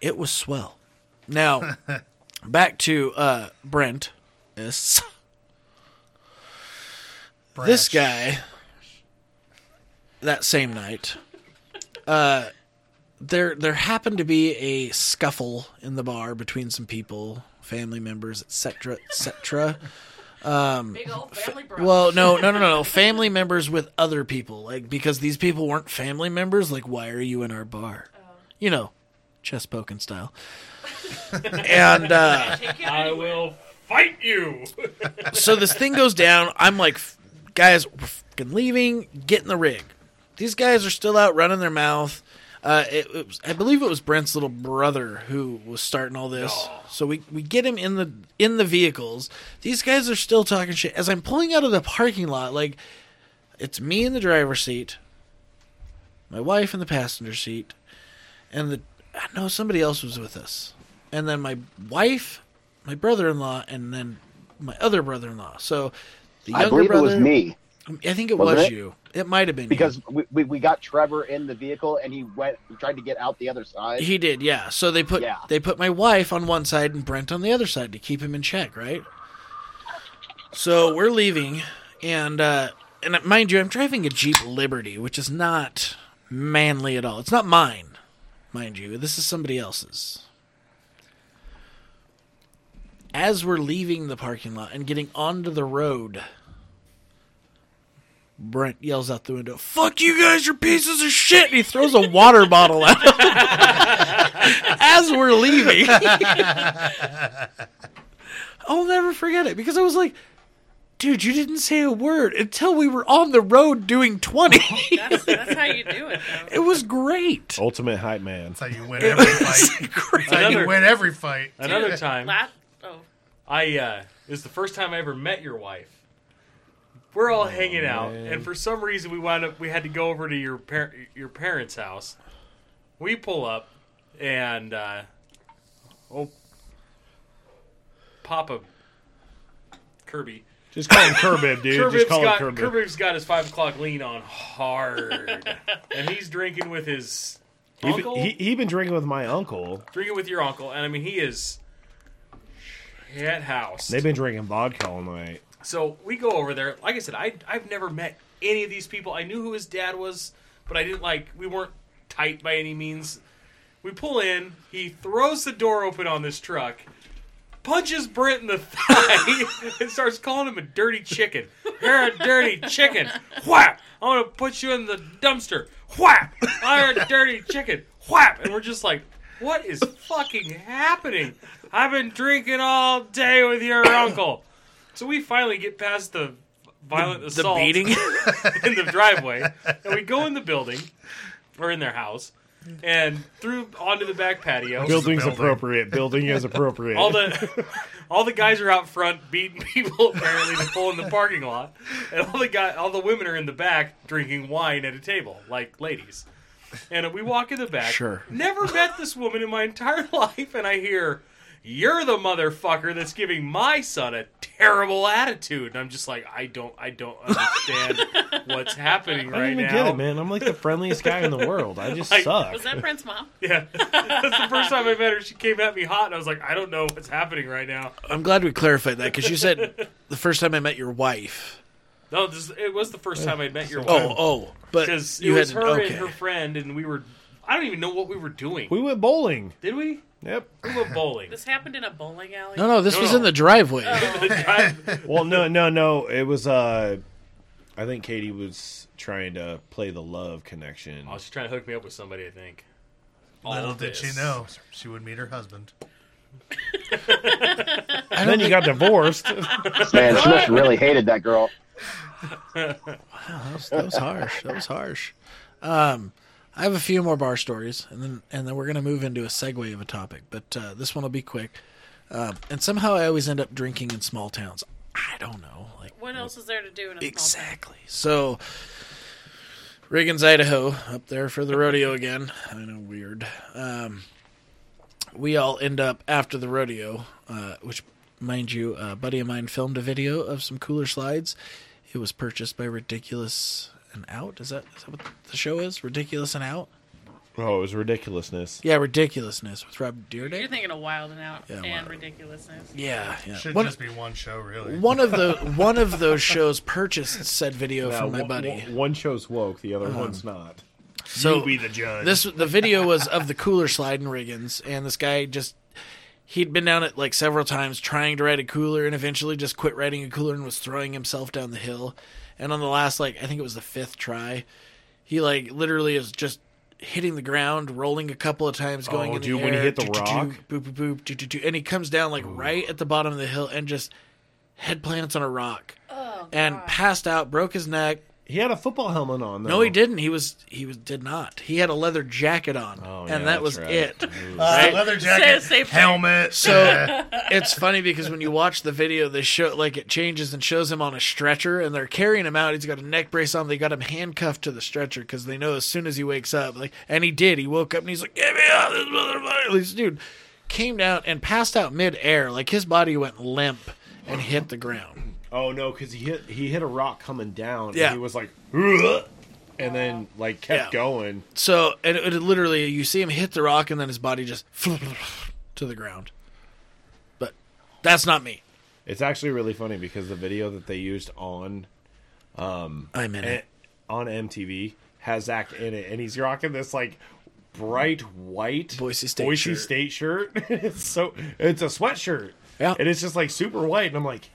It was swell. Now, back to uh, Brent. Yes. This guy, that same night, uh, there there happened to be a scuffle in the bar between some people, family members, et cetera, et cetera. Um, Big old family brunch. Well, no, no, no, no. Family members with other people, like because these people weren't family members. Like, why are you in our bar? Oh. You know, chest poking style. And uh, I will fight you. So this thing goes down. I'm like, guys, we're fucking leaving. Get in the rig. These guys are still out running their mouth. Uh, it, it was, I believe it was Brent's little brother who was starting all this. Oh. So we, we get him in the in the vehicles. These guys are still talking shit. As I'm pulling out of the parking lot, like, it's me in the driver's seat, my wife in the passenger seat, and the I know somebody else was with us. And then my wife, my brother-in-law, and then my other brother-in-law. So the younger I believe brother, it was me. I think it Wasn't was it? you. It might have been because we, we we got Trevor in the vehicle and he went we tried to get out the other side. He did, yeah. So they put yeah. they put my wife on one side and Brent on the other side to keep him in check, right? So we're leaving, and uh, and mind you, I'm driving a Jeep Liberty, which is not manly at all. It's not mine, mind you. This is somebody else's. As we're leaving the parking lot and getting onto the road, Brent yells out the window, "Fuck you guys, you're pieces of shit!" And he throws a water bottle at him as we're leaving. I'll never forget it because I was like, dude, you didn't say a word until we were on the road doing twenty. that's, that's how you do it, though. It was great. Ultimate hype man. That's how you win every fight. Great. That's how another, you win every fight. Another time. La- oh. I, uh, it was the first time I ever met your wife. We're all oh, hanging out, man. And for some reason we wound up. We had to go over to your par- your parents' house. We pull up, and uh, oh, Papa Kirby. Just call him Kerbib, dude. Kerbib's Just call got, him Kerbib. Kerbib's got his five o'clock lean on hard, and he's drinking with his he uncle. Been, he he been drinking with my uncle. Drinking with your uncle, and I mean he is shit house. They've been drinking vodka all night. So we go over there. Like I said, I, I've never met any of these people. I knew who his dad was, but I didn't like, we weren't tight by any means. We pull in. He throws the door open on this truck, punches Brent in the thigh, and starts calling him a dirty chicken. You're a dirty chicken. Whap! I'm going to put you in the dumpster. Whap! I'm a dirty chicken. Whap! And we're just like, what is fucking happening? I've been drinking all day with your uncle. So we finally get past the violent the, assault the beating in the driveway, and we go in the building, or in their house, and through onto the back patio. Building's building. appropriate. Building is appropriate. All the all the guys are out front beating people, apparently, to pull in the parking lot, and all the guy, all the women are in the back drinking wine at a table, like ladies. And we walk in the back. Sure. Never met this woman in my entire life, and I hear, "You're the motherfucker that's giving my son a terrible attitude." And I'm just like, I don't, I don't understand what's happening right now. I don't even now. get it, man. I'm like the friendliest guy in the world. I just like, suck. Was that Brent's mom? Yeah. That's the first time I met her. She came at me hot, and I was like, I don't know what's happening right now. I'm glad we clarified that, because you said the first time I met your wife. No, this, it was the first time I met your wife. Oh, oh. Because it was had, her okay. and her friend, and we were, I don't even know what we were doing. We went bowling. Did we? Yep. We went bowling. This happened in a bowling alley? No, no, this no, was no. in the driveway. Oh. Well, no, no, no. It was, uh, I think Katie was trying to play the love connection. Oh, she's trying to hook me up with somebody, I think. All Little did she know. She would meet her husband. And then you got divorced. Man, she must have really hated that girl. Wow, that was, that was harsh. That was harsh. Um... I have a few more bar stories, and then and then we're going to move into a segue of a topic. But uh, this one will be quick. Uh, and somehow I always end up drinking in small towns. I don't know. Like, what else is there to do in a exactly. small town? Exactly. So, Riggins, Idaho, up there for the rodeo again. I know, weird. Um, we all end up after the rodeo, uh, which, mind you, a buddy of mine filmed a video of some cooler slides. It was purchased by Ridiculous and Out. Is that, is that what the show is? Ridiculous and Out? Oh, it was Ridiculousness. Yeah, Ridiculousness with Rob Dyrdek. You're thinking of Wild and Out yeah, and Ridiculousness. Yeah, yeah. Should one, just be one show, really. One of the one of those shows purchased said video no, from my one, buddy. One show's woke, the other um, one's not. So you be the judge. This the video was of the cooler slide in Riggins, and this guy just he'd been down it like several times trying to ride a cooler, and eventually just quit riding a cooler and was throwing himself down the hill. And on the last, like I think it was the fifth try, he like literally is just hitting the ground, rolling a couple of times, going oh, in the dude, air. When he hit the do, rock, do, do, boop, boop, boop, do, do, do, and he comes down like Ooh. right at the bottom of the hill and just head plants on a rock, oh, and God. passed out, broke his neck. He had a football helmet on, though. No, he didn't. He was he was did not. He had a leather jacket on, oh, and yeah, that was right. it. Uh, right? Leather jacket, safe helmet. So it's funny because when you watch the video, they show like it changes and shows him on a stretcher, and they're carrying him out. He's got a neck brace on. They got him handcuffed to the stretcher because they know as soon as he wakes up, like, and he did. He woke up and he's like, "Get me out of this motherfucker!" This dude came down and passed out midair. Like his body went limp and hit the ground. Oh no, because he hit he hit a rock coming down. Yeah. And he was like, Ugh! and then like kept yeah. going. So and it, it literally, you see him hit the rock, and then his body just to the ground. But that's not me. It's actually really funny because the video that they used on, um, I'm in it. on M T V has Zach in it, and he's rocking this like bright white Boise State Boise shirt. State shirt. It's so it's a sweatshirt. Yeah, and it's just like super white, and I'm like.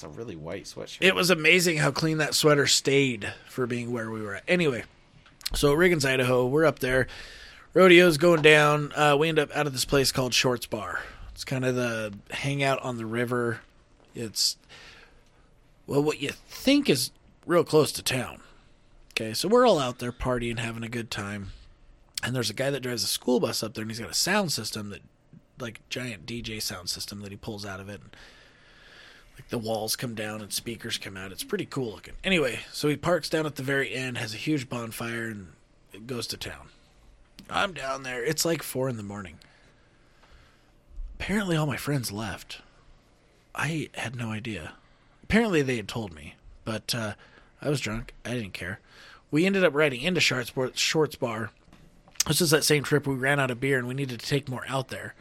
It's a really white sweatshirt. It was amazing how clean that sweater stayed for being where we were at. Anyway, so Riggins, Idaho, we're up there. Rodeo's going down. Uh, we end up out of this place called Shorts Bar. It's kind of the hangout on the river. It's, well, what you think is real close to town. Okay, so we're all out there partying, having a good time. And there's a guy that drives a school bus up there, and he's got a sound system, that like giant D J sound system that he pulls out of it. And, like the walls come down and speakers come out. It's pretty cool looking. Anyway, so he parks down at the very end, has a huge bonfire, and it goes to town. I'm down there. It's like four in the morning. Apparently all my friends left. I had no idea. Apparently they had told me, but uh, I was drunk. I didn't care. We ended up riding into Shorts Bar. This is that same trip we ran out of beer, and we needed to take more out there.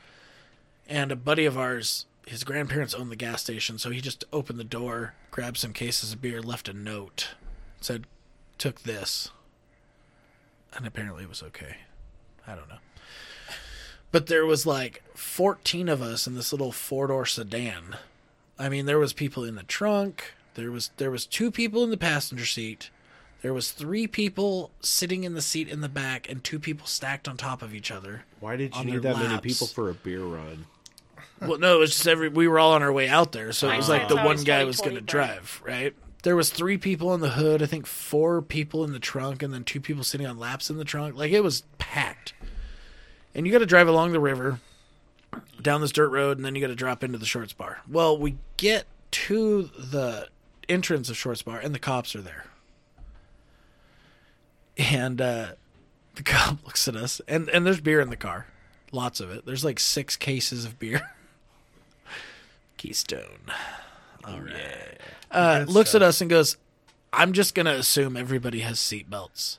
And a buddy of ours... his grandparents owned the gas station, so he just opened the door, grabbed some cases of beer, left a note, said, took this. And apparently it was okay. I don't know. But there was like fourteen of us in this little four-door sedan. I mean, there was people in the trunk. There was there was two people in the passenger seat. There was three people sitting in the seat in the back and two people stacked on top of each other. Why did you need that laps. many people for a beer run? Well, no, it was just every, we were all on our way out there, so it was like the one guy was going to drive, right? There was three people in the hood, I think four people in the trunk, and then two people sitting on laps in the trunk. Like, it was packed. And you got to drive along the river, down this dirt road, and then you got to drop into the Shorts Bar. Well, we get to the entrance of Shorts Bar, and the cops are there. And uh, the cop looks at us, and, and there's beer in the car. Lots of it. There's like six cases of beer. Keystone. All right. Yeah. Uh, looks stuff. at us and goes, I'm just going to assume everybody has seatbelts.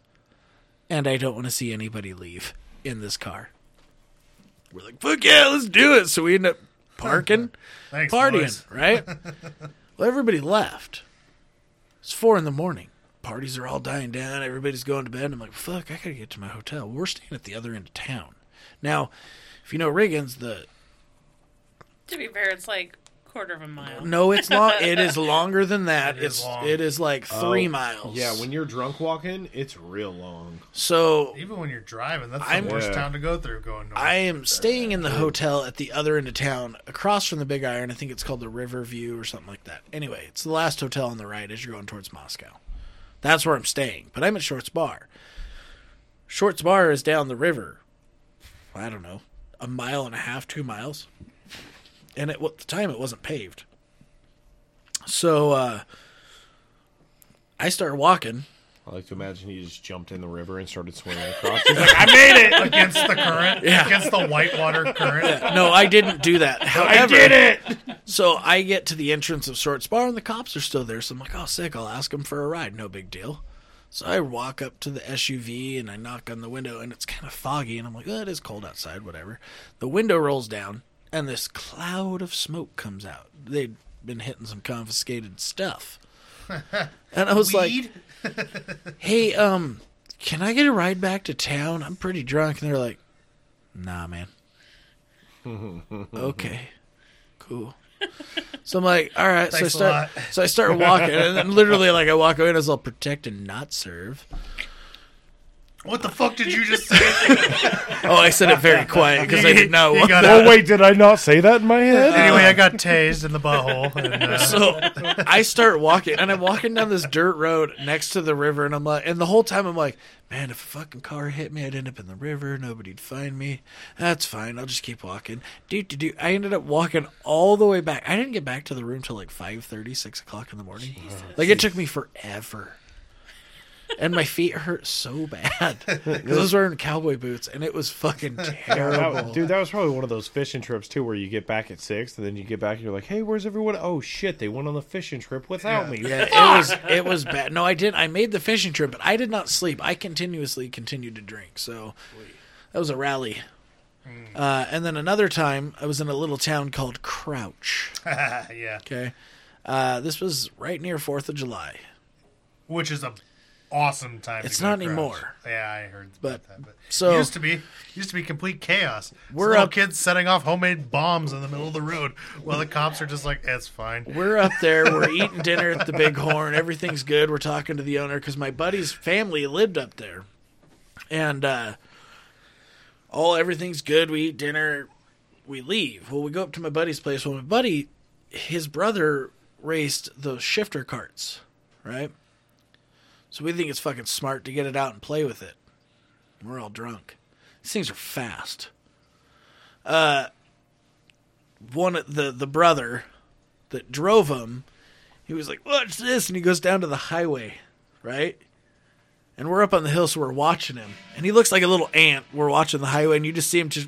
And I don't want to see anybody leave in this car. We're like, fuck yeah, let's do it. So we end up parking, Thanks, partying, boys. right? Well, everybody left. It's four in the morning. Parties are all dying down. Everybody's going to bed. I'm like, fuck, I got to get to my hotel. We're staying at the other end of town. Now, if you know Riggins, the... To be fair, it's like a quarter of a mile. No, it's not. It is longer than that. It it's is long. It is like three oh, miles. Yeah, when you're drunk walking, it's real long. So... Even when you're driving, that's the I'm, worst yeah. town to go through going north. I am staying in the hotel at the other end of town, across from the Big Iron. I think it's called the Riverview or something like that. Anyway, it's the last hotel on the right as you're going towards Moscow. That's where I'm staying. But I'm at Shorts Bar. Shorts Bar is down the river. I don't know, a mile and a half, two miles. And at the time, it wasn't paved. So uh, I started walking. I like to imagine he just jumped in the river and started swimming across. He's like, I made it! Against the current? Yeah. Against the whitewater current? Yeah. No, I didn't do that. However, I did it! So I get to the entrance of Shorts Bar, and the cops are still there. So I'm like, oh, sick, I'll ask them for a ride. No big deal. So I walk up to the S U V, and I knock on the window, and it's kind of foggy. And I'm like, oh, it is cold outside, whatever. The window rolls down, and this cloud of smoke comes out. They'd been hitting some confiscated stuff. And I was Weed? like, hey, um, can I get a ride back to town? I'm pretty drunk. And they're like, nah, man. Okay, cool. So I'm like, all right. Thanks so I start, so I start walking, and then literally, like, I walk away and it's all protect and not serve. What the fuck did you just say? Oh, I said it very quiet because I didn't know. Oh, wait, did I not say that in my head? Uh, anyway, I got tased in the butthole. And, uh... So I start walking, and I'm walking down this dirt road next to the river, and I'm like, and the whole time I'm like, man, if a fucking car hit me, I'd end up in the river. Nobody'd find me. That's fine. I'll just keep walking. Do do do. I ended up walking all the way back. I didn't get back to the room till like five thirty, six o'clock in the morning. Jesus. Like it took me forever. And my feet hurt so bad. Because I was wearing cowboy boots, and it was fucking terrible. Dude, that was probably one of those fishing trips, too, where you get back at six, and then you get back, and you're like, hey, where's everyone? Oh, shit, they went on the fishing trip without yeah. me. Yeah, it was it was bad. No, I didn't. I made the fishing trip, but I did not sleep. I continuously continued to drink, so that was a rally. Mm. Uh, and then another time, I was in a little town called Crouch. Yeah. Okay. Uh, this was right near fourth of July. Which is a... awesome time. It's to go not crouch. Anymore. Yeah, I heard about but, that. But so it used to be used to be complete chaos. We're so up, kids setting off homemade bombs in the middle of the road while the cops are just like, it's fine. We're up there. We're eating dinner at the Big Horn. Everything's good. We're talking to the owner because my buddy's family lived up there, and uh, all everything's good. We eat dinner. We leave. Well, we go up to my buddy's place. Well, my buddy, his brother raced those shifter carts, right? So we think it's fucking smart to get it out and play with it. We're all drunk. These things are fast. Uh, one of the, the brother that drove him, he was like, watch this. And he goes down to the highway, right? And we're up on the hill, so we're watching him. And he looks like a little ant. We're watching the highway, and you just see him just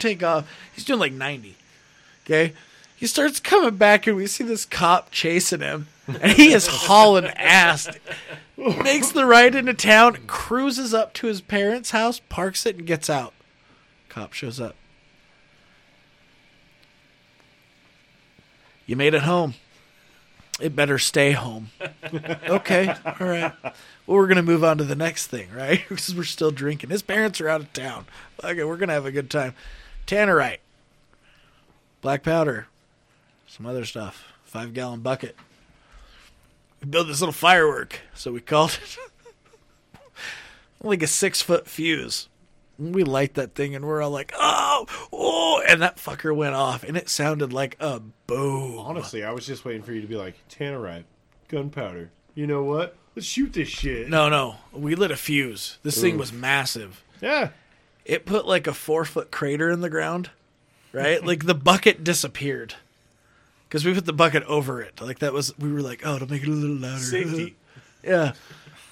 take off. He's doing like ninety. Okay? He starts coming back, and we see this cop chasing him. And he is hauling ass. Makes the ride into town, cruises up to his parents' house, parks it, and gets out. Cop shows up. You made it home. It better stay home. Okay, all right. Well, we're going to move on to the next thing, right? Because we're still drinking. His parents are out of town. Okay, we're going to have a good time. Tannerite. Black powder. Some other stuff. Five-gallon bucket. We built this little firework, so we called it like a six-foot fuse. We light that thing, and we're all like, oh, oh, and that fucker went off, and it sounded like a boom. Honestly, I was just waiting for you to be like, Tannerite, gunpowder, you know what? Let's shoot this shit. No, no, we lit a fuse. This Ooh. Thing was massive. Yeah. It put like a four-foot crater in the ground, right? Like the bucket disappeared. Because we put the bucket over it. Like, that was, we were like, oh, to make it a little louder. Safety. Yeah.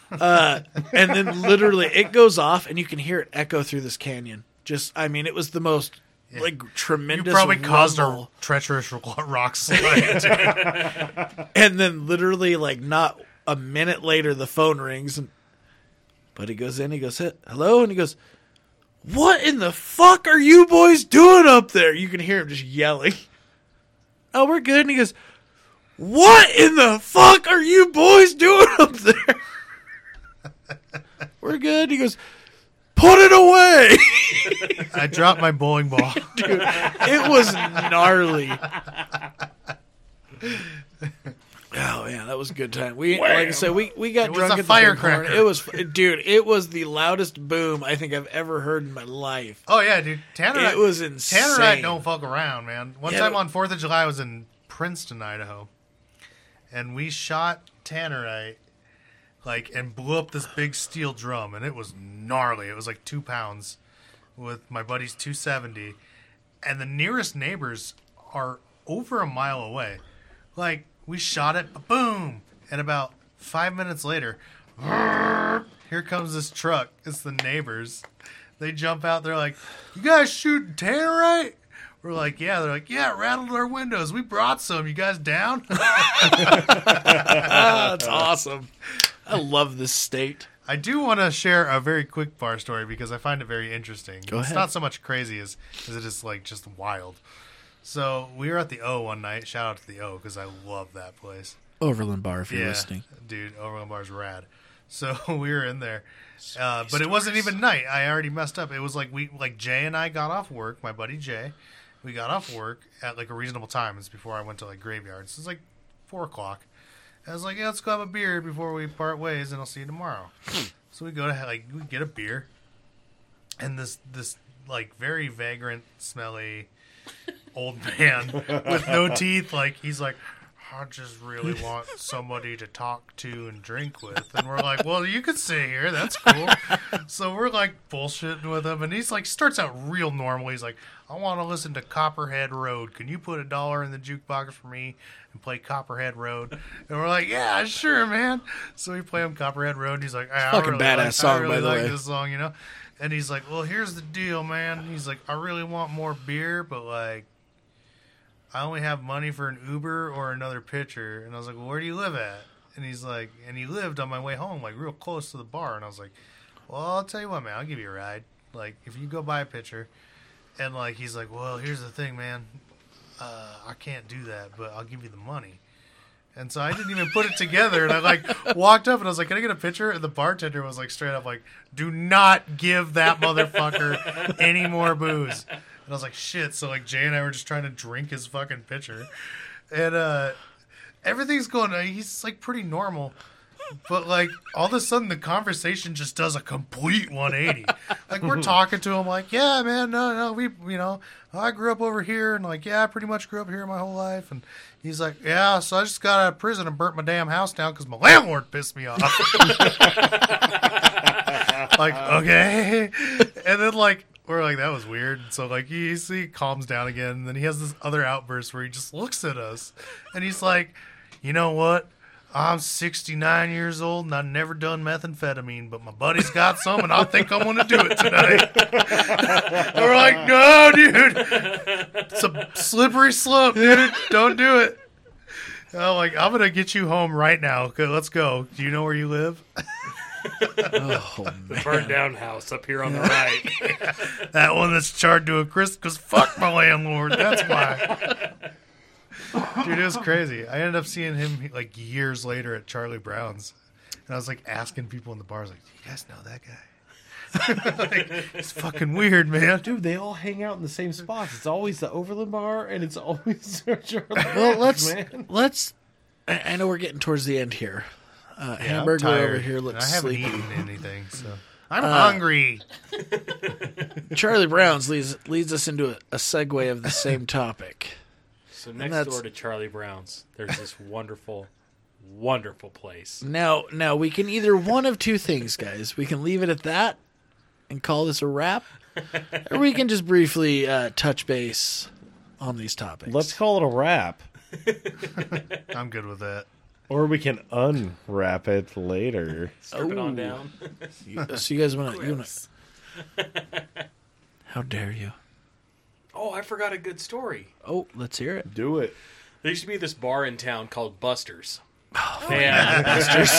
Uh, and then literally it goes off, and you can hear it echo through this canyon. Just, I mean, it was the most, yeah. like, tremendous. You probably rumble. Caused a treacherous rock slide. And then literally, like, not a minute later, the phone rings. And Buddy goes in, he goes, hello? And he goes, what in the fuck are you boys doing up there? You can hear him just yelling. Oh, we're good. And he goes, what in the fuck are you boys doing up there? We're good. He goes, put it away. I dropped my bowling ball. Dude, it was gnarly. Oh, yeah, that was a good time. We, Wham. Like I said, we, we got it drunk. It was a firecracker. It was, dude, it was the loudest boom I think I've ever heard in my life. Oh, yeah, dude. Tannerite, it was insane. Tannerite don't fuck around, man. One yeah, time on fourth of July, I was in Princeton, Idaho, and we shot Tannerite, like, and blew up this big steel drum, and it was gnarly. It was like two pounds with my buddy's two seventy, and the nearest neighbors are over a mile away. Like, we shot it, boom, and about five minutes later, here comes this truck. It's the neighbors. They jump out. They're like, you guys shooting Tannerite? We're like, yeah. They're like, yeah, it rattled our windows. We brought some. You guys down? That's awesome. I love this state. I do want to share a very quick bar story because I find it very interesting. Go ahead. It's not so much crazy as, as it is like just wild. So we were at the O one night. Shout out to the O because I love that place. Overland Bar, if you're yeah, listening. Dude, Overland Bar's rad. So we were in there. Uh, but it wasn't even night. I already messed up. It was like we like Jay and I got off work, my buddy Jay. We got off work at like a reasonable time. It's before I went to like Graveyard. So it's like four o'clock. I was like, yeah, let's go have a beer before we part ways, and I'll see you tomorrow. So we go to, like, we get a beer, and this, this like, very vagrant, smelly old man with no teeth, like, he's like, I just really want somebody to talk to and drink with. And we're like, well, you can sit here. That's cool. So we're, like, bullshitting with him, and he's, like, starts out real normal. He's like, I want to listen to Copperhead Road. Can you put a dollar in the jukebox for me and play Copperhead Road? And we're like, yeah, sure, man. So we play him Copperhead Road. He's like, I fucking really badass like, song, I really by the like way. This song, you know. And he's like, well, here's the deal, man. He's like, I really want more beer, but like, I only have money for an Uber or another pitcher. And I was like, well, where do you live at? And he's like, and he lived on my way home, like real close to the bar. And I was like, well, I'll tell you what, man, I'll give you a ride. Like, if you go buy a pitcher. And, like, he's like, well, here's the thing, man. Uh, I can't do that, but I'll give you the money. And so I didn't even put it together. And I, like, walked up and I was like, can I get a pitcher? And the bartender was, like, straight up, like, do not give that motherfucker any more booze. And I was like, shit. So, like, Jay and I were just trying to drink his fucking pitcher. And uh, everything's going on. He's, like, pretty normal. But, like, all of a sudden, the conversation just does a complete one eighty. Like, we're talking to him like, yeah, man, no, no, we, you know, I grew up over here. And, like, yeah, I pretty much grew up here my whole life. And he's like, yeah, so I just got out of prison and burnt my damn house down because my landlord pissed me off. Like, okay. And then, like, we're like, that was weird. So, like, he, he calms down again. And then he has this other outburst where he just looks at us. And he's like, you know what? I'm sixty-nine years old, and I've never done methamphetamine, but my buddy's got some, and I think I want to do it tonight. We're like, no, dude. It's a slippery slope, dude. Don't do it. I'm like, I'm going to get you home right now. Okay, let's go. Do you know where you live? Oh, man. The burned down house up here on the right. Yeah. That one that's charred to a crisp because fuck my landlord. That's why. Dude, it was crazy. I ended up seeing him like years later at Charlie Brown's, and I was like asking people in the bars, like, "Do you guys know that guy?" Like, it's fucking weird, man. Dude, they all hang out in the same spots. It's always the Overland Bar, and it's always Charlie. Well, let's man. let's. I, I know we're getting towards the end here. Uh, yeah, hamburger over here looks I haven't sleepy. Eaten anything, so I'm uh, hungry. Charlie Brown's leads leads us into a, a segue of the same topic. So next door to Charlie Brown's, there's this wonderful, wonderful place. Now, now we can either one of two things, guys. We can leave it at that and call this a wrap, or we can just briefly uh, touch base on these topics. Let's call it a wrap. I'm good with that. Or we can unwrap it later. Strip oh. it on down. So you guys want to... How dare you? Oh, I forgot a good story. Oh, let's hear it. Do it. There used to be this bar in town called Buster's. Oh, man. Buster's.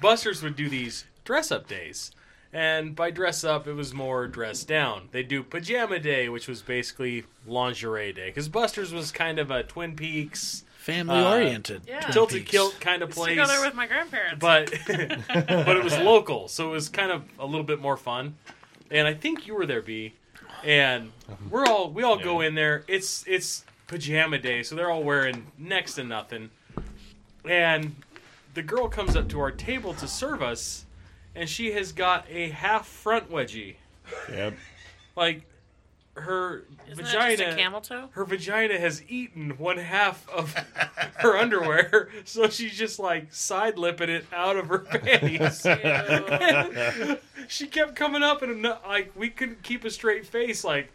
Buster's would do these dress-up days. And by dress-up, it was more dress-down. They'd do pajama day, which was basically lingerie day. Because Buster's was kind of a Twin Peaks... family-oriented. Uh, yeah. Tilted kilt kind of place. I used to go there with my grandparents. But, but it was local, so it was kind of a little bit more fun. And I think you were there, B. And we're all we all yeah. go in there. It's it's pajama day, so they're all wearing next to nothing. And the girl comes up to our table to serve us, and she has got a half front wedgie. Yep. Like her Isn't vagina. That just a camel toe? Her vagina has eaten one half of her underwear, so she's just like side lipping it out of her panties. She kept coming up, and like we couldn't keep a straight face. Like,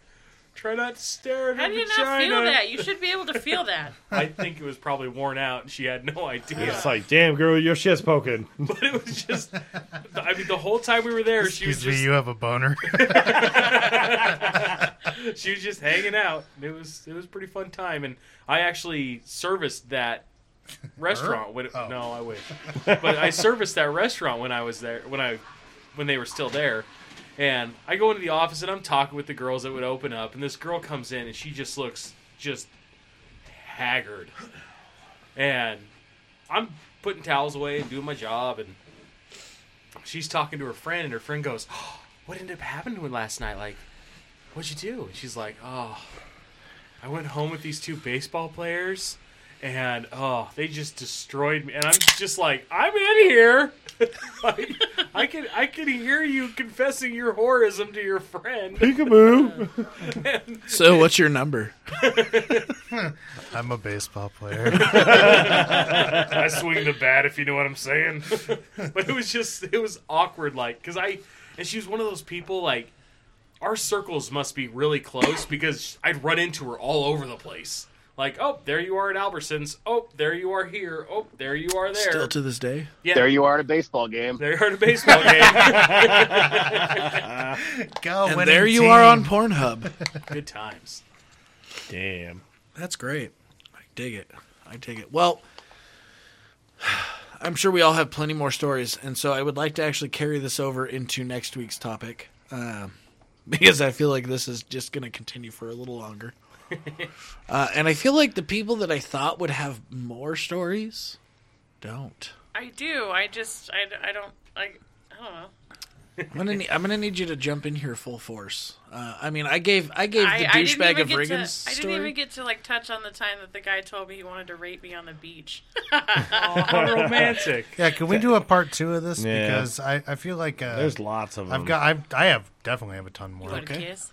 try not to stare at her. How do you vagina. Not feel that? You should be able to feel that. I think it was probably worn out, and she had no idea. It's like, damn, girl, your shit's poking. But it was just, I mean, the whole time we were there, she was just... Excuse me, you have a boner. She was just hanging out. It was it was a pretty fun time, and I actually serviced that restaurant. When, oh. No, I wish, but I serviced that restaurant when I was there when I when they were still there. And I go into the office and I'm talking with the girls that would open up, and this girl comes in and she just looks just haggard. And I'm putting towels away and doing my job, and she's talking to her friend, and her friend goes, oh, "What ended up happening to her last night? Like, what'd you do?" And she's like, "Oh, I went home with these two baseball players, and oh, they just destroyed me." And I'm just like, "I'm in here. Like, I can I can hear you confessing your horrorism to your friend." Peekaboo. And, so, what's your number? I'm a baseball player. I swing the bat, if you know what I'm saying. But it was just it was awkward, like, because I and she was one of those people, like, our circles must be really close because I'd run into her all over the place. Like, oh, there you are at Albertsons. Oh, there you are here. Oh, there you are there. Still to this day? Yeah. There you are at a baseball game. There you are at a baseball game. Go and there you team. Are on Pornhub. Good times. Damn. That's great. I dig it. I dig it. Well, I'm sure we all have plenty more stories, and so I would like to actually carry this over into next week's topic, uh, because I feel like this is just going to continue for a little longer. Uh, and I feel like the people that I thought would have more stories don't. I do. I just, I, I don't, I, I don't know. I'm gonna, need, I'm gonna need you to jump in here full force. Uh, I mean, I gave, I gave I, the douchebag of Riggins story. I didn't even get to like touch on the time that the guy told me he wanted to rape me on the beach. Oh, how romantic! Yeah, can we do a part two of this? Yeah. Because I, I feel like uh, there's lots of them. I've got, I've, I have definitely have a ton more. You want okay. a kiss?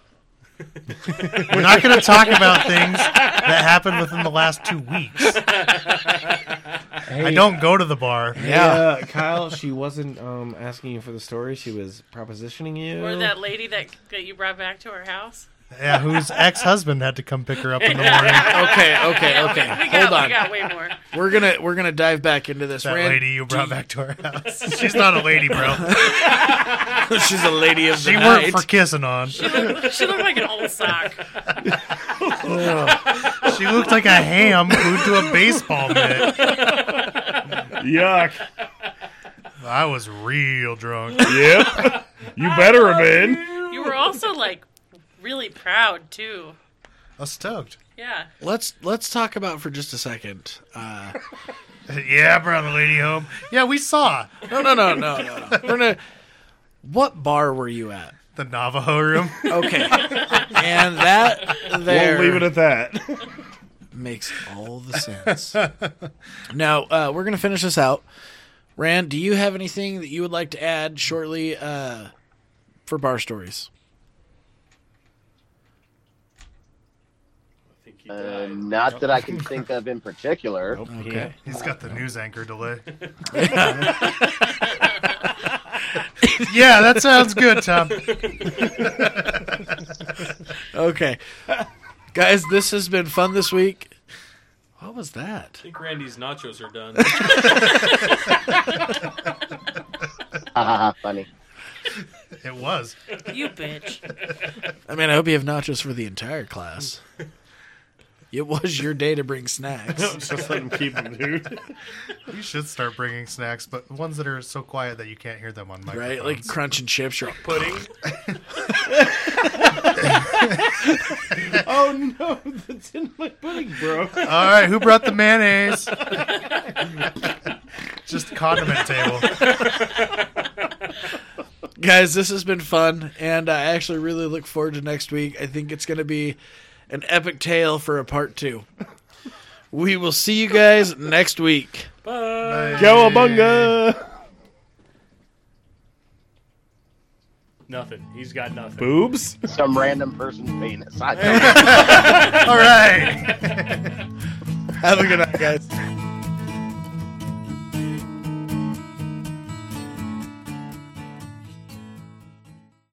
We're not going to talk about things that happened within the last two weeks. Hey, I don't go to the bar. Yeah, uh, Kyle, she wasn't um, asking you for the story. She was propositioning you. Or that lady that, that you brought back to her house. Yeah, whose ex-husband had to come pick her up in the morning. Okay, okay, okay. We got, Hold on. We got way more. We're gonna we're gonna dive back into this. That Rand, lady you brought back to our house. She's not a lady, bro. She's a lady of the she night. She worked for kissing on. She looked, she looked like an old sock. Oh. She looked like a ham glued to a baseball mitt. Yuck. I was real drunk. Yep. You better have been. You. you were also like. Really proud too. I was stoked. Yeah. Let's let's talk about for just a second. Uh, yeah, brought the lady home. Yeah, we saw. No, no, no, no, no. no. We're gonna, what bar were you at? The Navajo Room. Okay. And that there. We'll leave it at that. Makes all the sense. Now uh, we're gonna finish this out. Rand, do you have anything that you would like to add shortly uh, for bar stories? Uh, not nope. that I can think of in particular. Nope. Okay. He's got the news anchor delay. Yeah, that sounds good, Tom. Okay. Guys, this has been fun this week. What was that? I think Randy's nachos are done. uh, funny. It was. You bitch. I mean, I hope you have nachos for the entire class. It was your day to bring snacks. Just let them keep them, dude. You should start bringing snacks, but ones that are so quiet that you can't hear them on microphones. Right, like crunching chips. You're like pudding. Oh, no. That's in my pudding, bro. All right, who brought the mayonnaise? Just condiment table. Guys, this has been fun, and I actually really look forward to next week. I think it's going to be an epic tale for a part two. We will see you guys next week. Bye. Cowabunga. Nothing. He's got nothing. Boobs? Some random person's penis. I don't know. All right. Have a good night, guys.